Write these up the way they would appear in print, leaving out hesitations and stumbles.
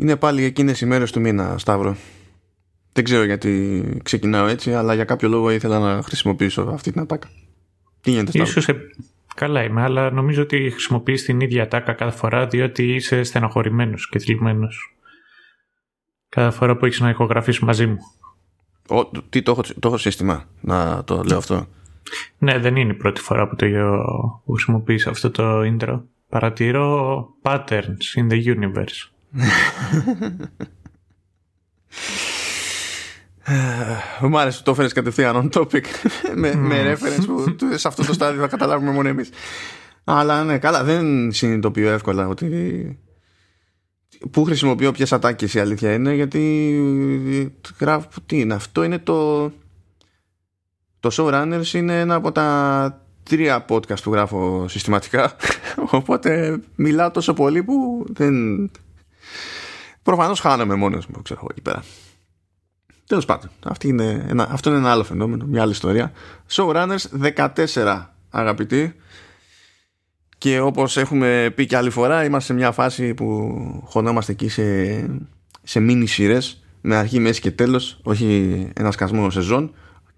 Είναι πάλι εκείνες οι μέρες του μήνα, Σταύρο. Δεν ξέρω γιατί ξεκινάω έτσι, αλλά για κάποιο λόγο ήθελα να χρησιμοποιήσω αυτή την ατάκα. Τι γίνεται, Σταύρο? Καλά είμαι, αλλά νομίζω ότι χρησιμοποιείς την ίδια ατάκα κάθε φορά, διότι είσαι στενοχωρημένος και θλιμμένος κάθε φορά που έχεις να ηχογραφείς μαζί μου. Τι, το έχω σύστημα να το λέω αυτό? Ναι, δεν είναι η πρώτη φορά που που χρησιμοποιείς αυτό το intro. Παρατηρώ patterns in the universe. Μου άρεσε που το έφερες κατευθείαν on topic με reference που σε αυτό το στάδιο θα καταλάβουμε μόνο εμείς. Αλλά ναι, καλά, δεν συνειδητοποιώ εύκολα ότι πού χρησιμοποιώ ποιες ατάκες, η αλήθεια είναι, γιατί γράφω τι είναι. Αυτό είναι το Showrunners, είναι ένα από τα 3 podcast που γράφω συστηματικά, οπότε μιλάω τόσο πολύ που δεν... προφανώς χάνομαι μόνος μου, ξέρω εγώ, εκεί πέρα. Τέλος πάντων, αυτό είναι ένα άλλο φαινόμενο, μια άλλη ιστορία. Showrunners 14, αγαπητοί. Και όπως έχουμε πει και άλλη φορά, είμαστε σε μια φάση που χωνόμαστε εκεί σε μίνι σειρές, με αρχή, μέση και τέλος, όχι ένα σκασμό σεζόν.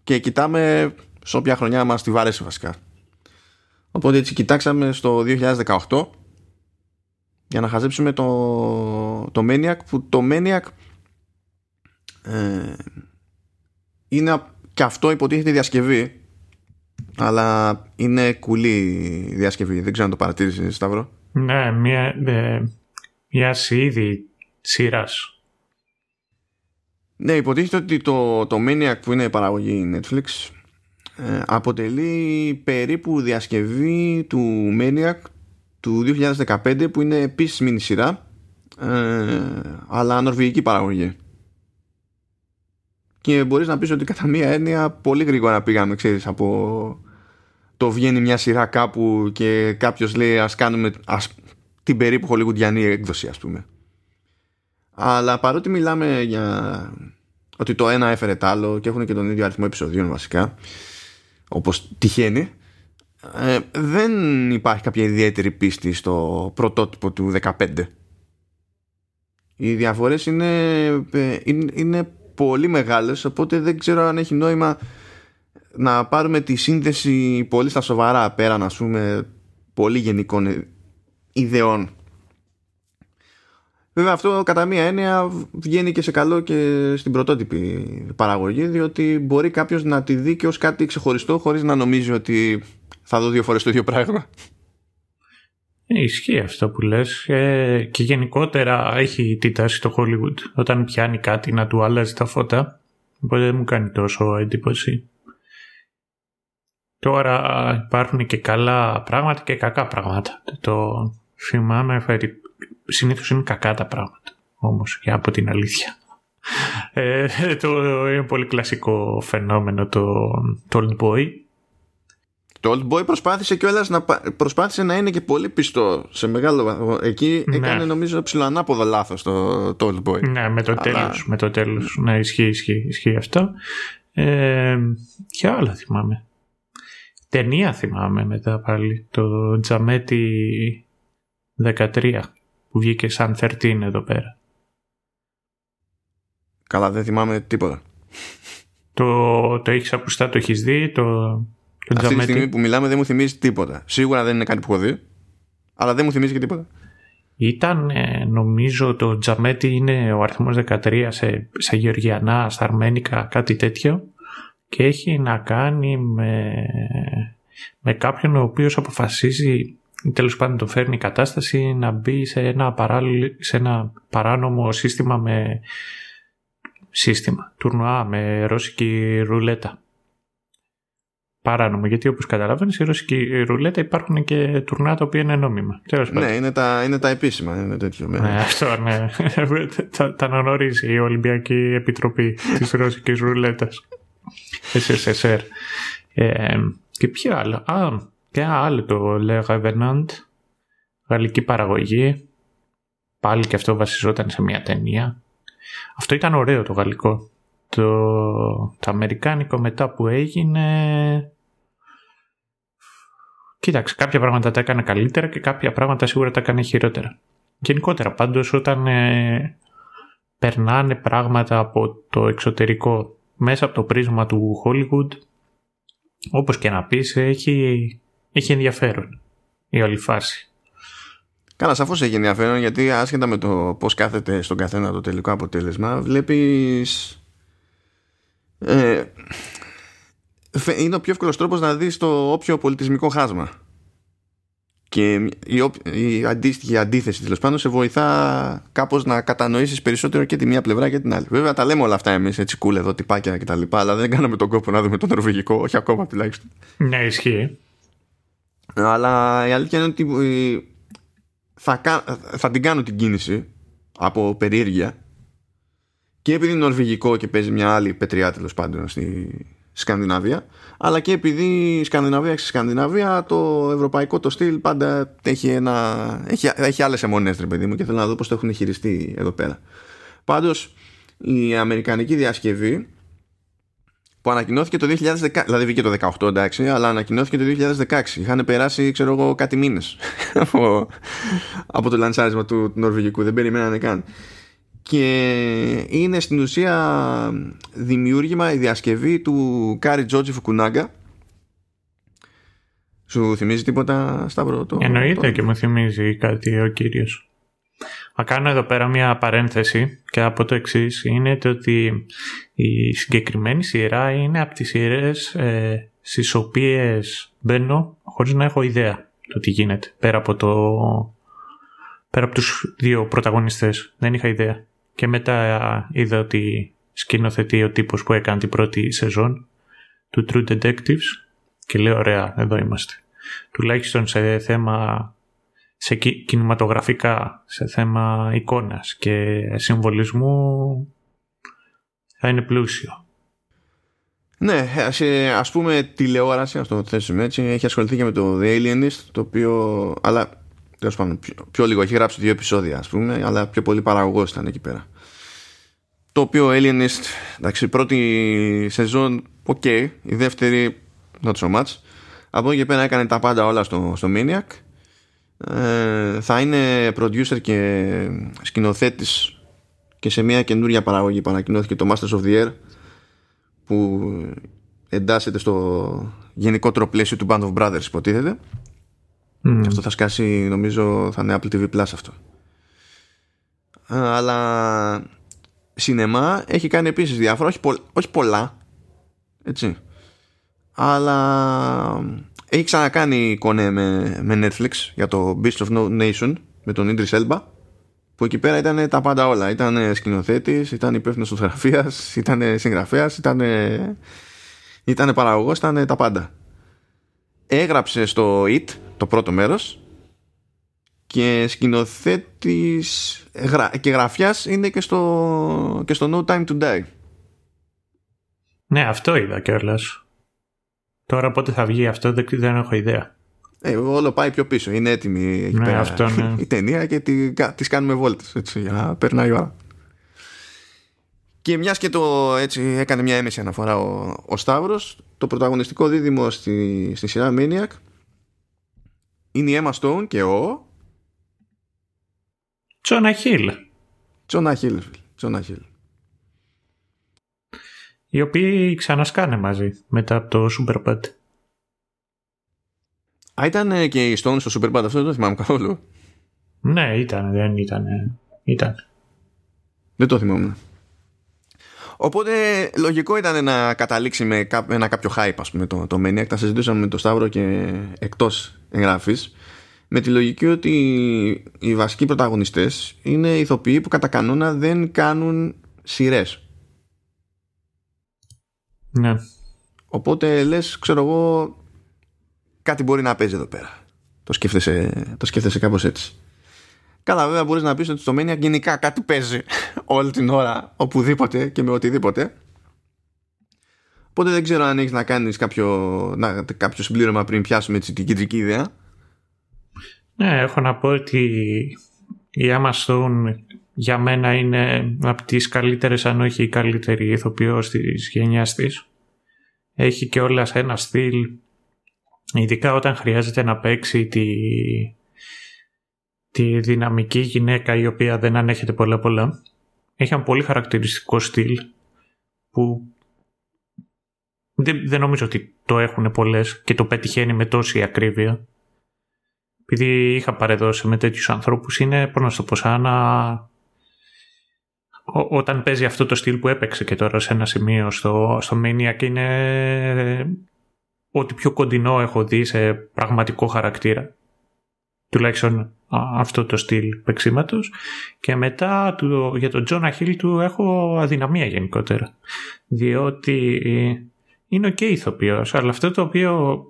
Και κοιτάμε σε όποια χρονιά μας τη βάρεσε βασικά. Οπότε έτσι κοιτάξαμε στο 2018 για να χαζέψουμε το Maniac, που το Maniac είναι και αυτό υποτίθεται διασκευή, αλλά είναι κουλή διασκευή. Δεν ξέρω αν το παρατήρησες, Σταύρο. Ναι, μια είδη σειράς. Ναι, υποτίθεται ότι το Maniac, που είναι παραγωγή Netflix, αποτελεί περίπου διασκευή του Maniac του 2015, που είναι επίσης μίνι σειρά, αλλά νορβηγική παραγωγή. Και μπορείς να πεις ότι κατά μία έννοια πολύ γρήγορα πήγαμε, ξέρεις, από το βγαίνει μια σειρά κάπου και κάποιος λέει ας κάνουμε την περίπου χολιγουντιανή έκδοση, ας πούμε. Αλλά παρότι μιλάμε για ότι το ένα έφερε το άλλο και έχουν και τον ίδιο αριθμό επεισοδίων βασικά, όπως τυχαίνει, δεν υπάρχει κάποια ιδιαίτερη πίστη στο πρωτότυπο του 15. Οι διαφορές είναι πολύ μεγάλες, οπότε δεν ξέρω αν έχει νόημα να πάρουμε τη σύνδεση πολύ στα σοβαρά, πέραν, ας πούμε, πολύ γενικών ιδεών. Βέβαια, αυτό κατά μία έννοια βγαίνει και σε καλό και στην πρωτότυπη παραγωγή, διότι μπορεί κάποιος να τη δει και ως κάτι ξεχωριστό, χωρίς να νομίζει ότι θα δω 2 φορές το ίδιο πράγμα. Ισχύει αυτό που λες, και γενικότερα έχει τη τάση το Hollywood, όταν πιάνει κάτι να του αλλάζει τα φώτα, οπότε δεν μου κάνει τόσο εντύπωση. Τώρα υπάρχουν και καλά πράγματα και κακά πράγματα. Το θυμάμαι, συνήθως είναι κακά τα πράγματα όμως, και από την αλήθεια. Είναι πολύ κλασικό φαινόμενο το Old Boy. Το Old Boy προσπάθησε κιόλας να είναι και πολύ πιστό σε μεγάλο βαθμό. Εκεί έκανε, νομίζω, ψιλοανάποδο λάθος το Old Boy. Ναι, με το τέλος. Ναι, ισχύει αυτό. Και άλλα θυμάμαι. Ταινία θυμάμαι μετά πάλι. Το Tzameti 13 που βγήκε σαν 13 εδώ πέρα. Καλά, δεν θυμάμαι τίποτα. Το έχεις ακουστά, το έχεις δει, Αυτή τη στιγμή που μιλάμε δεν μου θυμίζει τίποτα. Σίγουρα δεν είναι κάτι που έχω δει, αλλά δεν μου θυμίζει και τίποτα. Ήταν, νομίζω, το Tzameti είναι ο αριθμός 13 σε γεωργιανά, στα αρμένικα, κάτι τέτοιο, και έχει να κάνει με κάποιον ο οποίος αποφασίζει, τέλος πάντων τον φέρνει η κατάσταση, να μπει σε ένα παράνομο σύστημα τουρνουά με ρώσικη ρουλέτα. Παράνομο, γιατί όπως καταλαβαίνεις, η ρωσική ρουλέτα υπάρχουν και τουρνά τα οποία είναι νόμιμα. Ναι, είναι τα επίσημα. Είναι τέτοιο, ναι, αυτό ναι. Τα αναγνωρίζει η Ολυμπιακή Επιτροπή της Ρωσικής Ρουλέτας. SSSR. Και ποιο άλλο? Και άλλο, το Le Revenant, γαλλική παραγωγή. Πάλι και αυτό βασιζόταν σε μια ταινία. Αυτό ήταν ωραίο, το γαλλικό. Το αμερικάνικο μετά που έγινε, κοίταξε, κάποια πράγματα τα έκανε καλύτερα και κάποια πράγματα σίγουρα τα έκανε χειρότερα. Γενικότερα πάντως, όταν περνάνε πράγματα από το εξωτερικό μέσα από το πρίσμα του Hollywood, όπως και να πεις, έχει ενδιαφέρον η όλη φάση. Καλά, σαφώς έχει ενδιαφέρον, γιατί άσχετα με το πώς κάθεται στον καθένα το τελικό αποτέλεσμα, βλέπεις... είναι ο πιο εύκολος τρόπος να δεις το όποιο πολιτισμικό χάσμα. Και η αντίστοιχη αντίθεση, τέλος πάντων, σε βοηθά κάπως να κατανοήσεις περισσότερο και τη μία πλευρά και την άλλη. Βέβαια, τα λέμε όλα αυτά εμείς, έτσι cool εδώ, τυπάκια κτλ. Αλλά δεν κάναμε τον κόπο να δούμε το νορβηγικό, όχι ακόμα τουλάχιστον. Ναι, ισχύει. Αλλά η αλήθεια είναι ότι θα την κάνω την κίνηση από περιέργεια. Και επειδή είναι νορβηγικό και παίζει μια άλλη πετριά, τέλος πάντων, στη Σκανδιναβία, αλλά και επειδή Σκανδιναβία στη Σκανδιναβία, το ευρωπαϊκό το στυλ πάντα έχει άλλες αιμονές, ρε παιδί μου, και θέλω να δω πώς το έχουν χειριστεί εδώ πέρα. Πάντως η αμερικανική διασκευή που ανακοινώθηκε το 2010, δηλαδή βγήκε το 2018, εντάξει, αλλά ανακοινώθηκε το 2016, είχαν περάσει ξέρω εγώ κάτι μήνες από το λανσάρισμα του νορβηγικού, δεν περιμένανε καν. Και είναι στην ουσία δημιούργημα, η διασκευή του Cary Joji Fukunaga. Σου θυμίζει τίποτα, Σταύρο? Εννοείται και μου θυμίζει κάτι ο κύριος. Θα κάνω εδώ πέρα μια παρένθεση και από το εξής, είναι το ότι η συγκεκριμένη σειρά είναι από τις σειρές στις οποίες μπαίνω χωρίς να έχω ιδέα το τι γίνεται, πέρα από τους δύο πρωταγωνιστές. Δεν είχα ιδέα. Και μετά είδα ότι σκηνοθετεί ο τύπος που έκανε την πρώτη σεζόν του True Detectives και λέω ωραία, εδώ είμαστε. Τουλάχιστον σε θέμα σε κινηματογραφικά, σε θέμα εικόνας και συμβολισμού θα είναι πλούσιο. Ναι, ας πούμε τηλεόραση, ας το θέσουμε έτσι, έχει ασχοληθεί και με το The Alienist, το οποίο, αλλά τέλος πάντων, πιο λίγο, έχει γράψει 2 επεισόδια ας πούμε, αλλά πιο πολύ παραγωγός ήταν εκεί πέρα. Το οποίο Alienist, εντάξει, πρώτη σεζόν, okay, η δεύτερη not so much. Από εδώ και πέρα έκανε τα πάντα όλα στο Maniac. Θα είναι producer και σκηνοθέτης και σε μια καινούρια παραγωγή που ανακοινώθηκε, το Masters of the Air, που εντάσσεται στο γενικότερο πλαίσιο του Band of Brothers, υποτίθεται. Αυτό θα σκάσει, νομίζω θα είναι Apple TV Plus αυτό. Αλλά σινεμά έχει κάνει επίσης διάφορα, όχι πολλά, έτσι, αλλά έχει ξανακάνει εικόνε με Netflix για το Beast of No Nation με τον Idris Elba, που εκεί πέρα ήταν τα πάντα όλα. Ήταν σκηνοθέτης, ήταν υπεύθυνος φωτογραφίας, ήταν συγγραφέας, ήταν παραγωγός, ήταν τα πάντα. Έγραψε στο It το πρώτο μέρος και σκηνοθέτης και γραφιάς είναι και στο No Time To Die. Ναι, αυτό είδα κιόλας. Τώρα πότε θα βγει αυτό δεν έχω ιδέα. Όλο πάει πιο πίσω, είναι έτοιμη εκεί πέρα αυτό, ναι. Η ταινία και τις κάνουμε βόλτες, έτσι, για να περνάει η ώρα. Και μιας και έτσι έκανε μια έμεση αναφορά ο Σταύρος, το πρωταγωνιστικό δίδυμο στη σειρά Maniac είναι η Emma Stone και ο Jonah Hill, οι οποίοι ξανασκάνε μαζί μετά από το Superbad. Ήταν και η Stone στο Superbad, αυτό δεν το θυμάμαι καθόλου. Ναι, ήταν. Δεν το θυμόμουν. Οπότε λογικό ήταν να καταλήξει με ένα κάποιο hype, ας πούμε, το Maniac. Τα συζητούσαμε με τον Σταύρο και εκτός εγγράφης, με τη λογική ότι οι βασικοί πρωταγωνιστές είναι ηθοποιοί που κατά κανόνα δεν κάνουν σειρές. Ναι. Οπότε λες, ξέρω εγώ, κάτι μπορεί να παίζει εδώ πέρα. Το σκέφτεσαι κάπως έτσι. Καλά, βέβαια μπορείς να πεις ότι στο Maniac γενικά κάτι παίζει όλη την ώρα, οπουδήποτε και με οτιδήποτε. Οπότε δεν ξέρω αν έχεις να κάνεις κάποιο συμπλήρωμα πριν πιάσουμε την κεντρική ιδέα. Ναι, έχω να πω ότι η Emma Stone για μένα είναι από τις καλύτερες, αν όχι η καλύτερη ηθοποιός της γενιάς της. Έχει και όλας ένα στυλ, ειδικά όταν χρειάζεται να παίξει τη δυναμική γυναίκα η οποία δεν ανέχεται πολλά πολλά. έχει ένα πολύ χαρακτηριστικό στυλ που δεν νομίζω ότι το έχουν πολλές και το πετυχαίνει με τόση ακρίβεια. Επειδή είχα παρεδώσει με τέτοιους ανθρώπους, είναι πώς να το πω, σαν να... Όταν παίζει αυτό το στυλ που έπαιξε και τώρα σε ένα σημείο στο Maniac, είναι ό,τι πιο κοντινό έχω δει σε πραγματικό χαρακτήρα. Τουλάχιστον αυτό το στυλ παίξηματος. Και μετά για τον Jonah Hill του έχω αδυναμία γενικότερα. Διότι είναι και ηθοποιός, αλλά αυτό το οποίο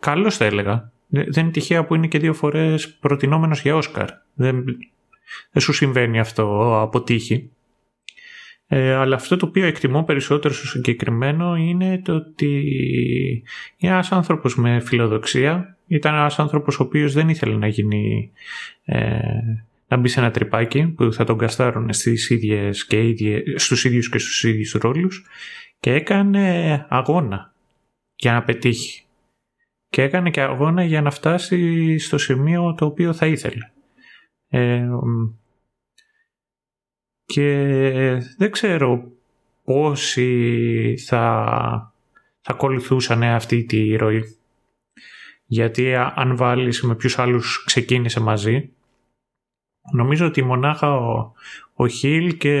καλώς θα έλεγα, δεν είναι τυχαία που είναι και δύο φορές προτινόμενος για Όσκαρ. Δεν σου συμβαίνει αυτό από τύχη. Αλλά αυτό το οποίο εκτιμώ περισσότερο στο συγκεκριμένο είναι το ότι είναι ένας άνθρωπος με φιλοδοξία. Ήταν ένας άνθρωπος ο οποίος δεν ήθελε να γίνει, να μπει σε ένα τρυπάκι που θα τον καστάρουν στους ίδιους και στους ίδιους ρόλους, και έκανε αγώνα για να πετύχει. Και έκανε και αγώνα για να φτάσει στο σημείο το οποίο θα ήθελε. Και δεν ξέρω πόσοι θα ακολουθούσαν αυτή τη ροή. Γιατί αν βάλεις με ποιους άλλους ξεκίνησε μαζί, νομίζω ότι μονάχα ο Χιλ και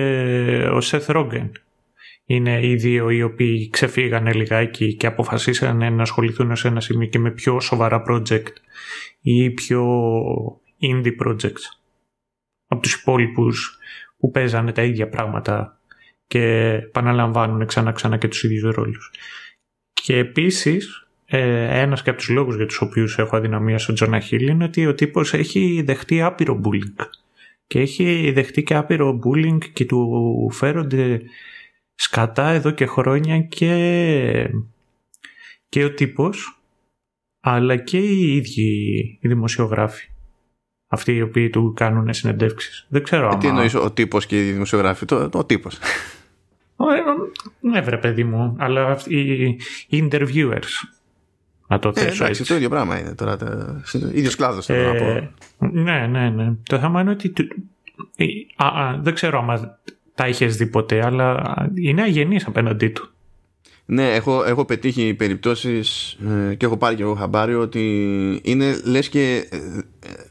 ο Σεθ Ρόγκεν είναι οι δύο οι οποίοι ξεφύγανε λιγάκι και αποφασίσανε να ασχοληθούν σε ένα σημείο και με πιο σοβαρά project ή πιο indie projects από τους υπόλοιπους που παίζανε τα ίδια πράγματα και επαναλαμβάνουν ξανά και τους ίδιους ρόλους. Και επίσης ένας και από τους λόγους για τους οποίους έχω αδυναμία στον Jonah Hill είναι ότι ο τύπος έχει δεχτεί άπειρο bullying και έχει δεχτεί και άπειρο bullying και του φέρονται σκατά εδώ και χρόνια και ο τύπος, αλλά και οι ίδιοι οι δημοσιογράφοι, αυτοί οι οποίοι του κάνουν συνεντεύξεις. Δεν ξέρω άμα... Τι εννοείς ο τύπος και οι δημοσιογράφοι? Ο τύπος. Ναι βρε παιδί μου, αλλά οι interviewers, να το θέσω έτσι. Το ίδιο πράγμα είναι τώρα, ίδιος κλάδος θέλω να πω. Ναι. Το θέμα είναι ότι δεν ξέρω άμα τα είχες δει ποτέ, αλλά είναι αγενής απέναντί του. Ναι, έχω πετύχει περιπτώσεις και έχω πάρει και εγώ χαμπάρι ότι είναι λες και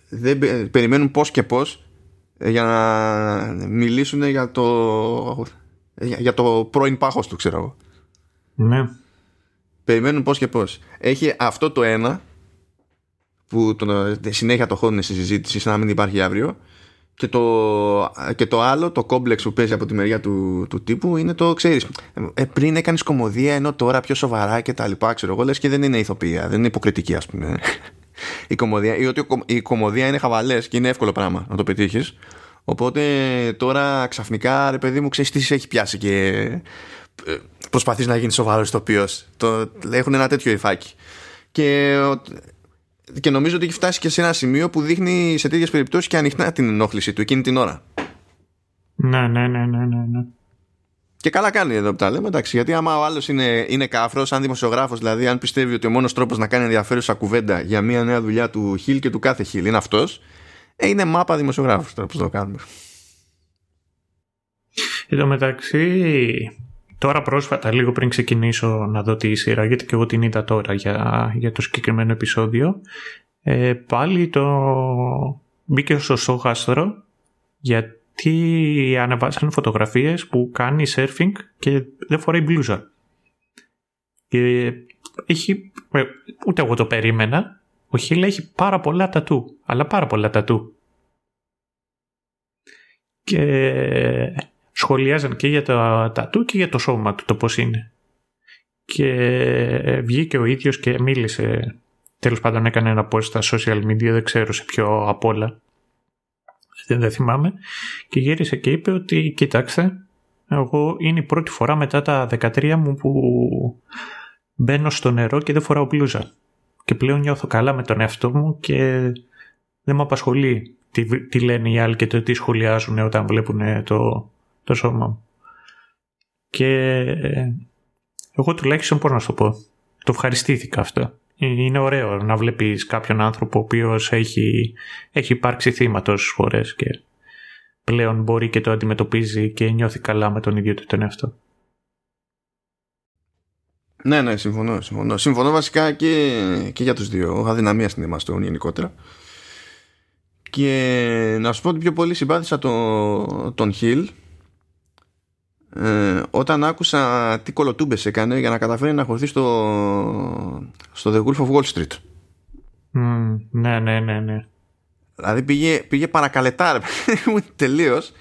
δεν περιμένουν πώς και πώς για να μιλήσουν για το πρώην πάχος του, ξέρω εγώ. Ναι. Περιμένουν πώς και πώς. Έχει αυτό το ένα που συνέχεια το χώνουν στη συζήτηση σαν να μην υπάρχει αύριο. Και το άλλο, το κόμπλεξ που παίζει από τη μεριά του τύπου είναι το, ξέρεις, πριν έκανες κωμωδία ενώ τώρα πιο σοβαρά και τα λοιπά, ξέρω εγώ, λες και δεν είναι ηθοποιία, δεν είναι υποκριτική ας πούμε η κωμωδία, ή ότι η κωμωδία είναι χαβαλές και είναι εύκολο πράγμα να το πετύχεις, οπότε τώρα ξαφνικά ρε παιδί μου, ξέρεις τι σε έχει πιάσει και προσπαθείς να γίνεις σοβαρός ηθοποιός, έχουν ένα τέτοιο υφάκι και νομίζω ότι έχει φτάσει και σε ένα σημείο που δείχνει σε τέτοιες περιπτώσεις και ανοιχτά την ενόχληση του εκείνη την ώρα. Ναι. Και καλά κάνει εδώ που τα λέμε, εντάξει. Γιατί άμα ο άλλος είναι κάφρος, αν δημοσιογράφος δηλαδή, αν πιστεύει ότι ο μόνος τρόπος να κάνει ενδιαφέρουσα κουβέντα για μια νέα δουλειά του Χιλ και του κάθε Χιλ είναι αυτός, είναι μάπα δημοσιογράφος τώρα που το κάνουμε. Εν τω μεταξύ, τώρα πρόσφατα, λίγο πριν ξεκινήσω να δω τη σειρά, γιατί και εγώ την είδα τώρα για το συγκεκριμένο επεισόδιο, πάλι μπήκε στο στόχαστρο, γιατί ανεβάσαν φωτογραφίες που κάνει σέρφινγκ και δεν φοράει μπλούζα. Ούτε εγώ το περίμενα. Ο Χίλ έχει πάρα πολλά τατού, αλλά πάρα πολλά τατού. Και... σχολιάζαν και για τα τατού και για το σώμα του, το πώς είναι. Και βγήκε ο ίδιος και μίλησε. Τέλος πάντων έκανε ένα post στα social media, δεν ξέρω σε ποιο απ' όλα. Δεν θυμάμαι. Και γύρισε και είπε ότι κοιτάξτε, εγώ είναι η πρώτη φορά μετά τα 13 μου που μπαίνω στο νερό και δεν φοράω μπλούζα. Και πλέον νιώθω καλά με τον εαυτό μου και δεν με απασχολεί τι λένε οι άλλοι και το τι σχολιάζουν όταν βλέπουν το σώμα μου. Και εγώ τουλάχιστον, πώς να σου το πω, το ευχαριστήθηκα αυτό. Είναι ωραίο να βλέπεις κάποιον άνθρωπο ο οποίος έχει υπάρξει θύμα τόσες φορές και πλέον μπορεί και το αντιμετωπίζει και νιώθει καλά με τον ίδιο του τον εαυτό. Ναι, ναι, συμφωνώ. Συμφωνώ βασικά και για τους δύο. Αδυναμία στην Emma Stone γενικότερα. Και να σου πω ότι πιο πολύ συμπάθησα τον Hill όταν άκουσα τι κολοτούμπες έκανε για να καταφέρει να χωθεί στο The Wolf of Wall Street. Ναι. Δηλαδή πήγε παρακαλετά τελείως,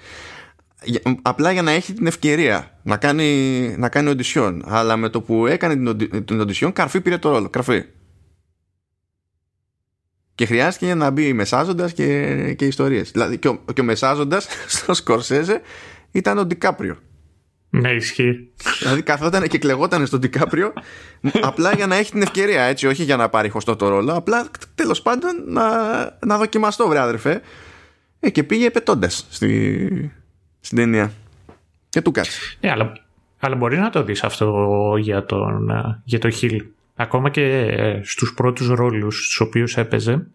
απλά για να έχει την ευκαιρία να κάνει οντισιόν. Αλλά με το που έκανε την οντισιόν, καρφί πήρε το ρόλο. Καρφί. Και χρειάστηκε να μπει μεσάζοντας και ιστορίες. Δηλαδή και ο μεσάζοντας στο Σκορσέζε ήταν ο Ντικάπριο. Ναι, ισχύει. Δηλαδή καθόταν και κλεγόταν στον Ντικάπριο απλά για να έχει την ευκαιρία, έτσι. Όχι για να πάρει χωστό το ρόλο, απλά τέλος πάντων να δοκιμαστώ, βρε αδερφέ. Και πήγε πετώντας στην ταινία. Και του κάτσε. Ναι, αλλά μπορεί να το δεις αυτό για το Χιλ. Ακόμα και στους πρώτους ρόλους στους οποίους έπαιζε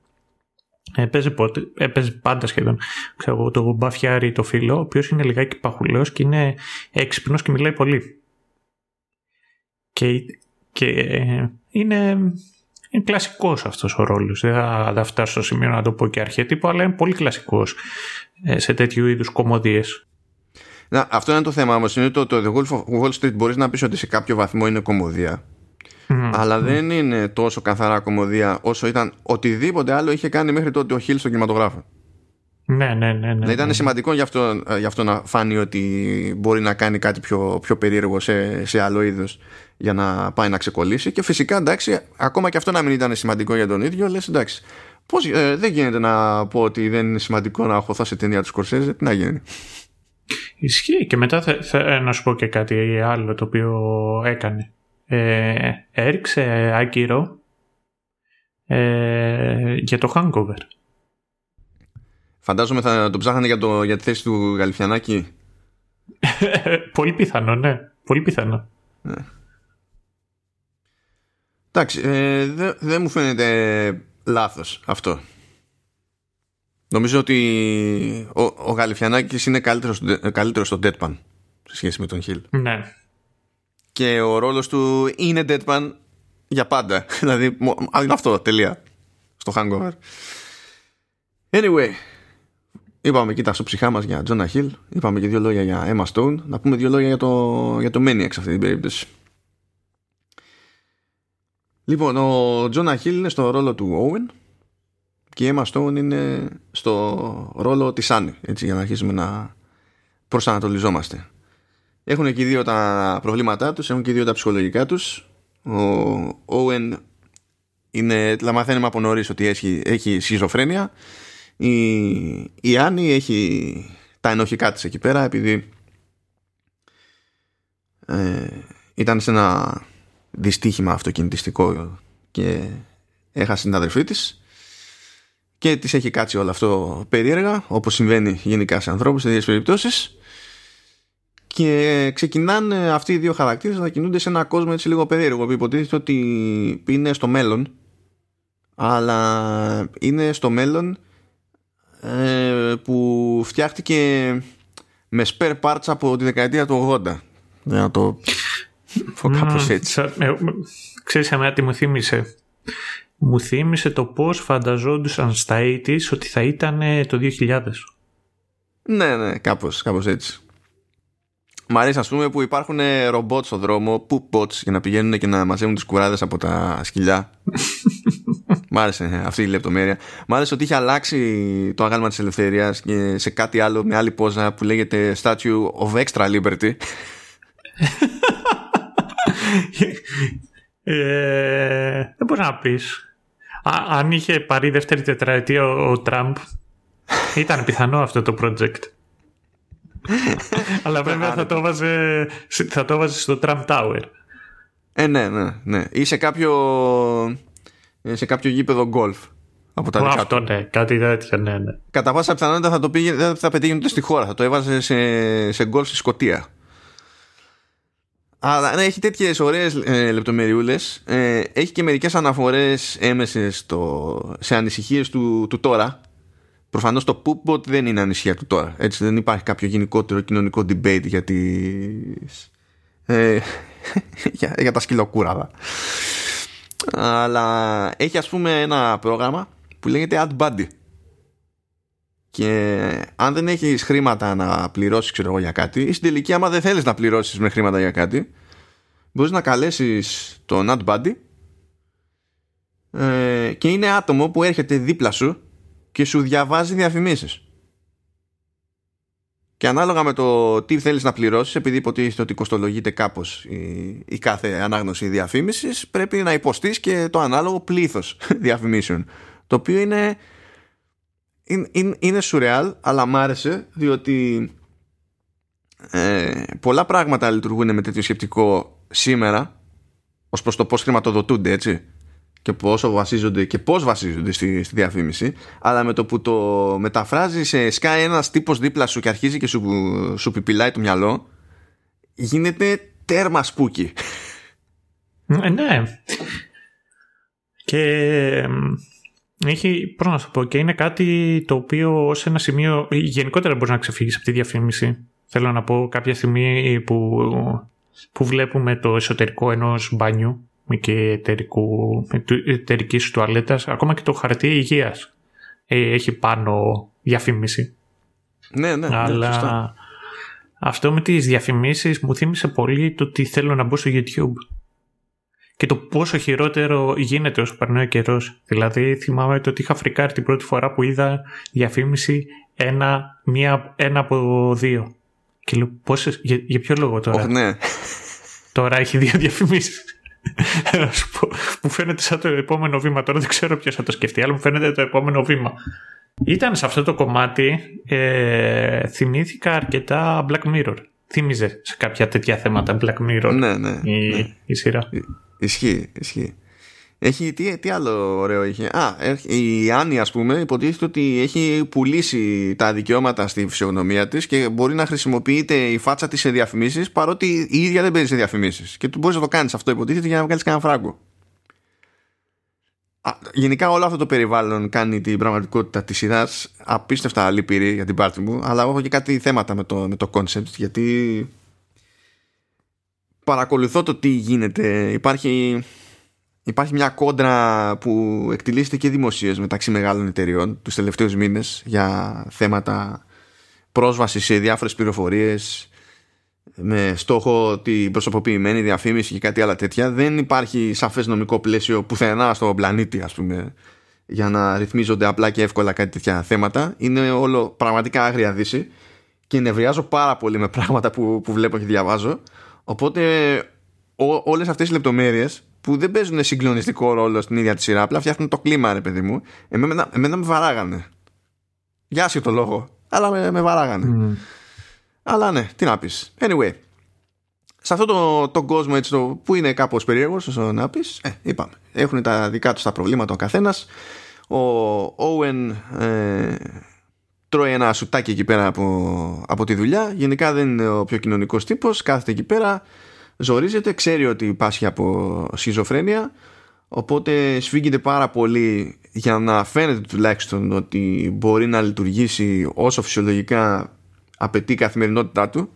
πάντα σχεδόν. Ξέρω, το Μπαφιάρι, το φίλο, ο οποίος είναι λιγάκι παχουλός και είναι έξυπνος και μιλάει πολύ. Και είναι κλασικός αυτός ο ρόλος. Δεν θα φτάσω στο σημείο να το πω και αρχέτυπο, αλλά είναι πολύ κλασικός σε τέτοιου είδους κωμωδίες. Αυτό είναι το θέμα όμως. Είναι το The Wolf of Wall Street. Μπορείς να πεις ότι σε κάποιο βαθμό είναι κωμωδία. Αλλά δεν είναι τόσο καθαρά κωμωδία όσο ήταν οτιδήποτε άλλο είχε κάνει μέχρι τότε ο Χιλ στον κινηματογράφο. Ναι. Ήταν σημαντικό γι' αυτό να φάνει ότι μπορεί να κάνει κάτι πιο περίεργο σε άλλο είδος για να πάει να ξεκολλήσει. Και φυσικά, εντάξει, ακόμα και αυτό να μην ήταν σημαντικό για τον ίδιο, λες εντάξει, πώς, δεν γίνεται να πω ότι δεν είναι σημαντικό να χωθώ σε ταινία του Σκορσέζε. Τι να γίνει. Ισχύει. Και μετά να σου πω και κάτι άλλο το οποίο έκανε. Έριξε άκυρο για το hangover. Φαντάζομαι θα το ψάχνανε για τη θέση του Γαλιφιανάκη. Πολύ πιθανό, ναι. Πολύ πιθανό. Εντάξει, δεν μου φαίνεται λάθος αυτό. Νομίζω ότι ο Γαλιφιανάκης είναι καλύτερος στο deadpan σε σχέση με τον Χιλ. Ναι. Και ο ρόλος του είναι deadpan για πάντα. Δηλαδή, είναι αυτό, τελεία. Στο hangover. Anyway, είπαμε, κοίτα, στο ψυχά μας για Jonah Hill. Είπαμε και δύο λόγια για Emma Stone. Να πούμε δύο λόγια για το Maniac σε αυτή την περίπτωση. Λοιπόν, ο Jonah Hill είναι στο ρόλο του Owen και η Emma Stone είναι στο ρόλο της Annie. Έτσι, για να αρχίσουμε να προσανατολιζόμαστε. Έχουν και δύο τα προβλήματά τους, έχουν και δύο τα ψυχολογικά τους. Ο Owen μαθαίνουμε από νωρίς ότι έχει σχιζοφρένεια. Η Άννη έχει τα ενοχικά της εκεί πέρα, επειδή ήταν σε ένα δυστύχημα αυτοκινητιστικό και έχασε την αδερφή της. Και της έχει κάτσει όλο αυτό περίεργα, όπως συμβαίνει γενικά σε ανθρώπους σε τέτοιες περιπτώσεις. Και ξεκινάνε αυτοί οι δύο χαρακτήρες να κινούνται σε ένα κόσμο έτσι λίγο περίεργο, που υποτίθεται ότι είναι στο μέλλον, αλλά είναι στο μέλλον που φτιάχτηκε με spare parts από τη δεκαετία του 80. Για να το πω κάπως έτσι. Ξέρεις, εμένα τι μου θύμισε. Μου θύμισε το πώς φανταζόντουσαν στα 80's ότι θα ήταν το 2000. Ναι, κάπως έτσι. Μ' αρέσει, ας πούμε, που υπάρχουν ρομπότ στον δρόμο, poop bots, για να πηγαίνουν και να μαζεύουν τις κουράδες από τα σκυλιά. Μ' άρεσε αυτή η λεπτομέρεια. Μ' άρεσε ότι είχε αλλάξει το αγάλμα της ελευθερίας και σε κάτι άλλο, με άλλη πόζα που λέγεται Statue of Extra Liberty. Δεν μπορεί να πεις. Αν είχε πάρει δεύτερη τετραετία ο Τραμπ, ήταν πιθανό αυτό το project. Αλλά βέβαια θα το βάζει στο Trump Tower. Ναι. Ή σε κάποιο γήπεδο γκολφ από τα δικά του. Αυτό, ναι, κάτι τέτοιο, ναι. Κατά πάσα πιθανότητα δεν θα πετύχει ούτε στη χώρα. Θα το έβαζε σε γκολφ στη Σκωτία. Αλλά ναι, έχει τέτοιες ωραίες λεπτομεριούλες. Έχει και μερικές αναφορές έμμεσες σε ανησυχίες του τώρα. Προφανώς το poopbot δεν είναι ανησυχία του τώρα. Έτσι, δεν υπάρχει κάποιο γενικότερο κοινωνικό debate για, τις, για τα σκυλοκούραδα. Αλλά έχει, ας πούμε, ένα πρόγραμμα που λέγεται AdBuddy. Και αν δεν έχεις χρήματα να πληρώσεις, ξέρω εγώ, για κάτι, ή στην τελική, άμα δεν θέλεις να πληρώσεις με χρήματα για κάτι, μπορείς να καλέσεις τον AdBuddy και είναι άτομο που έρχεται δίπλα σου και σου διαβάζει διαφημίσεις. Και ανάλογα με το τι θέλεις να πληρώσεις, επειδή υποτίθεται ότι κοστολογείται κάπως η κάθε ανάγνωση διαφήμισης, πρέπει να υποστείς και το ανάλογο πλήθος διαφημίσεων. Το οποίο είναι σουρεάλ, αλλά μ' άρεσε, διότι πολλά πράγματα λειτουργούν με τέτοιο σκεπτικό σήμερα, ως προς το πώς χρηματοδοτούνται, έτσι, και πόσο βασίζονται και πώς βασίζονται στη διαφήμιση. Αλλά με το που το μεταφράζει σε σκά ένας τύπος δίπλα σου και αρχίζει και σου πιπιλάει το μυαλό, γίνεται τέρμα σπούκι. Ναι. Και έχει, πώς να σου πω, και είναι κάτι το οποίο σε ένα σημείο γενικότερα μπορείς να ξεφύγεις από τη διαφήμιση. Θέλω να πω, κάποια στιγμή που βλέπουμε το εσωτερικό ενός μπάνιου και εταιρικής τουαλέτας, ακόμα και το χαρτί υγείας έχει πάνω διαφήμιση. Ναι, αλλά σωστά. Αυτό με τις διαφημίσεις μου θύμισε πολύ το ότι θέλω να μπω στο YouTube και το πόσο χειρότερο γίνεται όσο περνάει ο καιρός. Δηλαδή θυμάμαι το ότι είχα φρικάρει την πρώτη φορά που είδα διαφήμιση ένα από δύο και λέω, για ποιο λόγο τώρα? Ναι. Τώρα έχει δύο διαφημίσεις. Μου φαίνεται σαν το επόμενο βήμα. Τώρα δεν ξέρω ποιος θα το σκεφτεί, αλλά μου φαίνεται το επόμενο βήμα. Ήταν σε αυτό το κομμάτι, θυμήθηκα αρκετά Black Mirror. Θύμιζε σε κάποια τέτοια θέματα Black Mirror. Ναι. Η σειρά. Ισχύει. Έχει, τι άλλο ωραίο είχε? Η Άννη, ας πούμε, υποτίθεται ότι έχει πουλήσει τα δικαιώματα στη φυσιογνωμία της και μπορεί να χρησιμοποιείται η φάτσα της σε διαφημίσεις, παρότι η ίδια δεν παίζει σε διαφημίσεις. Και μπορείς να το κάνεις αυτό, υποτίθεται, για να βγάλεις κανένα φράγκο. Γενικά όλο αυτό το περιβάλλον κάνει την πραγματικότητα της σειράς απίστευτα λυπηρή για την πάρτι μου, αλλά έχω και κάτι θέματα με το concept, γιατί παρακολουθώ το τι γίνεται. Υπάρχει μια κόντρα που εκτιλήσεται και δημοσίες μεταξύ μεγάλων εταιριών τους τελευταίους μήνες για θέματα πρόσβασης σε διάφορες πληροφορίες με στόχο την προσωποποιημένη διαφήμιση και κάτι άλλα τέτοια. Δεν υπάρχει σαφές νομικό πλαίσιο πουθενά στον πλανήτη, ας πούμε, για να ρυθμίζονται απλά και εύκολα κάτι τέτοια θέματα. Είναι όλο πραγματικά άγρια δύση και νευριάζω πάρα πολύ με πράγματα που βλέπω και διαβάζω. Οπότε όλες αυτές οι λεπτομέρειες που δεν παίζουν συγκλονιστικό ρόλο στην ίδια τη σειρά, απλά φτιάχνουν το κλίμα, ρε παιδί μου. Εμένα με βαράγανε. Για άσχετο λόγο. Αλλά με βαράγανε. Αλλά ναι, τι να πεις. Anyway, σε αυτόν τον κόσμο, έτσι, που είναι κάπως περίεργος, όσο να πεις, είπαμε. Έχουν τα δικά τους τα προβλήματα ο καθένας. Ο Owen τρώει ένα σουτάκι εκεί πέρα από τη δουλειά. Γενικά δεν είναι ο πιο κοινωνικός τύπος. Κάθεται εκεί πέρα, ζορίζεται, ξέρει ότι πάσχει από σχιζοφρένεια, οπότε σφίγγεται πάρα πολύ για να φαίνεται τουλάχιστον ότι μπορεί να λειτουργήσει όσο φυσιολογικά απαιτεί η καθημερινότητά του.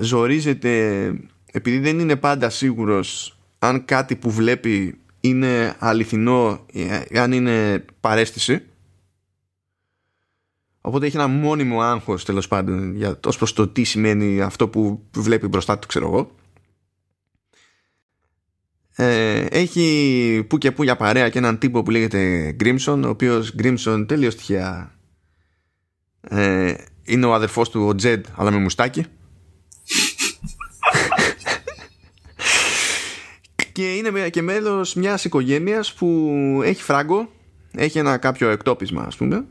Ζορίζεται επειδή δεν είναι πάντα σίγουρος αν κάτι που βλέπει είναι αληθινό, αν είναι παρέστηση. Οπότε έχει ένα μόνιμο άγχος, τέλος πάντων, ως προς το τι σημαίνει αυτό που βλέπει μπροστά του, ξέρω εγώ. Έχει που και που για παρέα και έναν τύπο που λέγεται Grimson, ο οποίος Grimson τελείως τυχαία είναι ο αδερφός του, ο Τζεντ, αλλά με μουστάκι. Και είναι και μέλος μιας οικογένειας που έχει φράγκο, έχει ένα κάποιο εκτόπισμα, ας πούμε.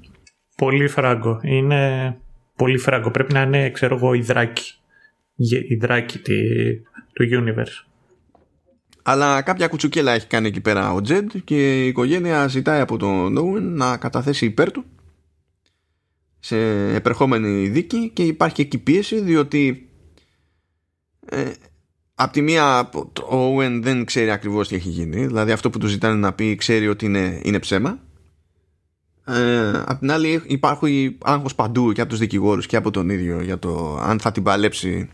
Πολύ φράγκο. Είναι πολύ φράγκο. Πρέπει να είναι, ξέρω εγώ, υδράκι του universe. Αλλά κάποια κουτσουκέλα έχει κάνει εκεί πέρα ο Τζεντ και η οικογένεια ζητάει από τον Owen να καταθέσει υπέρ του σε επερχόμενη δίκη και υπάρχει εκεί πίεση, διότι απ' τη μία ο Owen δεν ξέρει ακριβώς τι έχει γίνει. Δηλαδή αυτό που του ζητάνε να πει ξέρει ότι είναι ψέμα. Απ' την άλλη υπάρχει άγχος παντού και από τους δικηγόρους και από τον ίδιο για το αν θα την παλέψει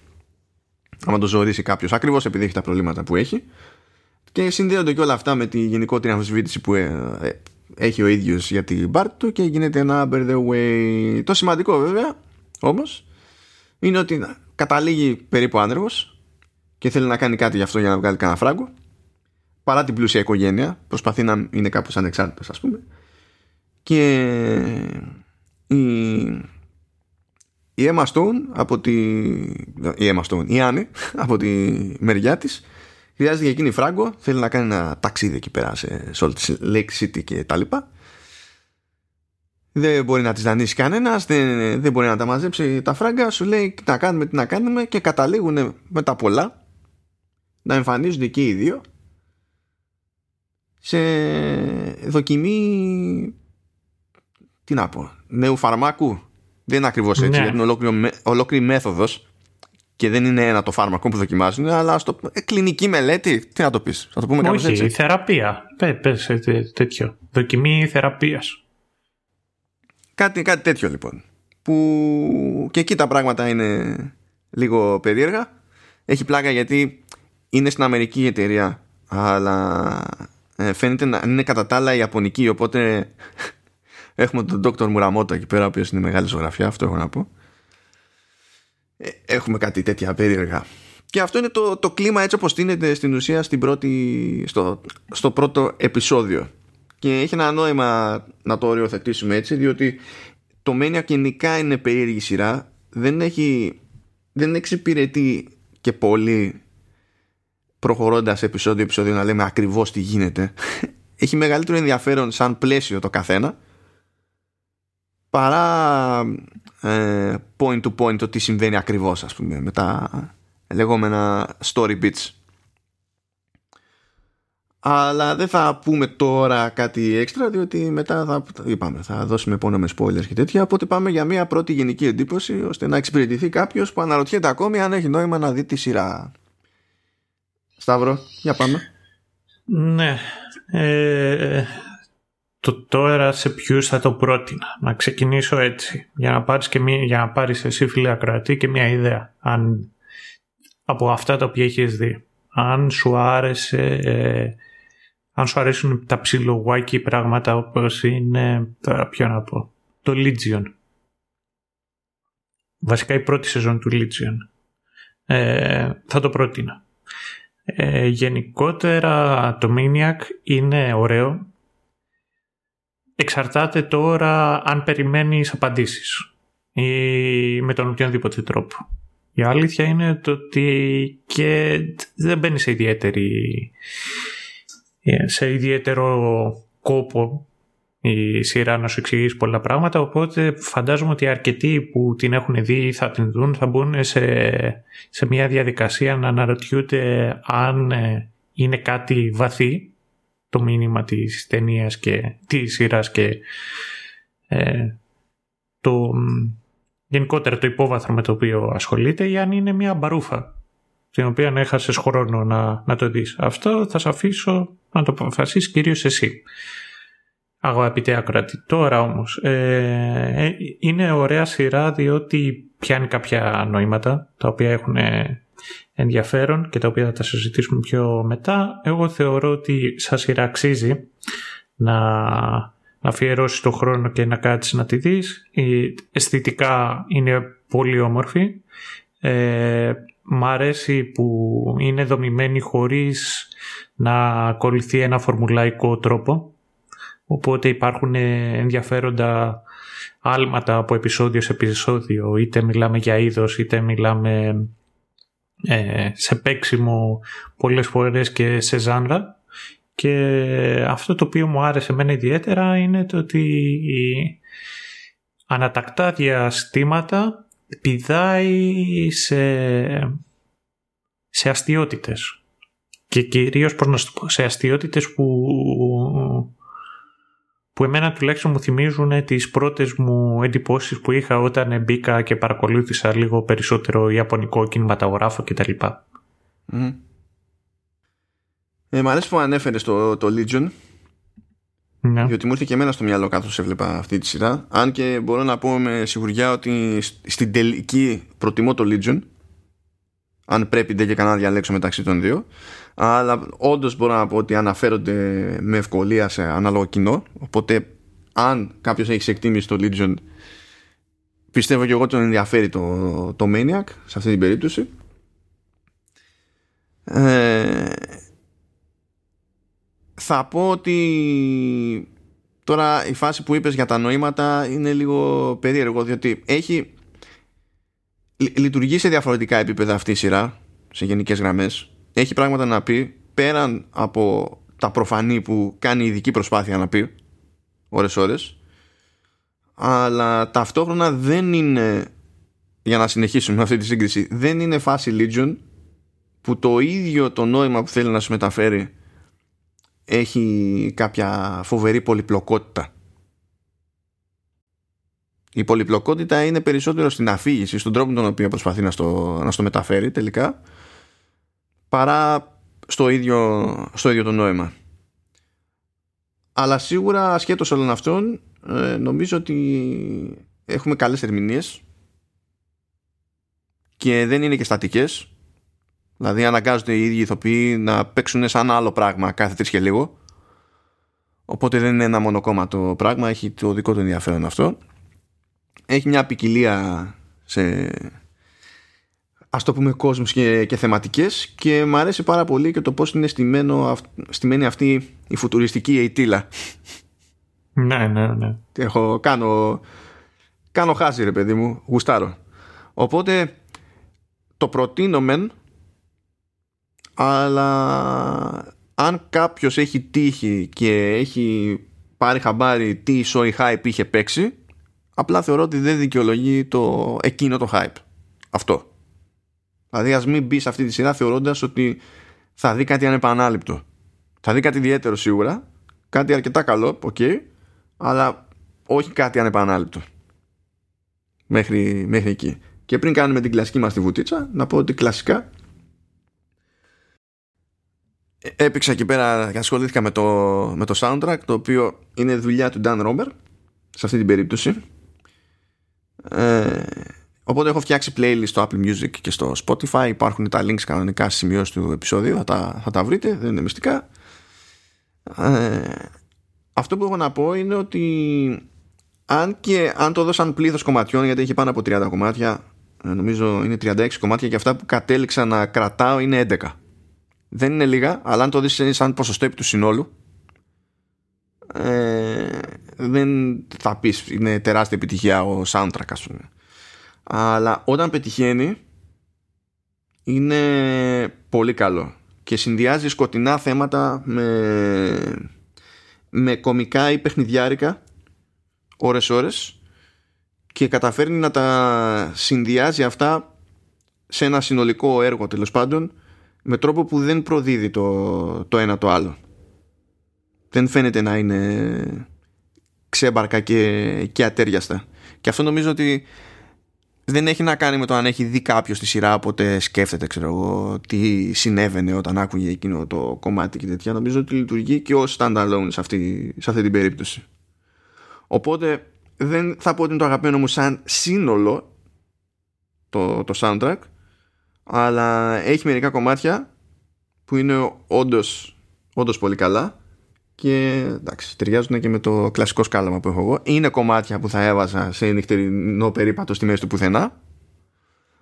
άμα το ζωήσει κάποιος, ακριβώς επειδή έχει τα προβλήματα που έχει, και συνδέονται και όλα αυτά με τη γενικότερη αμφισβήτηση που έχει ο ίδιος για την πάρτι του και γίνεται ένα bear the way. Το σημαντικό βέβαια όμως είναι ότι καταλήγει περίπου άνεργος και θέλει να κάνει κάτι γι' αυτό για να βγάλει κανένα φράγκο, παρά την πλούσια οικογένεια προσπαθεί να είναι κάπως ανεξάρτητος, ας πούμε. Και η Emma Stone η Άννη από τη μεριά της χρειάζεται για εκείνη φράγκο, θέλει να κάνει ένα ταξίδι εκεί πέρα σε όλη τη Lake City και τα λοιπά. Δεν μπορεί να τις δανείσει κανένας, δεν μπορεί να τα μαζέψει τα φράγκα, σου λέει τι να κάνουμε, τι να κάνουμε, και καταλήγουν με τα πολλά να εμφανίζονται και οι δύο σε δοκιμή, τι να πω, νέου φαρμάκου. Δεν είναι ακριβώς έτσι, ναι, γιατί είναι ολόκληρη μέθοδος και δεν είναι ένα το φάρμακο που δοκιμάζουν, αλλά στο κλινική μελέτη, τι να το πεις, θα το πούμε κάπως έτσι. Όχι, θεραπεία, πες τέτοιο, δοκιμή θεραπείας. Κάτι τέτοιο λοιπόν, που και εκεί τα πράγματα είναι λίγο περίεργα. Έχει πλάκα γιατί είναι στην Αμερική η εταιρεία, αλλά φαίνεται να είναι κατά τα άλλα ιαπωνική, οπότε έχουμε τον Dr. Muramoto εκεί πέρα, ο οποίος είναι μεγάλη ζωγραφιά, αυτό έχω να πω. Έχουμε κάτι τέτοια περίεργα. Και αυτό είναι το κλίμα έτσι όπως στείνεται στην ουσία στο πρώτο επεισόδιο. Και έχει ένα νόημα να το οριοθετήσουμε έτσι, διότι το Maniac γενικά είναι περίεργη σειρά. Δεν εξυπηρετεί και πολύ, προχωρώντας επεισόδιο-επεισόδιο, να λέμε ακριβώς τι γίνεται. Έχει μεγαλύτερο ενδιαφέρον σαν πλαίσιο το καθένα, παρά point to point το τι συμβαίνει ακριβώς, ας πούμε, με τα λεγόμενα story beats. Αλλά δεν θα πούμε τώρα κάτι έξτρα, διότι μετά θα δώσουμε πόνο με spoilers και τέτοια. Οπότε πάμε για μια πρώτη γενική εντύπωση, ώστε να εξυπηρετηθεί κάποιος που αναρωτιέται ακόμη αν έχει νόημα να δει τη σειρά. Σταύρο, για πάμε. Ναι. Τώρα σε ποιους θα το πρότεινα? Να ξεκινήσω έτσι, για να πάρεις εσύ, φίλε ακροατή, και μια ιδέα αν, από αυτά τα οποία έχεις δει, αν σου άρεσε, αν σου αρέσουν τα ψιλογουάκι πράγματα όπως είναι, τώρα ποιο να πω, το Legion, βασικά η πρώτη σεζόν του Legion, θα το πρότεινα. Γενικότερα το Maniac είναι ωραίο. Εξαρτάται τώρα αν περιμένεις απαντήσεις ή με τον οποιονδήποτε τρόπο. Η αλήθεια είναι το ότι και δεν μπαίνει σε ιδιαίτερο κόπο η σειρά να σου εξηγήσει πολλά πράγματα, οπότε φαντάζομαι ότι αρκετοί που την έχουν δει ή θα την δουν θα μπουν σε μια διαδικασία να αναρωτιούνται αν είναι κάτι βαθύ το μήνυμα της ταινίας και της σειράς και γενικότερα το υπόβαθρο με το οποίο ασχολείται, ή αν είναι μια μπαρούφα την οποία έχασες χρόνο να το δεις. Αυτό θα σε αφήσω να το αποφασίσεις κυρίως εσύ, αγαπητέ ακροατή. Τώρα όμως είναι ωραία σειρά, διότι πιάνει κάποια νοήματα τα οποία έχουν ενδιαφέρον και τα οποία θα τα συζητήσουμε πιο μετά. Εγώ θεωρώ ότι σαν σειρά αξίζει να αφιερώσεις το χρόνο και να κάτσεις να τη δεις. Αισθητικά είναι πολύ όμορφη. Μ' αρέσει που είναι δομημένη χωρίς να ακολουθεί ένα φορμουλαϊκό τρόπο, οπότε υπάρχουν ενδιαφέροντα άλματα από επεισόδιο σε επεισόδιο, είτε μιλάμε για είδος, είτε μιλάμε σε παίξιμο πολλές φορές και σε ζάνρα. Και αυτό το οποίο μου άρεσε εμένα ιδιαίτερα είναι το ότι ανατακτά διαστήματα πηδάει σε αστιότητες, και κυρίως σε αστιότητες που εμένα τουλάχιστον μου θυμίζουν τις πρώτες μου εντυπώσεις που είχα όταν μπήκα και παρακολούθησα λίγο περισσότερο ιαπωνικό κινηματογράφο κτλ. Μ' αρέσει που ανέφερες το Legion, Ναι. Διότι μου ήρθε και εμένα στο μυαλό καθώς έβλεπα αυτή τη σειρά. Αν και μπορώ να πω με σιγουριά ότι στην τελική προτιμώ το Legion. Αν πρέπει δεν και κανένα να διαλέξω μεταξύ των δύο. Αλλά όντως μπορώ να πω ότι αναφέρονται με ευκολία σε ανάλογο κοινό. Οπότε αν κάποιος έχει σε εκτίμηση το Legion, πιστεύω και εγώ τον ενδιαφέρει το Maniac σε αυτή την περίπτωση. Θα πω ότι τώρα η φάση που είπες για τα νοήματα είναι λίγο περίεργο, διότι έχει λειτουργεί σε διαφορετικά επίπεδα αυτή η σειρά, σε γενικές γραμμές. Έχει πράγματα να πει πέραν από τα προφανή που κάνει ειδική προσπάθεια να πει ώρες-ώρες, αλλά ταυτόχρονα δεν είναι, για να συνεχίσουμε αυτή τη σύγκριση, δεν είναι φάση Legion που το ίδιο το νόημα που θέλει να σου μεταφέρει έχει κάποια φοβερή πολυπλοκότητα. Η πολυπλοκότητα είναι περισσότερο στην αφήγηση, στον τρόπο τον οποίο προσπαθεί να στο μεταφέρει τελικά, παρά στο ίδιο το νόημα. Αλλά σίγουρα ασχέτως όλων αυτών, νομίζω ότι έχουμε καλές ερμηνείες και δεν είναι και στατικές. Δηλαδή αναγκάζονται οι ίδιοι ηθοποιοί να παίξουν σε ένα άλλο πράγμα κάθε τρεις και λίγο. Οπότε δεν είναι ένα μονοκόμματο πράγμα, έχει το δικό του ενδιαφέρον αυτό. Έχει μια ποικιλία σε, ας το πούμε, κόσμους και θεματικές, και μου αρέσει πάρα πολύ και το πώς είναι στημένη αυτή η φουτουριστική αιτήλα. Ναι. Κάνω χάση, ρε παιδί μου, γουστάρω. Οπότε το προτείνω μεν, αλλά αν κάποιος έχει τύχει και έχει πάρει χαμπάρι τι ισό η hype είχε παίξει, απλά θεωρώ ότι δεν δικαιολογεί εκείνο το hype. Αυτό. Δηλαδή ας μην μπει σε αυτή τη σειρά θεωρώντας ότι θα δει κάτι ανεπανάληπτο. Θα δει κάτι ιδιαίτερο σίγουρα, κάτι αρκετά καλό, okay, αλλά όχι κάτι ανεπανάληπτο. Μέχρι εκεί. Και πριν κάνουμε την κλασική μας τη βουτίτσα, να πω ότι κλασικά έπαιξα εκεί πέρα και ασχολήθηκα με το soundtrack, το οποίο είναι δουλειά του Dan Romer σε αυτή την περίπτωση. Οπότε έχω φτιάξει playlist στο Apple Music και στο Spotify. Υπάρχουν τα links κανονικά στις σημειώσεις του επεισόδιου, θα τα βρείτε, δεν είναι μυστικά. Αυτό που έχω να πω είναι ότι αν το δώσαν πλήθος κομματιών, γιατί έχει πάνω από 30 κομμάτια, νομίζω είναι 36 κομμάτια, και αυτά που κατέληξα να κρατάω είναι 11. Δεν είναι λίγα, αλλά αν το δεις σαν ποσοστό επί του συνόλου, δεν θα πεις είναι τεράστια επιτυχία ο soundtrack, ας πούμε. Αλλά όταν πετυχαίνει είναι πολύ καλό και συνδυάζει σκοτεινά θέματα με κωμικά ή παιχνιδιάρικα ώρες-ώρες, και καταφέρνει να τα συνδυάζει αυτά σε ένα συνολικό έργο, τέλος πάντων, με τρόπο που δεν προδίδει το ένα το άλλο. Δεν φαίνεται να είναι ξέμπαρκα και ατέριαστα. Και αυτό νομίζω ότι δεν έχει να κάνει με το αν έχει δει κάποιος τη σειρά, οπότε σκέφτεται, ξέρω εγώ, τι συνέβαινε όταν άκουγε εκείνο το κομμάτι και τέτοια. Νομίζω ότι λειτουργεί και ως standalone σε αυτή την περίπτωση. Οπότε δεν θα πω ότι είναι το αγαπημένο μου σαν σύνολο το soundtrack, αλλά έχει μερικά κομμάτια που είναι όντως πολύ καλά, και εντάξει, ταιριάζουν και με το κλασικό σκάλαμα που έχω εγώ. Είναι κομμάτια που θα έβαζα σε νυχτερινό περίπατο στη μέση του πουθενά,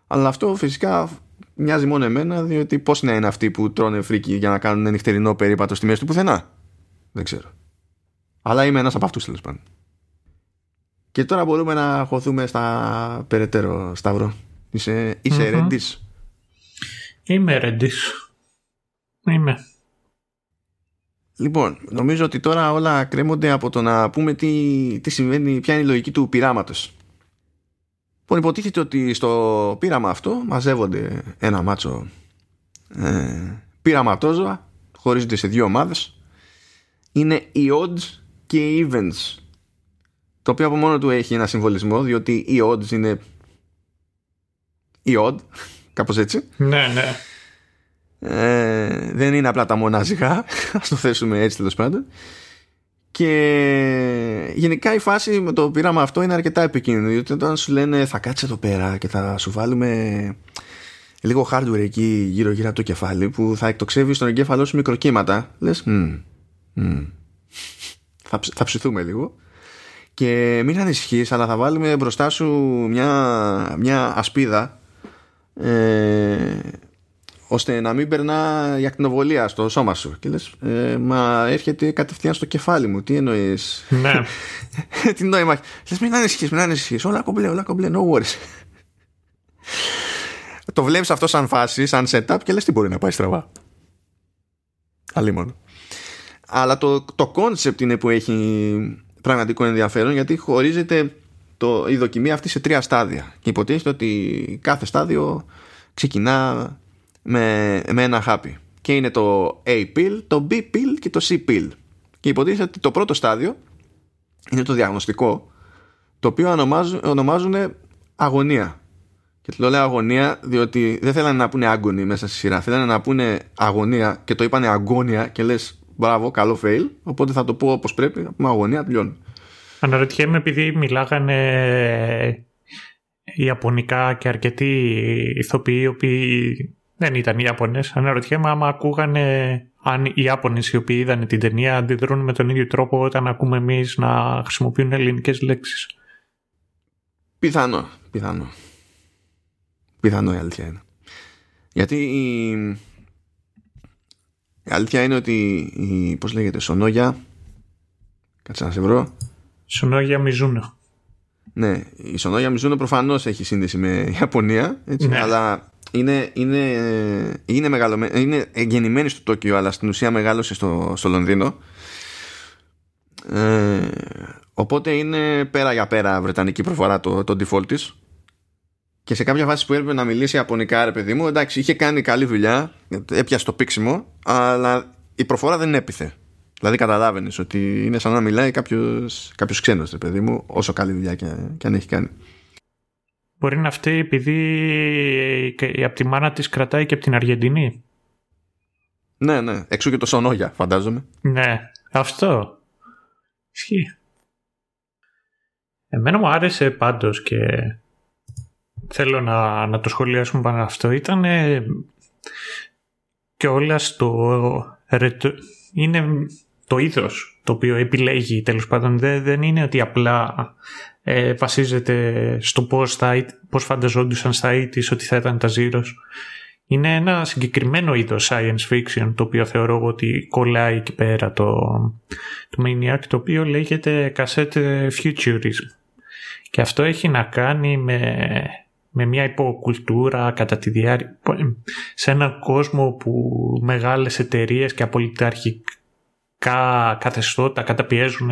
αλλά αυτό φυσικά μοιάζει μόνο εμένα, διότι πώς να είναι αυτοί που τρώνε φρίκι για να κάνουν νυχτερινό περίπατο στη μέση του πουθενά, δεν ξέρω, αλλά είμαι ένας από αυτούς, τέλος πάντων. Και τώρα μπορούμε να χωθούμε στα περαιτέρω, Σταύρο. Είσαι ερεντής? Είμαι ερεντής. Είμαι. Λοιπόν, νομίζω ότι τώρα όλα κρέμονται από το να πούμε τι συμβαίνει, ποια είναι η λογική του πειράματος. Λοιπόν, υποτίθεται ότι στο πείραμα αυτό μαζεύονται ένα μάτσο πειραματόζωα, χωρίζονται σε δύο ομάδες. Είναι οι odds και οι events, το οποίο από μόνο του έχει ένα συμβολισμό, διότι οι odds είναι οι odd, κάπως έτσι. Ναι. Δεν είναι απλά τα μοναζικά, ας το θέσουμε έτσι, τέλος πάντων. Και γενικά η φάση με το πείραμα αυτό είναι αρκετά επικίνδυνο, γιατί όταν σου λένε θα κάτσε εδώ πέρα και θα σου βάλουμε λίγο hardware εκεί γύρω-γύρω από το κεφάλι που θα εκτοξεύει στον εγκέφαλό σου μικροκύματα, λες θα ψηθούμε λίγο. Και μην ανησυχείς, αλλά θα βάλουμε μπροστά σου μια ασπίδα ώστε να μην περνά η ακτινοβολία στο σώμα σου. Και λες, μα έρχεται κατευθείαν στο κεφάλι μου. Τι εννοείς? Ναι. Τι νόημα έχει? Λες, μην ανησυχείς. Όλα κομπλέ, no worries. Το βλέπεις αυτό σαν φάση, σαν setup και λες, τι μπορεί να πάει στραβά? Αλίμονο. Αλλά το concept είναι που έχει πραγματικό ενδιαφέρον, γιατί χωρίζεται η δοκιμή αυτή σε 3 στάδια. Και υποτίθεται ότι κάθε στάδιο ξεκινά με ένα χάπι. Και είναι το A pill, το B pill και το C pill. Και υποτίθεται ότι το πρώτο στάδιο είναι το διαγνωστικό, το οποίο ονομάζουν αγωνία. Και το λέω αγωνία διότι δεν θέλανε να πούνε άγωνη μέσα στη σειρά, θέλανε να πούνε αγωνία και το είπανε αγώνια και λες μπράβο, καλό fail. Οπότε θα το πω όπως πρέπει, να πούμε αγωνία, τελειώνει. Αναρωτιέμαι, επειδή μιλάγανε ιαπωνικά και αρκετοί ηθοποιοί οι οποίοι δεν ήταν Ιάπωνες, αναρωτιέμαι άμα ακούγανε, αν οι Ιάπωνες οι οποίοι είδαν την ταινία αντιδρούν με τον ίδιο τρόπο όταν ακούμε εμείς να χρησιμοποιούν ελληνικές λέξεις. Πιθανό, η αλήθεια είναι. Γιατί η αλήθεια είναι ότι πώς λέγεται, Σονόγια, κάτσε να σε βρω, Σονόγια Μιζούνο. Ναι, η Σονόγια Μιζούνο προφανώς έχει σύνδεση με Ιαπωνία, έτσι, ναι. Αλλά είναι γεννημένη στο Τόκιο, αλλά στην ουσία μεγάλωσε στο Λονδίνο, οπότε είναι πέρα για πέρα βρετανική προφορά το default της. Και σε κάποια φάση που έπρεπε να μιλήσει ιαπωνικά, ρε παιδί μου, εντάξει, είχε κάνει καλή δουλειά, έπιασε το πίξιμο, αλλά η προφορά δεν έπιθε. Δηλαδή καταλάβαινες ότι είναι σαν να μιλάει κάποιος ξένος, ρε παιδί μου, όσο καλή δουλειά και αν έχει κάνει. Μπορεί να αυτή, επειδή από τη μάνα της κρατάει και από την Αργεντινή. Ναι, εξού και το Σονόγια, φαντάζομαι. Ναι, αυτό. Ισχύει. Εμένα μου άρεσε πάντως και θέλω να το σχολιάσουμε πάνω αυτό. Ήταν και όλα στο είναι το είδος το οποίο επιλέγει, τέλος πάντων. Δεν είναι ότι απλά βασίζεται στο πώς φανταζόντουσαν στα ήτης ότι θα ήταν τα ζήρος. Είναι ένα συγκεκριμένο είδος science fiction, το οποίο θεωρώ ότι κολλάει εκεί πέρα το Maniac, το οποίο λέγεται cassette futurism. Και αυτό έχει να κάνει με μια υποκουλτούρα κατά τη διάρκεια, σε έναν κόσμο που μεγάλες εταιρείες και απολυταρχικά καθεστώτα καταπιέζουν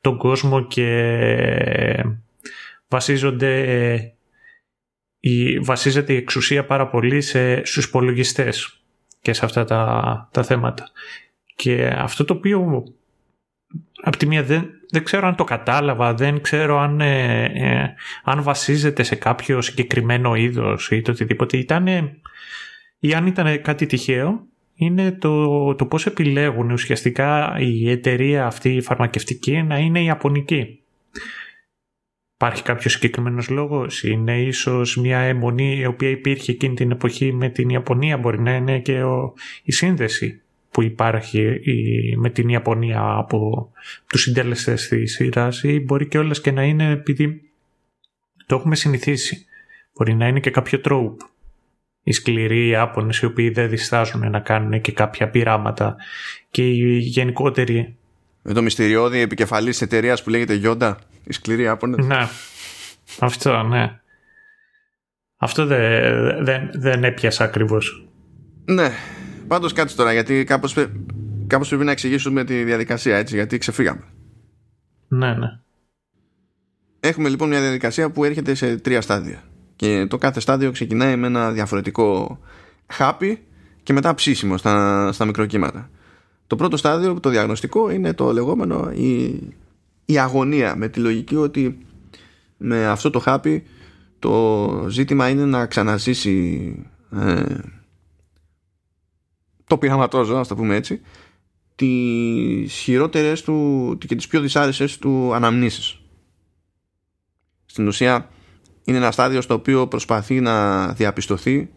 τον κόσμο και βασίζεται η εξουσία πάρα πολύ στους υπολογιστές και σε αυτά τα θέματα. Και αυτό το οποίο από τη μία δεν ξέρω αν το κατάλαβα, δεν ξέρω αν βασίζεται σε κάποιο συγκεκριμένο είδος ή το οτιδήποτε, ή αν ήταν κάτι τυχαίο, είναι το πώς επιλέγουν ουσιαστικά η εταιρεία αυτή η φαρμακευτική να είναι η ιαπωνική. Υπάρχει κάποιος συγκεκριμένος λόγος? Είναι ίσως μια αιμονή η οποία υπήρχε εκείνη την εποχή με την Ιαπωνία? Μπορεί να είναι και η σύνδεση που υπάρχει με την Ιαπωνία από τους συντέλεστες της σειράς, ή μπορεί και όλες και να είναι επειδή το έχουμε συνηθίσει. Μπορεί να είναι και κάποιο τρόπο. Οι σκληροί Ιάπωνες οι οποίοι δεν διστάζουν να κάνουν και κάποια πειράματα, και οι γενικότεροι. Με το μυστηριώδη επικεφαλής εταιρείας που λέγεται Γιόντα, οι σκληροί Ιάπωνες. Ναι, αυτό ναι. Αυτό δεν έπιασα ακριβώς. Ναι. Πάντως κάτσε τώρα, γιατί κάπως πρέπει να εξηγήσουμε τη διαδικασία, έτσι, γιατί ξεφύγαμε. Ναι. Έχουμε λοιπόν μια διαδικασία που έρχεται σε 3 στάδια. Και το κάθε στάδιο ξεκινάει με ένα διαφορετικό χάπι και μετά ψήσιμο στα μικροκύματα. Το πρώτο στάδιο, το διαγνωστικό, είναι το λεγόμενο η αγωνία, με τη λογική ότι με αυτό το χάπι το ζήτημα είναι να ξαναζήσει το πειραματόζω, ας το πούμε έτσι, τις χειρότερες του και τις πιο δυσάρεσες του αναμνήσεις. Στην ουσία είναι ένα στάδιο στο οποίο προσπαθεί να διαπιστωθεί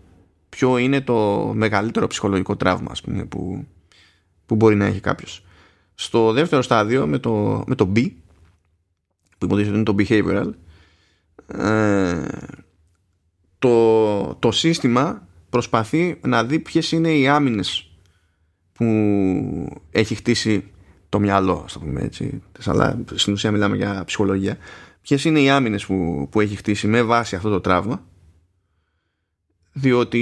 ποιο είναι το μεγαλύτερο ψυχολογικό τραύμα, ας πούμε, που μπορεί να έχει κάποιος. Στο δεύτερο στάδιο, με το B, που υποτίθεται είναι το behavioral, το σύστημα προσπαθεί να δει ποιες είναι οι άμυνες που έχει χτίσει το μυαλό, ας το πούμε έτσι, αλλά στην ουσία μιλάμε για ψυχολογία. Ποιες είναι οι άμυνες που έχει χτίσει με βάση αυτό το τραύμα, διότι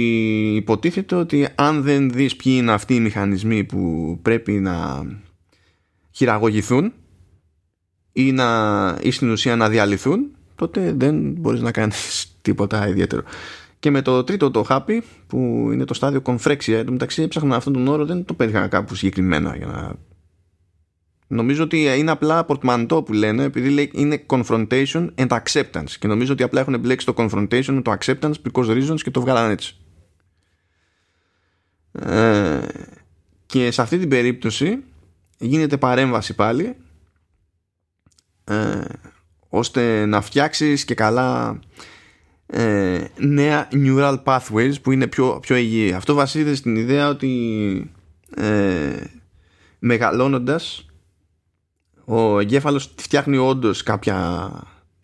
υποτίθεται ότι αν δεν δεις ποιοι είναι αυτοί οι μηχανισμοί που πρέπει να χειραγωγηθούν ή στην ουσία να διαλυθούν, τότε δεν μπορείς να κάνεις τίποτα ιδιαίτερο. Και με το τρίτο, το happy, που είναι το στάδιο κομφρέξια, εν τω μεταξύ έψαχνα αυτόν τον όρο, δεν το πέτυχα κάπου συγκεκριμένα για να... Νομίζω ότι είναι απλά πορτμαντό που λένε, επειδή λέει είναι confrontation and acceptance. Και νομίζω ότι απλά έχουν μπλέξει το confrontation με το acceptance because reasons και το βγάλαν έτσι. Και σε αυτή την περίπτωση γίνεται παρέμβαση πάλι, ώστε να φτιάξεις και καλά νέα neural pathways που είναι πιο υγιή. Αυτό βασίζεται στην ιδέα ότι μεγαλώνοντας ο εγκέφαλος φτιάχνει όντως κάποια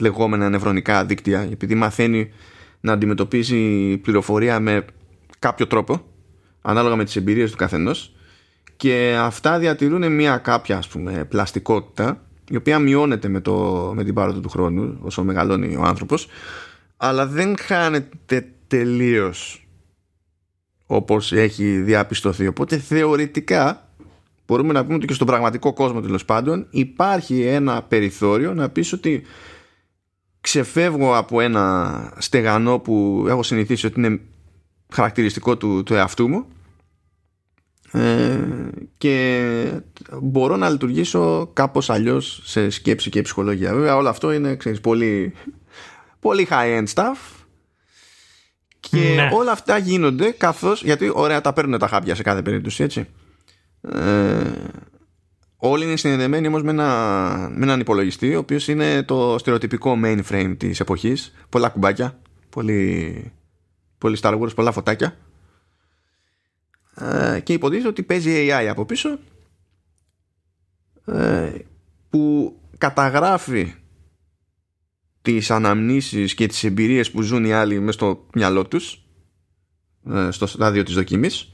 λεγόμενα νευρονικά δίκτυα, επειδή μαθαίνει να αντιμετωπίζει πληροφορία με κάποιο τρόπο ανάλογα με τις εμπειρίες του καθενός, και αυτά διατηρούν μια κάποια, ας πούμε, πλαστικότητα, η οποία μειώνεται με την πάροδο του χρόνου όσο μεγαλώνει ο άνθρωπος, αλλά δεν χάνεται τελείως όπως έχει διαπιστωθεί. Οπότε θεωρητικά μπορούμε να πούμε ότι και στον πραγματικό κόσμο, τέλος πάντων, υπάρχει ένα περιθώριο να πεις ότι ξεφεύγω από ένα στεγανό που έχω συνηθίσει ότι είναι χαρακτηριστικό του εαυτού μου, και μπορώ να λειτουργήσω κάπως αλλιώς σε σκέψη και ψυχολογία. Βέβαια όλο αυτό είναι, ξέρεις, πολύ, πολύ high-end stuff. Και ναι, όλα αυτά γίνονται καθώς, γιατί ωραία τα παίρνουν τα χάπια σε κάθε περίπτωση, έτσι. Όλοι είναι συνδεδεμένοι όμως με έναν υπολογιστή, ο οποίος είναι το στερεοτυπικό mainframe της εποχής. Πολλά κουμπάκια, πολύ Star Wars, πολλά φωτάκια, και υποτίθεται ότι παίζει AI από πίσω, που καταγράφει τις αναμνήσεις και τις εμπειρίες που ζουν οι άλλοι μες στο μυαλό τους στο στάδιο της δοκιμής,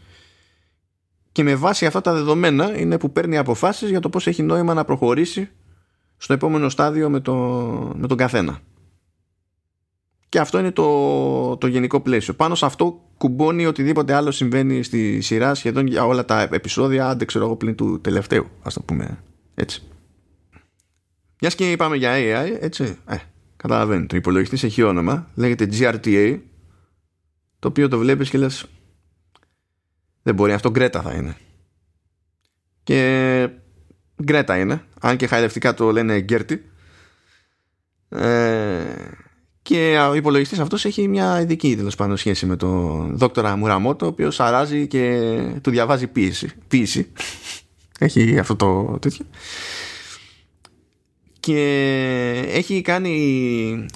και με βάση αυτά τα δεδομένα είναι που παίρνει αποφάσεις για το πώς έχει νόημα να προχωρήσει στο επόμενο στάδιο με τον καθένα. Και αυτό είναι το γενικό πλαίσιο. Πάνω σε αυτό κουμπώνει οτιδήποτε άλλο συμβαίνει στη σειρά, σχεδόν για όλα τα επεισόδια, αν δεν ξέρω εγώ, πλην του τελευταίου, ας το πούμε έτσι. Μιας και είπαμε για AI, έτσι, καταλαβαίνετε, ο υπολογιστής έχει όνομα, λέγεται GRTA, το οποίο το βλέπεις και λες, δεν μπορεί, αυτό Γκρέτα θα είναι. Και Γκρέτα είναι, αν και χαϊδευτικά το λένε Γκέρτη. Και ο υπολογιστής αυτός έχει μια ειδική, τέλος πάντων, σχέση με τον δόκτορα Μουραμότο, ο οποίος αράζει και του διαβάζει ποίηση. Έχει αυτό το τέτοιο. Και έχει κάνει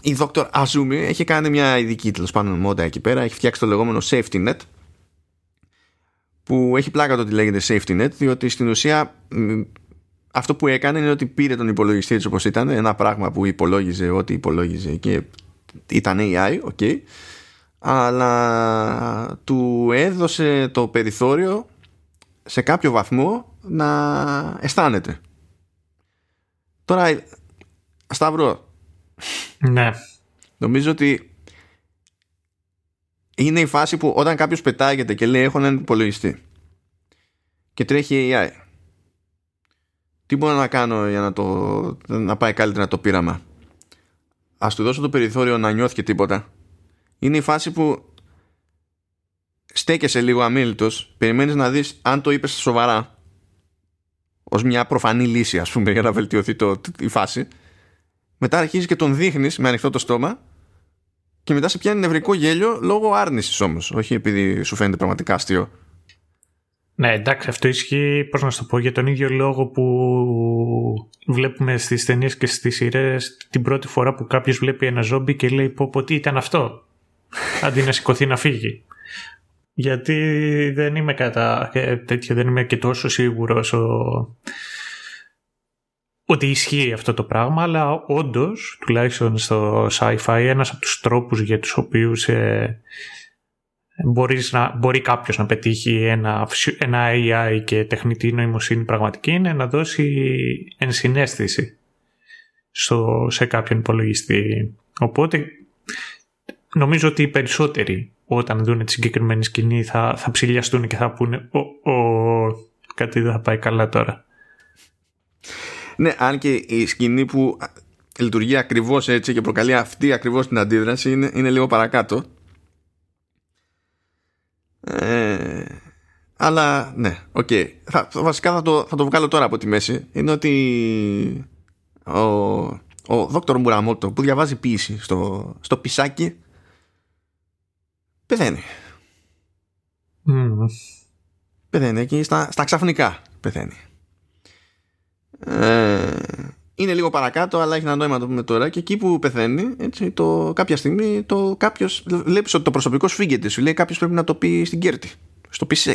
η δόκτωρ Αζούμι, έχει κάνει μια ειδική, τέλος πάντων, μόντα εκεί πέρα. Έχει φτιάξει το λεγόμενο safety net, που έχει πλάκα το ότι λέγεται safety net, διότι στην ουσία αυτό που έκανε είναι ότι πήρε τον υπολογιστή έτσι όπως ήταν, ένα πράγμα που υπολόγιζε ό,τι υπολόγιζε και ήταν AI, ok, αλλά του έδωσε το περιθώριο σε κάποιο βαθμό να αισθάνεται. Τώρα, Σταύρο, ναι, νομίζω ότι είναι η φάση που όταν κάποιος πετάγεται και λέει έχω έναν υπολογιστή και τρέχει AI, τι μπορώ να κάνω για να πάει καλύτερα το πείραμα? Ας του δώσω το περιθώριο να νιώθει και τίποτα. Είναι η φάση που στέκεσαι λίγο αμήλυτος, περιμένεις να δεις αν το είπες σοβαρά ως μια προφανή λύση, ας πούμε, για να βελτιωθεί η φάση. Μετά αρχίζεις και τον δείχνεις με ανοιχτό το στόμα, και μετά σε πιάνει νευρικό γέλιο λόγω άρνησης όμως, όχι επειδή σου φαίνεται πραγματικά αστείο. Ναι, εντάξει, αυτό ισχύει, πώς να σου το πω, για τον ίδιο λόγο που βλέπουμε στις ταινίες και στις σειρές την πρώτη φορά που κάποιος βλέπει ένα ζόμπι και λέει πω τι ήταν αυτό, αντί να σηκωθεί να φύγει. Γιατί δεν είμαι τέτοιο, δεν είμαι και τόσο σίγουρος ότι ισχύει αυτό το πράγμα, αλλά όντως, τουλάχιστον στο sci-fi, ένας από τους τρόπους για τους οποίους μπορεί κάποιος να πετύχει ένα AI και τεχνητή νοημοσύνη πραγματική είναι να δώσει ενσυναίσθηση σε κάποιον υπολογιστή. Οπότε νομίζω ότι οι περισσότεροι όταν δουν τη συγκεκριμένη σκηνή θα ψηλιαστούν και θα πούνε κάτι δεν θα πάει καλά τώρα. Ναι, αν και η σκηνή που λειτουργεί ακριβώς έτσι και προκαλεί αυτή ακριβώς την αντίδραση είναι λίγο παρακάτω. Αλλά ναι, οκ. Okay. Βασικά θα το βγάλω τώρα από τη μέση. Είναι ότι ο δόκτωρ Μουραμότο που διαβάζει ποίηση στο πισάκι πεθαίνει. Πεθαίνει εκεί στα ξαφνικά πεθαίνει. Είναι λίγο παρακάτω, αλλά έχει ένα νόημα να το πούμε τώρα. Και εκεί που πεθαίνει, έτσι, κάποια στιγμή κάποιος βλέπει ότι το προσωπικό σφίγγεται. Σου λέει κάποιος πρέπει να το πει στην Κέρτη,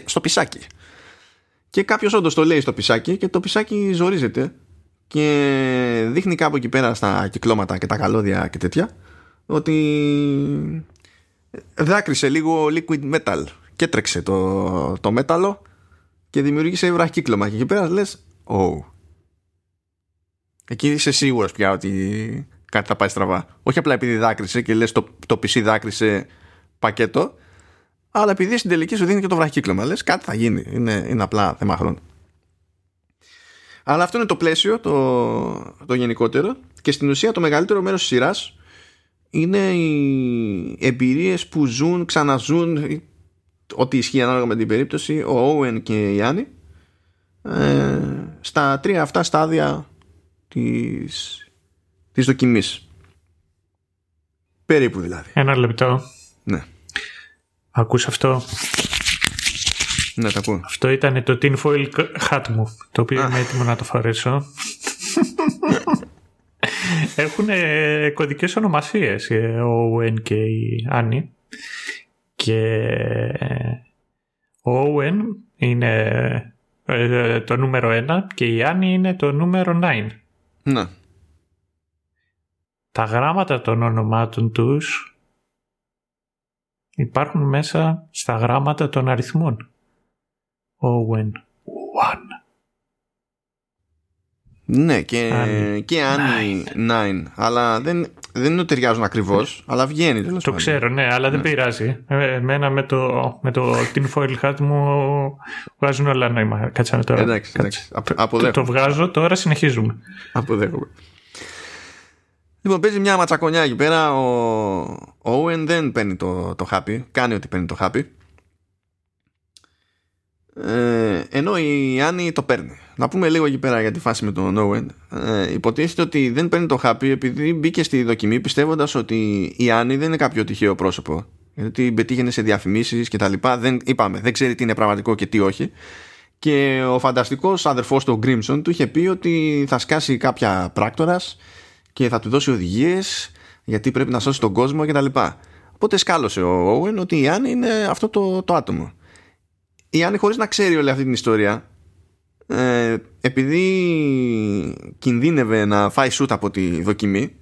στο πισάκι. Και κάποιος όντως το λέει στο πισάκι και το πισάκι ζορίζεται και δείχνει κάπου εκεί πέρα στα κυκλώματα και τα καλώδια και τέτοια ότι δάκρυσε λίγο liquid metal και έτρεξε το μέταλλο και δημιούργησε βραχυκύκλωμα. Και εκεί πέρα λες oh. Εκεί είσαι σίγουρος πια ότι κάτι θα πάει στραβά. Όχι απλά επειδή δάκρυσε και λες το PC δάκρυσε πακέτο, αλλά επειδή στην τελική σου δίνει και το βραχυκύκλωμα. Λες κάτι θα γίνει. Είναι απλά θέμα χρόνου. Αλλά αυτό είναι το πλαίσιο, το γενικότερο. Και στην ουσία το μεγαλύτερο μέρος της σειράς είναι οι εμπειρίες που ζουν, ξαναζούν, ό,τι ισχύει ανάλογα με την περίπτωση, ο Owen και η Άννη, στα τρία αυτά στάδια της δοκιμής. Περίπου δηλαδή. Ένα λεπτό. Ναι. Ακούς αυτό? Ναι, το ακούω. Αυτό ήταν το tin foil hat μου, το οποίο είμαι έτοιμο να το φορέσω. Έχουν κωδικές ονομασίες ο Owen και η Άννη. Και ο Owen είναι το νούμερο 1 και η Άννη είναι το νούμερο 9. Ναι. Τα γράμματα των ονομάτων τους υπάρχουν μέσα στα γράμματα των αριθμών. Owen 1. Ναι, και Άννη 9. Αλλά δεν ταιριάζουν ακριβώς, αλλά βγαίνει. Το ξέρω, ναι, αλλά δεν πειράζει. Εμένα με το tin foil hat μου βγάζουν όλα νόημα. Κάτσαμε τώρα. Εντάξει. Το βγάζω, τώρα συνεχίζουμε. Αποδέχομαι. Λοιπόν, παίζει μια ματσακονιά εκεί πέρα. Ο Owen δεν παίρνει το χάπι. Κάνει ότι παίρνει το χάπι. Ενώ η Άννη το παίρνει. Να πούμε λίγο εκεί πέρα για τη φάση με τον Owen. Υποτίθεται ότι δεν παίρνει το χάπι επειδή μπήκε στη δοκιμή πιστεύοντας ότι η Άννη δεν είναι κάποιο τυχαίο πρόσωπο, γιατί πετύχαινε σε διαφημίσεις και τα λοιπά. Δεν ξέρει τι είναι πραγματικό και τι όχι. Και ο φανταστικός αδερφός του Grimson του είχε πει ότι θα σκάσει κάποια πράκτορας και θα του δώσει οδηγίες γιατί πρέπει να σώσει τον κόσμο και τα λοιπά. Οπότε σκάλωσε ο Owen ότι η Άννη είναι αυτό το άτομο. Η Άννη, χωρίς να ξέρει όλη αυτή την ιστορία, επειδή κινδύνευε να φάει σούτ από τη δοκιμή,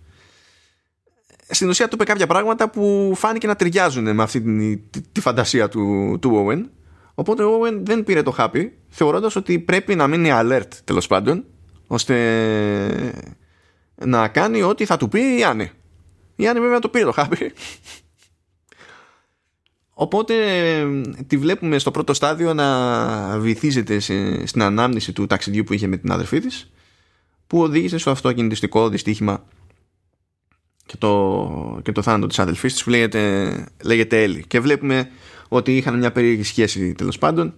στην ουσία του είπε κάποια πράγματα που φάνηκε να ταιριάζουν με αυτή τη φαντασία του Owen. Οπότε ο Owen δεν πήρε το χάπι, θεωρώντας ότι πρέπει να μείνει alert, τέλος πάντων, ώστε να κάνει ό,τι θα του πει η Άννη. Η Άννη βέβαια το πήρε το χάπι. Οπότε τη βλέπουμε στο πρώτο στάδιο να βυθίζεται στην ανάμνηση του ταξιδιού που είχε με την αδερφή της, που οδήγησε στο αυτοκινητιστικό δυστύχημα και το θάνατο της αδελφής της που λέγεται Έλλη. Και βλέπουμε ότι είχαν μια περίεργη σχέση τέλος πάντων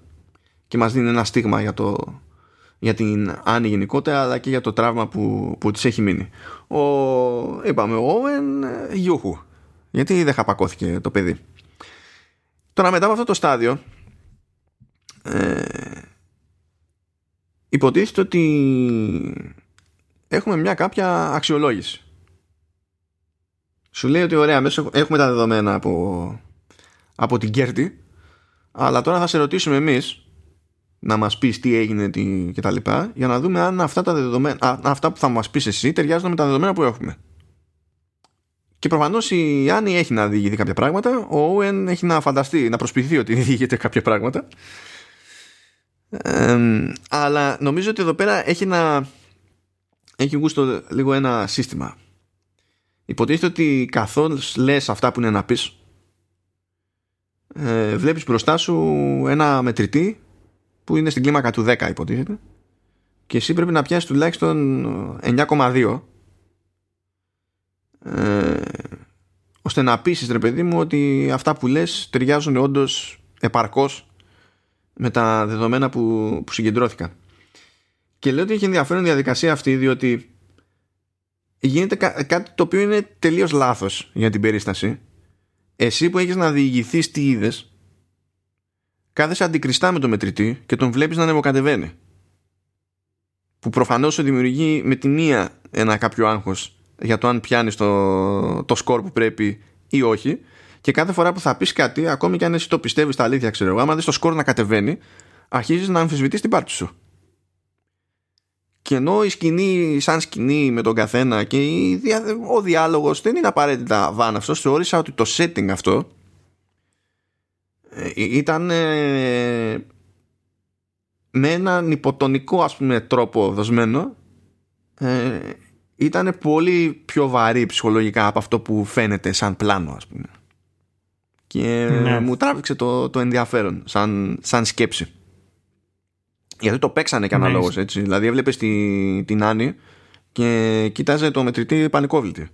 και μας δίνει ένα στίγμα για την Άννη γενικότερα, αλλά και για το τραύμα που της έχει μείνει. Είπαμε ο Owen γιούχου, γιατί δεν χαπακώθηκε το παιδί. Τώρα μετά από αυτό το στάδιο υποτίθεται ότι έχουμε μια κάποια αξιολόγηση. Σου λέει ότι ωραία, μέσα έχουμε τα δεδομένα από την Κέρτη, αλλά τώρα θα σε ρωτήσουμε εμείς να μας πεις τι έγινε και τα λοιπά, για να δούμε αν αυτά τα δεδομένα, αυτά που θα μας πεις εσύ ταιριάζουν με τα δεδομένα που έχουμε. Και προφανώς η Άννη έχει να διηγηθεί κάποια πράγματα, ο Όουεν έχει να φανταστεί, να προσποιηθεί ότι διηγείται κάποια πράγματα, αλλά νομίζω ότι εδώ πέρα έχει γούστο λίγο ένα σύστημα. Υποτίθεται ότι καθώς λες αυτά που είναι να πεις, βλέπεις μπροστά σου ένα μετρητή που είναι στην κλίμακα του 10 υποτίθεται, και εσύ πρέπει να πιάσεις τουλάχιστον 9,2, ώστε να πείσεις, ρε παιδί μου, ότι αυτά που λες ταιριάζουν όντως επαρκώς με τα δεδομένα που συγκεντρώθηκαν. Και λέω ότι έχει ενδιαφέρον η διαδικασία αυτή, διότι γίνεται κάτι το οποίο είναι τελείως λάθος για την περίσταση. Εσύ που έχεις να διηγηθείς τι είδες, κάθεσαι αντικριστά με τον μετρητή και τον βλέπεις να ανεβοκατεβαίνει, που προφανώς σου δημιουργεί με τη μία ένα κάποιο άγχος για το αν πιάνεις το σκορ που πρέπει ή όχι. Και κάθε φορά που θα πεις κάτι, ακόμη και αν εσύ το πιστεύεις τα αλήθεια, ξέρω εγώ, άμα δεις το σκορ να κατεβαίνει, αρχίζεις να αμφισβητείς την πάρτι σου. Και ενώ η σκηνή, σαν σκηνή με τον καθένα, και ο διάλογος δεν είναι απαραίτητα βάναυσος, θεώρησα ότι το setting αυτό ήταν με έναν υποτονικό, ας πούμε, τρόπο δοσμένο, ήταν πολύ πιο βαρύ ψυχολογικά από αυτό που φαίνεται σαν πλάνο, ας πούμε. Και ναι, μου τράβηξε το ενδιαφέρον σαν σκέψη. Γιατί το παίξανε και αναλόγως, έτσι. Δηλαδή έβλεπες την Άννη και κοίταζε το μετρητή πανικόβλητη.